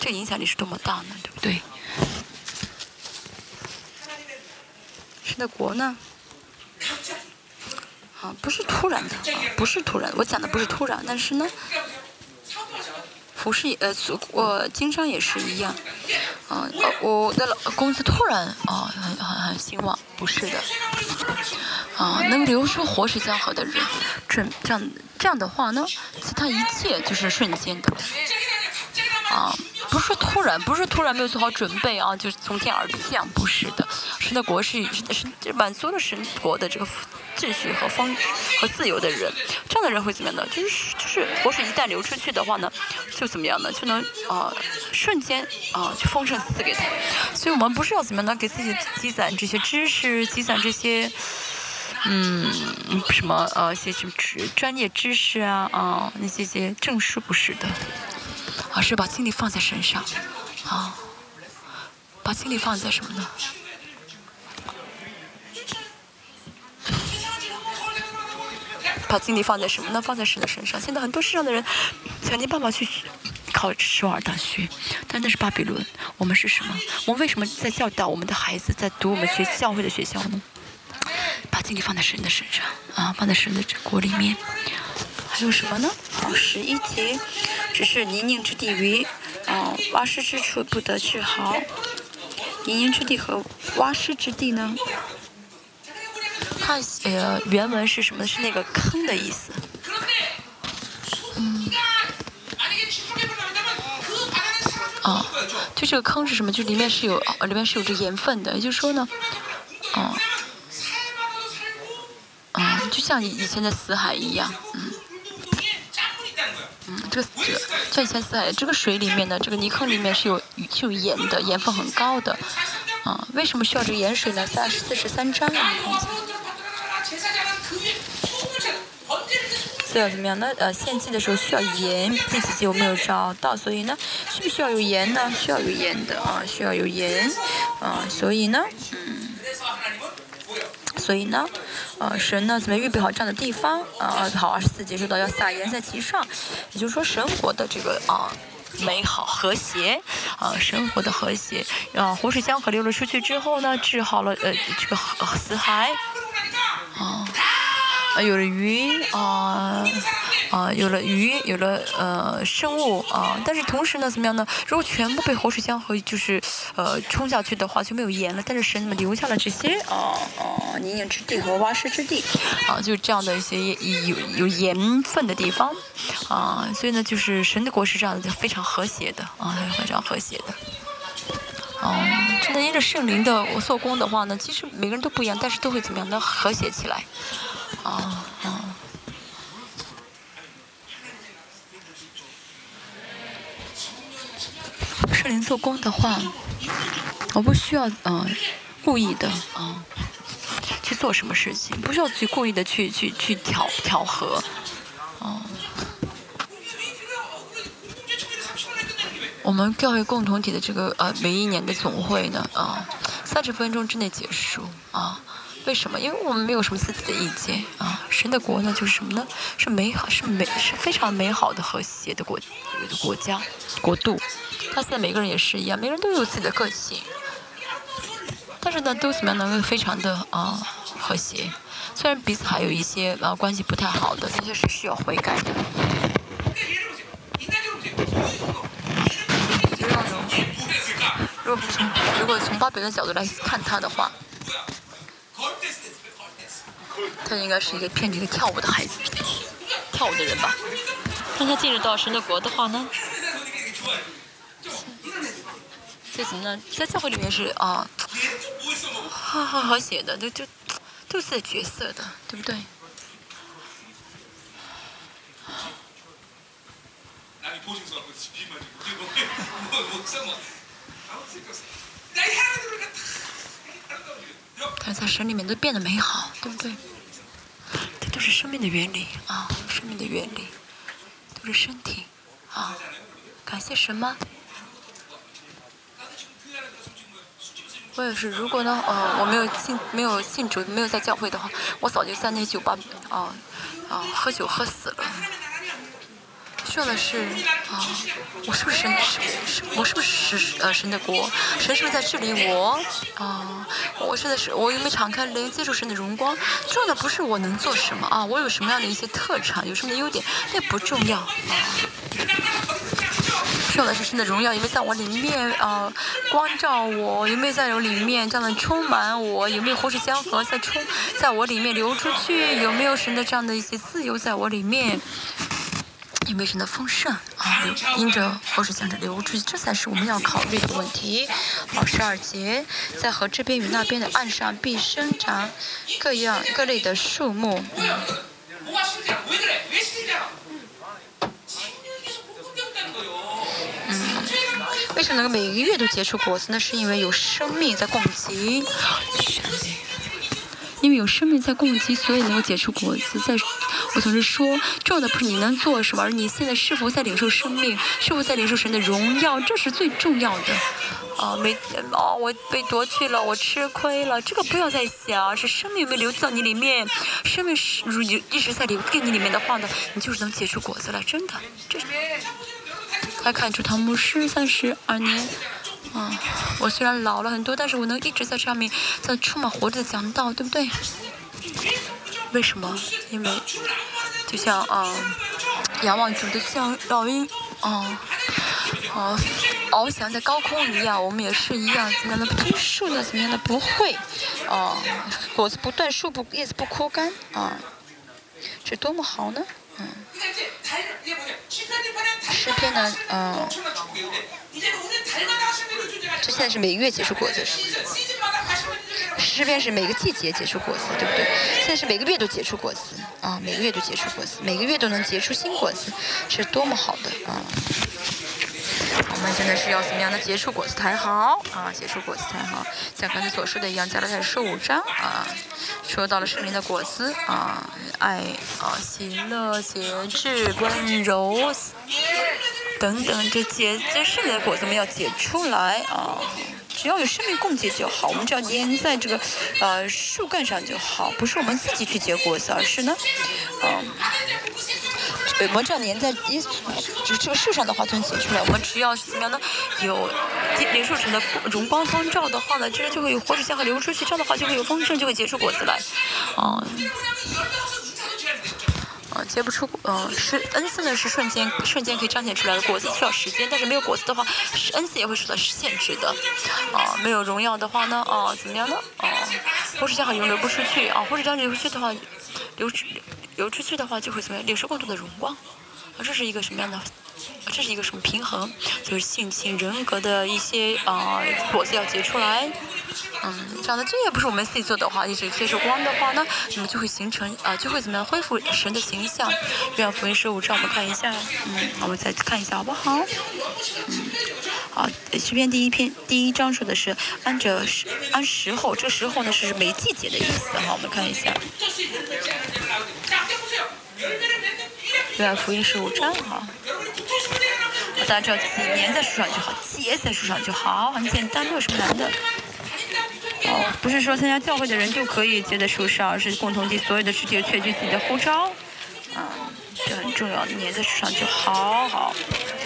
这个影响力是多么大呢？对不对？神的国呢？啊，不是突然的、啊，不是突然，我讲的不是突然，但是呢，服饰呃，我经商也是一样，啊，我的公司突然啊，很很很兴旺，不是的，啊，能流出活水江河的人，这这样这样的话呢，其他一切就是瞬间的，啊，不是突然，不是突然没有做好准备啊，就是从天而降，不是的。神的国是是满足了神国的这个秩序和方和自由的人，这样的人会怎么样呢？就是就是活水一旦流出去的话呢，就怎么样呢？就能啊、呃、瞬间啊、呃、就丰盛赐给他。所以我们不是要怎么样呢？给自己积攒这些知识，积攒这些。 嗯，什么呃，一些什么知专业知识啊啊，那些些证书不是的，而是把精力放在身上，啊，把精力放在什么呢？把精力放在什么呢？放在神的身上。现在很多世上的人想尽办法去考首尔大学，但那是巴比伦。我们是什么？我们为什么在教导我们的孩子，在读我们学教会的学校呢？ 把精力放在神的身上啊，放在神的国里面。还有什么呢？好，十一节，只是泥泞之地与啊、呃、洼湿之处不得治好。泥泞之地和洼湿之地呢？它呃原文是什么？是那个坑的意思。嗯。啊，就这个坑是什么？就里面是有，啊、里面是有这盐分的。也就是说呢，啊。 嗯，就像以前的死海一样，嗯，嗯，这个这个像以前死海，这个水里面呢，这个泥坑里面是有是有盐的，盐分很高的，啊、嗯，为什么需要这个盐水呢？在四十三章，所以要怎么样呢？呃，献祭的时候需要盐，第几节我没有找到，所以呢，需不需要有盐呢？需要有盐的啊，需要有盐，啊，所以呢，嗯。 所以呢，呃，神呢怎么预备好这样的地方？啊、呃，好，二十四节说到要撒盐在其上，也就是说神国的这个啊、呃、美好和谐，啊、呃、神国的和谐，啊、呃、活水江河流了出去之后呢，治好了呃这个死海，啊、呃，有了鱼啊啊、呃呃、有了鱼，有了呃生物啊、呃，但是同时呢怎么样呢？如果全部被活水江河就是呃冲下去的话就没有盐了，但是神怎么留下了这些啊啊？呃 泥泞之地和洼湿之地，啊，就是这样的一些有有盐分的地方，啊，所以呢，就是神的国是这样的，非常和谐的，啊，非常和谐的。哦、啊，真的，因着圣灵的做工的话呢，其实每个人都不一样，但是都会怎么样呢？和谐起来。啊啊。圣灵做工的话，我不需要嗯、呃、故意的啊。 去做什么事情，不需要去故意的去去去调调和，哦、嗯。我们教会共同体的这个呃每一年的总会呢，啊、呃，三十分钟之内结束啊、呃。为什么？因为我们没有什么自己的意见啊、呃。神的国呢，就是什么呢？是美好，是美，是非常美好的和谐的国国家国度。他现在每个人也是一样，每个人都有自己的个性。 但是呢，都怎么样能够非常的啊、呃、和谐？虽然彼此还有一些啊、呃、关系不太好的，但是是需要悔改的。如果从如果从巴比伦的角度来看他的话，他应该是一个偏离了跳舞的孩子，跳舞的人吧。当他进入到神的国的话呢？ 这怎么呢？在教会里面是啊，和和和谐的，就就都是角色的，对不对？他在神里面都变得美好，对不对？这都是生命的原理啊，生命的原理都是身体啊，感谢神吗？ 我也是，如果呢，呃，我没有信，没有信主，没有在教会的话，我早就在那酒吧，啊、呃，啊、呃，喝酒喝死了。需要的是，啊、呃，我是不是神？是，我是不是呃神的国？神是不是在治理我？啊、呃，我现在是，我有没有敞开灵，接触神的荣光？重要的不是我能做什么啊，我有什么样的一些特长，有什么优点，那不重要。重要的是神的荣耀有没有在我里面啊、呃，光照我有没有在我里面这样的充满我有没有活水江河在充在我里面流出去有没有神的这样的一些自由在我里面也没神的丰盛啊，因着河水向着流出去，这才是我们要考虑的问题。好，十二节，在河这边与那边的岸上必生长各样各类的树木。嗯，为什么能够每个月都结出果子呢？是因为有生命在供给。 因为有生命在供给，所以能够结出果子。在，我总是说，重要的不是你能做什么，而你现在是否在领受生命，是否在领受神的荣耀，这是最重要的。啊、呃，没，哦，我被夺去了，我吃亏了，这个不要再想，是生命有没有流到你里面，生命是如一直在流给你里面的话呢，你就是能结出果子来，真的。这，来看出唐牧师三十二年。 啊、嗯，我虽然老了很多，但是我能一直在上面，在充满活力的讲道，对不对？为什么？因为就像啊、呃，仰望主的像老鹰，哦、呃，哦、呃，翱翔在高空一样，我们也是一样，怎么样的枯树呢？怎么样的不会？哦、呃，果子不断，树不叶子不枯干，啊、呃，这多么好呢？嗯。 诗篇呢，嗯、呃，这现在是每个月结出果子，诗篇是每个季节结出果子，对不对？现在是每个月都结出果子啊、呃，每个月都结出果子，每个月都能结出新果子，是多么好的啊！呃、我们真的是要怎么样的结出果子才好啊？结出果子才好，像刚才所说的一样，加拉太书五章啊，说到了圣灵的果子啊，爱啊，喜乐、节制、温柔。 等等，这结这生命的果子我们要结出来啊！只要有生命供给就好，我们只要粘在这个呃树干上就好，不是我们自己去结果子，而是呢，嗯、呃，我们只要粘在一就这个树上的话就能结出来。我们只要怎么样呢？有灵树神的荣光光照的话呢，这就会有活水江河流出去，这样的话就会有丰盛，就会结出果子来，啊、嗯。 呃，结不出，呃，是恩赐呢，是瞬间瞬间可以彰显出来的，果子需要时间，但是没有果子的话，是恩赐也会受到限制的，啊、呃，没有荣耀的话呢，啊、呃，怎么样呢？啊、呃，活水江河流流不出去啊，活水江流出去的话，流出流出去的话就会怎么样？领受更多的荣光，啊，这是一个什么样的？这是一个什么平衡？就是性情、人格的一些啊、呃、果子要结出来。 嗯，这样的，这也不是我们自己做的话，一直接受光的话呢，你们就会形成啊、呃，就会怎么样恢复神的形象。这样福音十五章我们看一下，嗯，我们再看一下好不好？嗯，好，这篇第一篇第一章说的是按着按时候，这时候呢是没季节的意思哈，我们看一下。对啊，福音十五章哈。 大家只要粘在树上就好，结在树上就好，很简单，没有什么难的。哦，不是说参加教会的人就可以结在树上，而是共同地所有的肢体确据自己的呼召。嗯，这很重要，粘在树上就好好。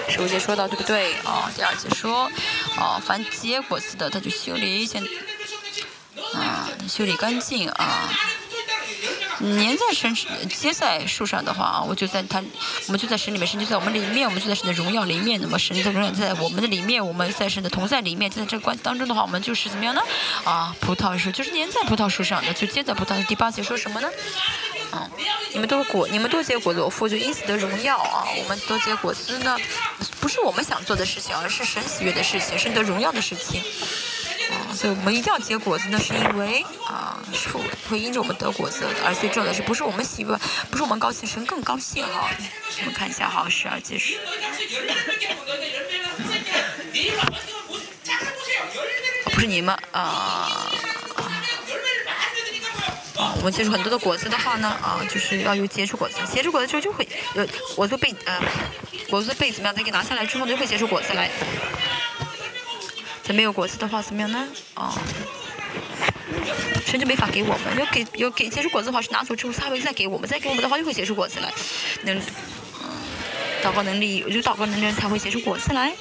十五节说到对不对？哦，第二节说，哦，凡结果子的，他就修理先，啊，修理干净啊。 粘在神接在树上的话啊，我就在他，我们就在神里面，神就在我们里面，我们就在神的荣耀里面。那么神的荣耀在我们的里面，我们在神的同在里面。就在这个关系当中的话，我们就是怎么样呢？啊，葡萄树就是粘在葡萄树上的，就接在葡萄。第八节说什么呢？嗯、啊，你们多果，你们多结果子，我父就因此得荣耀啊。我们多结果子呢，不是我们想做的事情，而是神喜悦的事情，神得荣耀的事情。 啊，所以我们一定要结果子呢，是因为啊，是会因着我们得果子的，而最重要的是不是我们喜悦，不是我们高兴，神更高兴哈。我们看一下哈，十二节是。不是你们啊。啊，我们结出很多的果子的话呢，啊，就是要有结出果子，结出果子之后就会有果子被呃，果子被怎么样再给拿下来之后呢，就会结出果子来。 没有果子的话怎么样呢？哦，神就没法给我们。要给要给结出果子的话是拿走之后，他会再给我们，再给我们的话就会结出果子来。能，嗯，祷告能力，我觉得祷告能力才会结出果子来。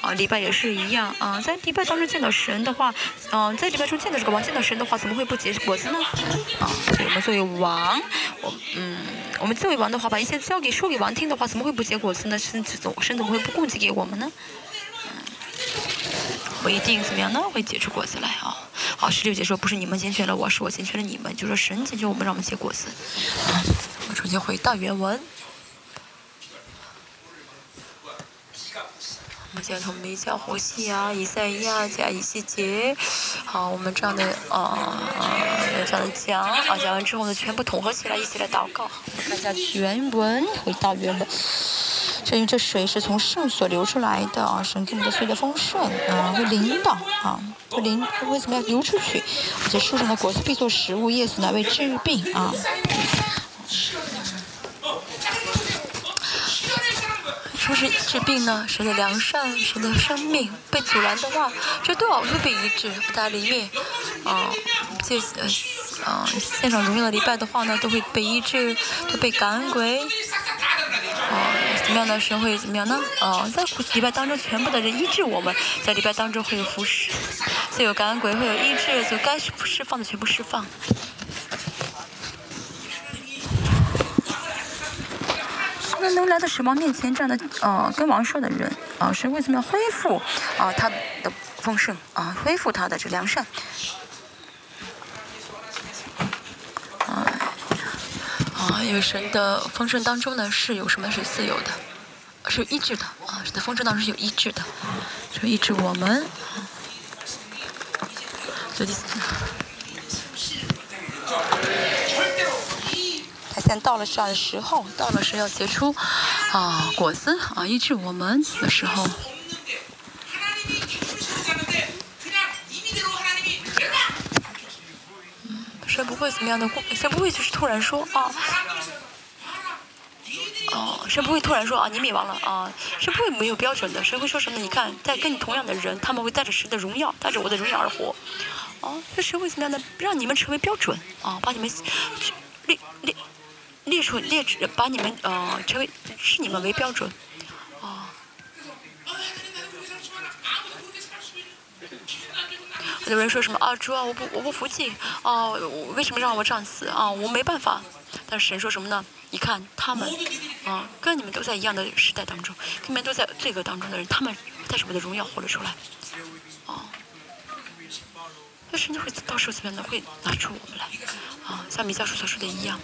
啊，礼拜也是一样啊，在礼拜当中见到神的话，嗯、啊，在礼拜中见到这个王，见到神的话，怎么会不结果子呢？啊，所以我们作为王，我嗯。 我们作为王的话，把一切交给说给王听的话，怎么会不结果子呢？神怎神怎么会不供给给我们呢？我一定怎么样呢？会结出果子来啊！好，十六节说不是你们拣选了我，是我拣选了你们，就说神拣选我们，让我们结果子。啊，我重新回到原文。我们见他们的一家活系啊、以赛亚家、以西结，好、啊，我们这样的啊这样的讲啊，讲完之后呢，全部统合起来，一起来祷告。看一下原文，回到原文。这因为这水是从圣所流出来的啊，神给我们的所有的丰盛啊，会淋到啊，会淋为什么要流出去？而且树上的果子必做食物，叶子乃为治病啊。不是治病呢，谁的良善，谁的生命被阻拦的话，这都要被医治，不在里面。啊、呃，这呃啊、呃，现场荣耀的礼拜的话呢，都会被医治，都被赶鬼。啊、呃，怎么样呢？神会怎么样呢？啊、呃，在礼拜当中，全部的人医治我们，在礼拜当中会有服侍，就有赶鬼，会有医治，就该释放的全部释放。那能来到神王面前这样的呃跟王说的人啊，神为什么要恢复啊他的丰盛啊，恢复他的这良善啊啊，因为神的丰盛当中呢是有什么是自由的，是有医治的啊，神的丰盛当中是有医治的，是医治我们。所以第四现在到了这样的时候，到了是要结出啊、呃、果子啊，医治我们的时候。嗯，神不会怎么样的，神不会就是突然说啊，哦、啊，神不会突然说啊你灭亡了啊，神不会没有标准的，神会说什么？你看，在跟你同样的人，他们会带着神的荣耀，带着我的荣耀而活。哦、啊，那神为什么样的让你们成为标准啊，把你们列列列出列指，把你们呃成为视你们为标准，哦、呃。很多人说什么啊，主啊，我不我不服气啊，我为什么让我这样死啊？我没办法。但是神说什么呢？你看他们，啊、呃，跟你们都在一样的时代当中，跟你们都在罪恶当中的人，他们带着我的荣耀活了出来，哦、呃。那神就会到时候怎么样呢？会拿出我们来，啊，像米迦书所说的一样。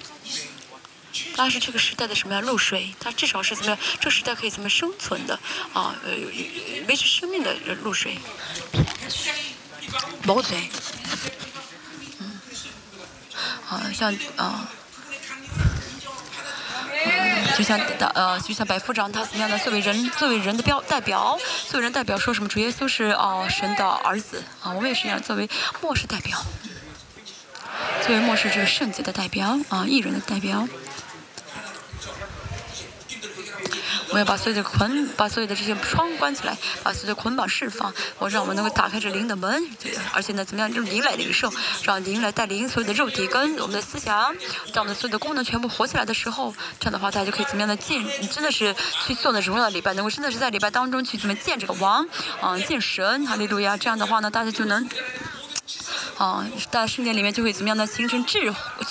它是这个时代的什么样露水？它至少是怎么样？这个时代可以怎么生存的？啊，呃，维持生命的露水。毛嘴。嗯。啊，像啊。就像呃，就像百夫长他怎么样呢？作为人，作为人的标代表，作为人代表说什么？主耶稣是哦、呃、神的儿子啊、呃，我们也是一样，作为末世代表，作为末世这个圣洁的代表啊，义、呃、人的代表。我要把所有的捆，把所有的这些窗关起来，把所有的捆绑释放，我让我们能够打开这灵的门，而且呢，怎么样用灵来领受，让灵来带领所有的肉体跟我们的思想，让我们的所有的功能全部活起来的时候，这样的话大家就可以怎么样的见，真的是去做的荣耀的礼拜，能够真的是在礼拜当中去怎么见这个王，啊、呃，见神，哈利路亚！这样的话呢，大家就能。啊，在圣殿里面就会怎么样呢？形成秩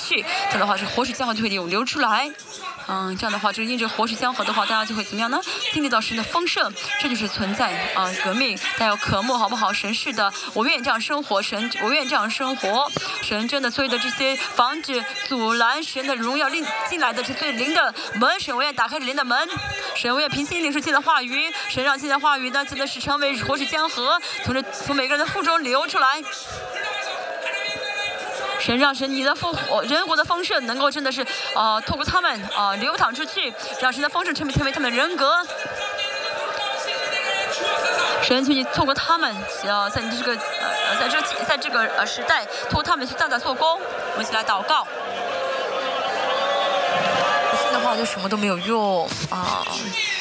序，这样的话是活水江河就会涌流出来。嗯，这样的话就是因着活水江河的话，大家就会怎么样呢？经历到神的丰盛，这就是存在啊革命。大家要渴慕好不好？神是的，我愿意这样生活，神我愿意这样生活。神真的所有的这些防止阻拦神的荣耀令进来的是最灵的门，神我愿打开灵的门，神我愿平心领受自己的话语，神让自己的话语呢真的是成为活水江河，从这从每个人的腹中流出来。神让神你的丰人国的丰盛能够真的是啊、呃，透过他们啊、呃、流淌出去，让神的丰盛成为成为他们的人格。神去你透过他们啊，在你这个呃在这在这个呃时代，透过他们去大大做工。我们一起来祷告。不信的话就什么都没有用啊。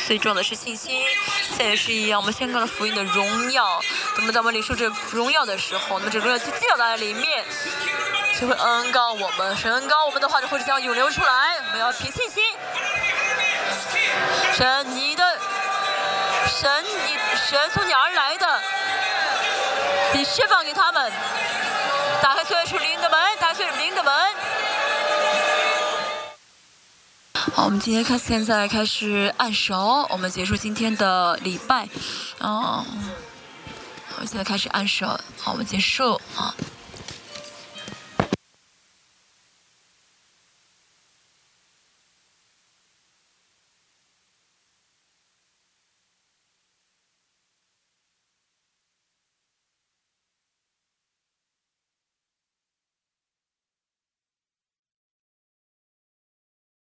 最重要的是信心，现在也是一样。我们宣告了福音的荣耀，那么在我们领受这荣耀的时候，那么这荣耀就进到在里面。就会恩膏我们，神恩膏我们的话就会这样涌流出来。我们要凭信心，神你的神你神从你而来的，你释放给他们，打开所有属灵的门，打开所有灵的门。好，我们今天看现在开始按手，我们结束今天的礼拜。哦，我现在开始按手，好，我们结束啊。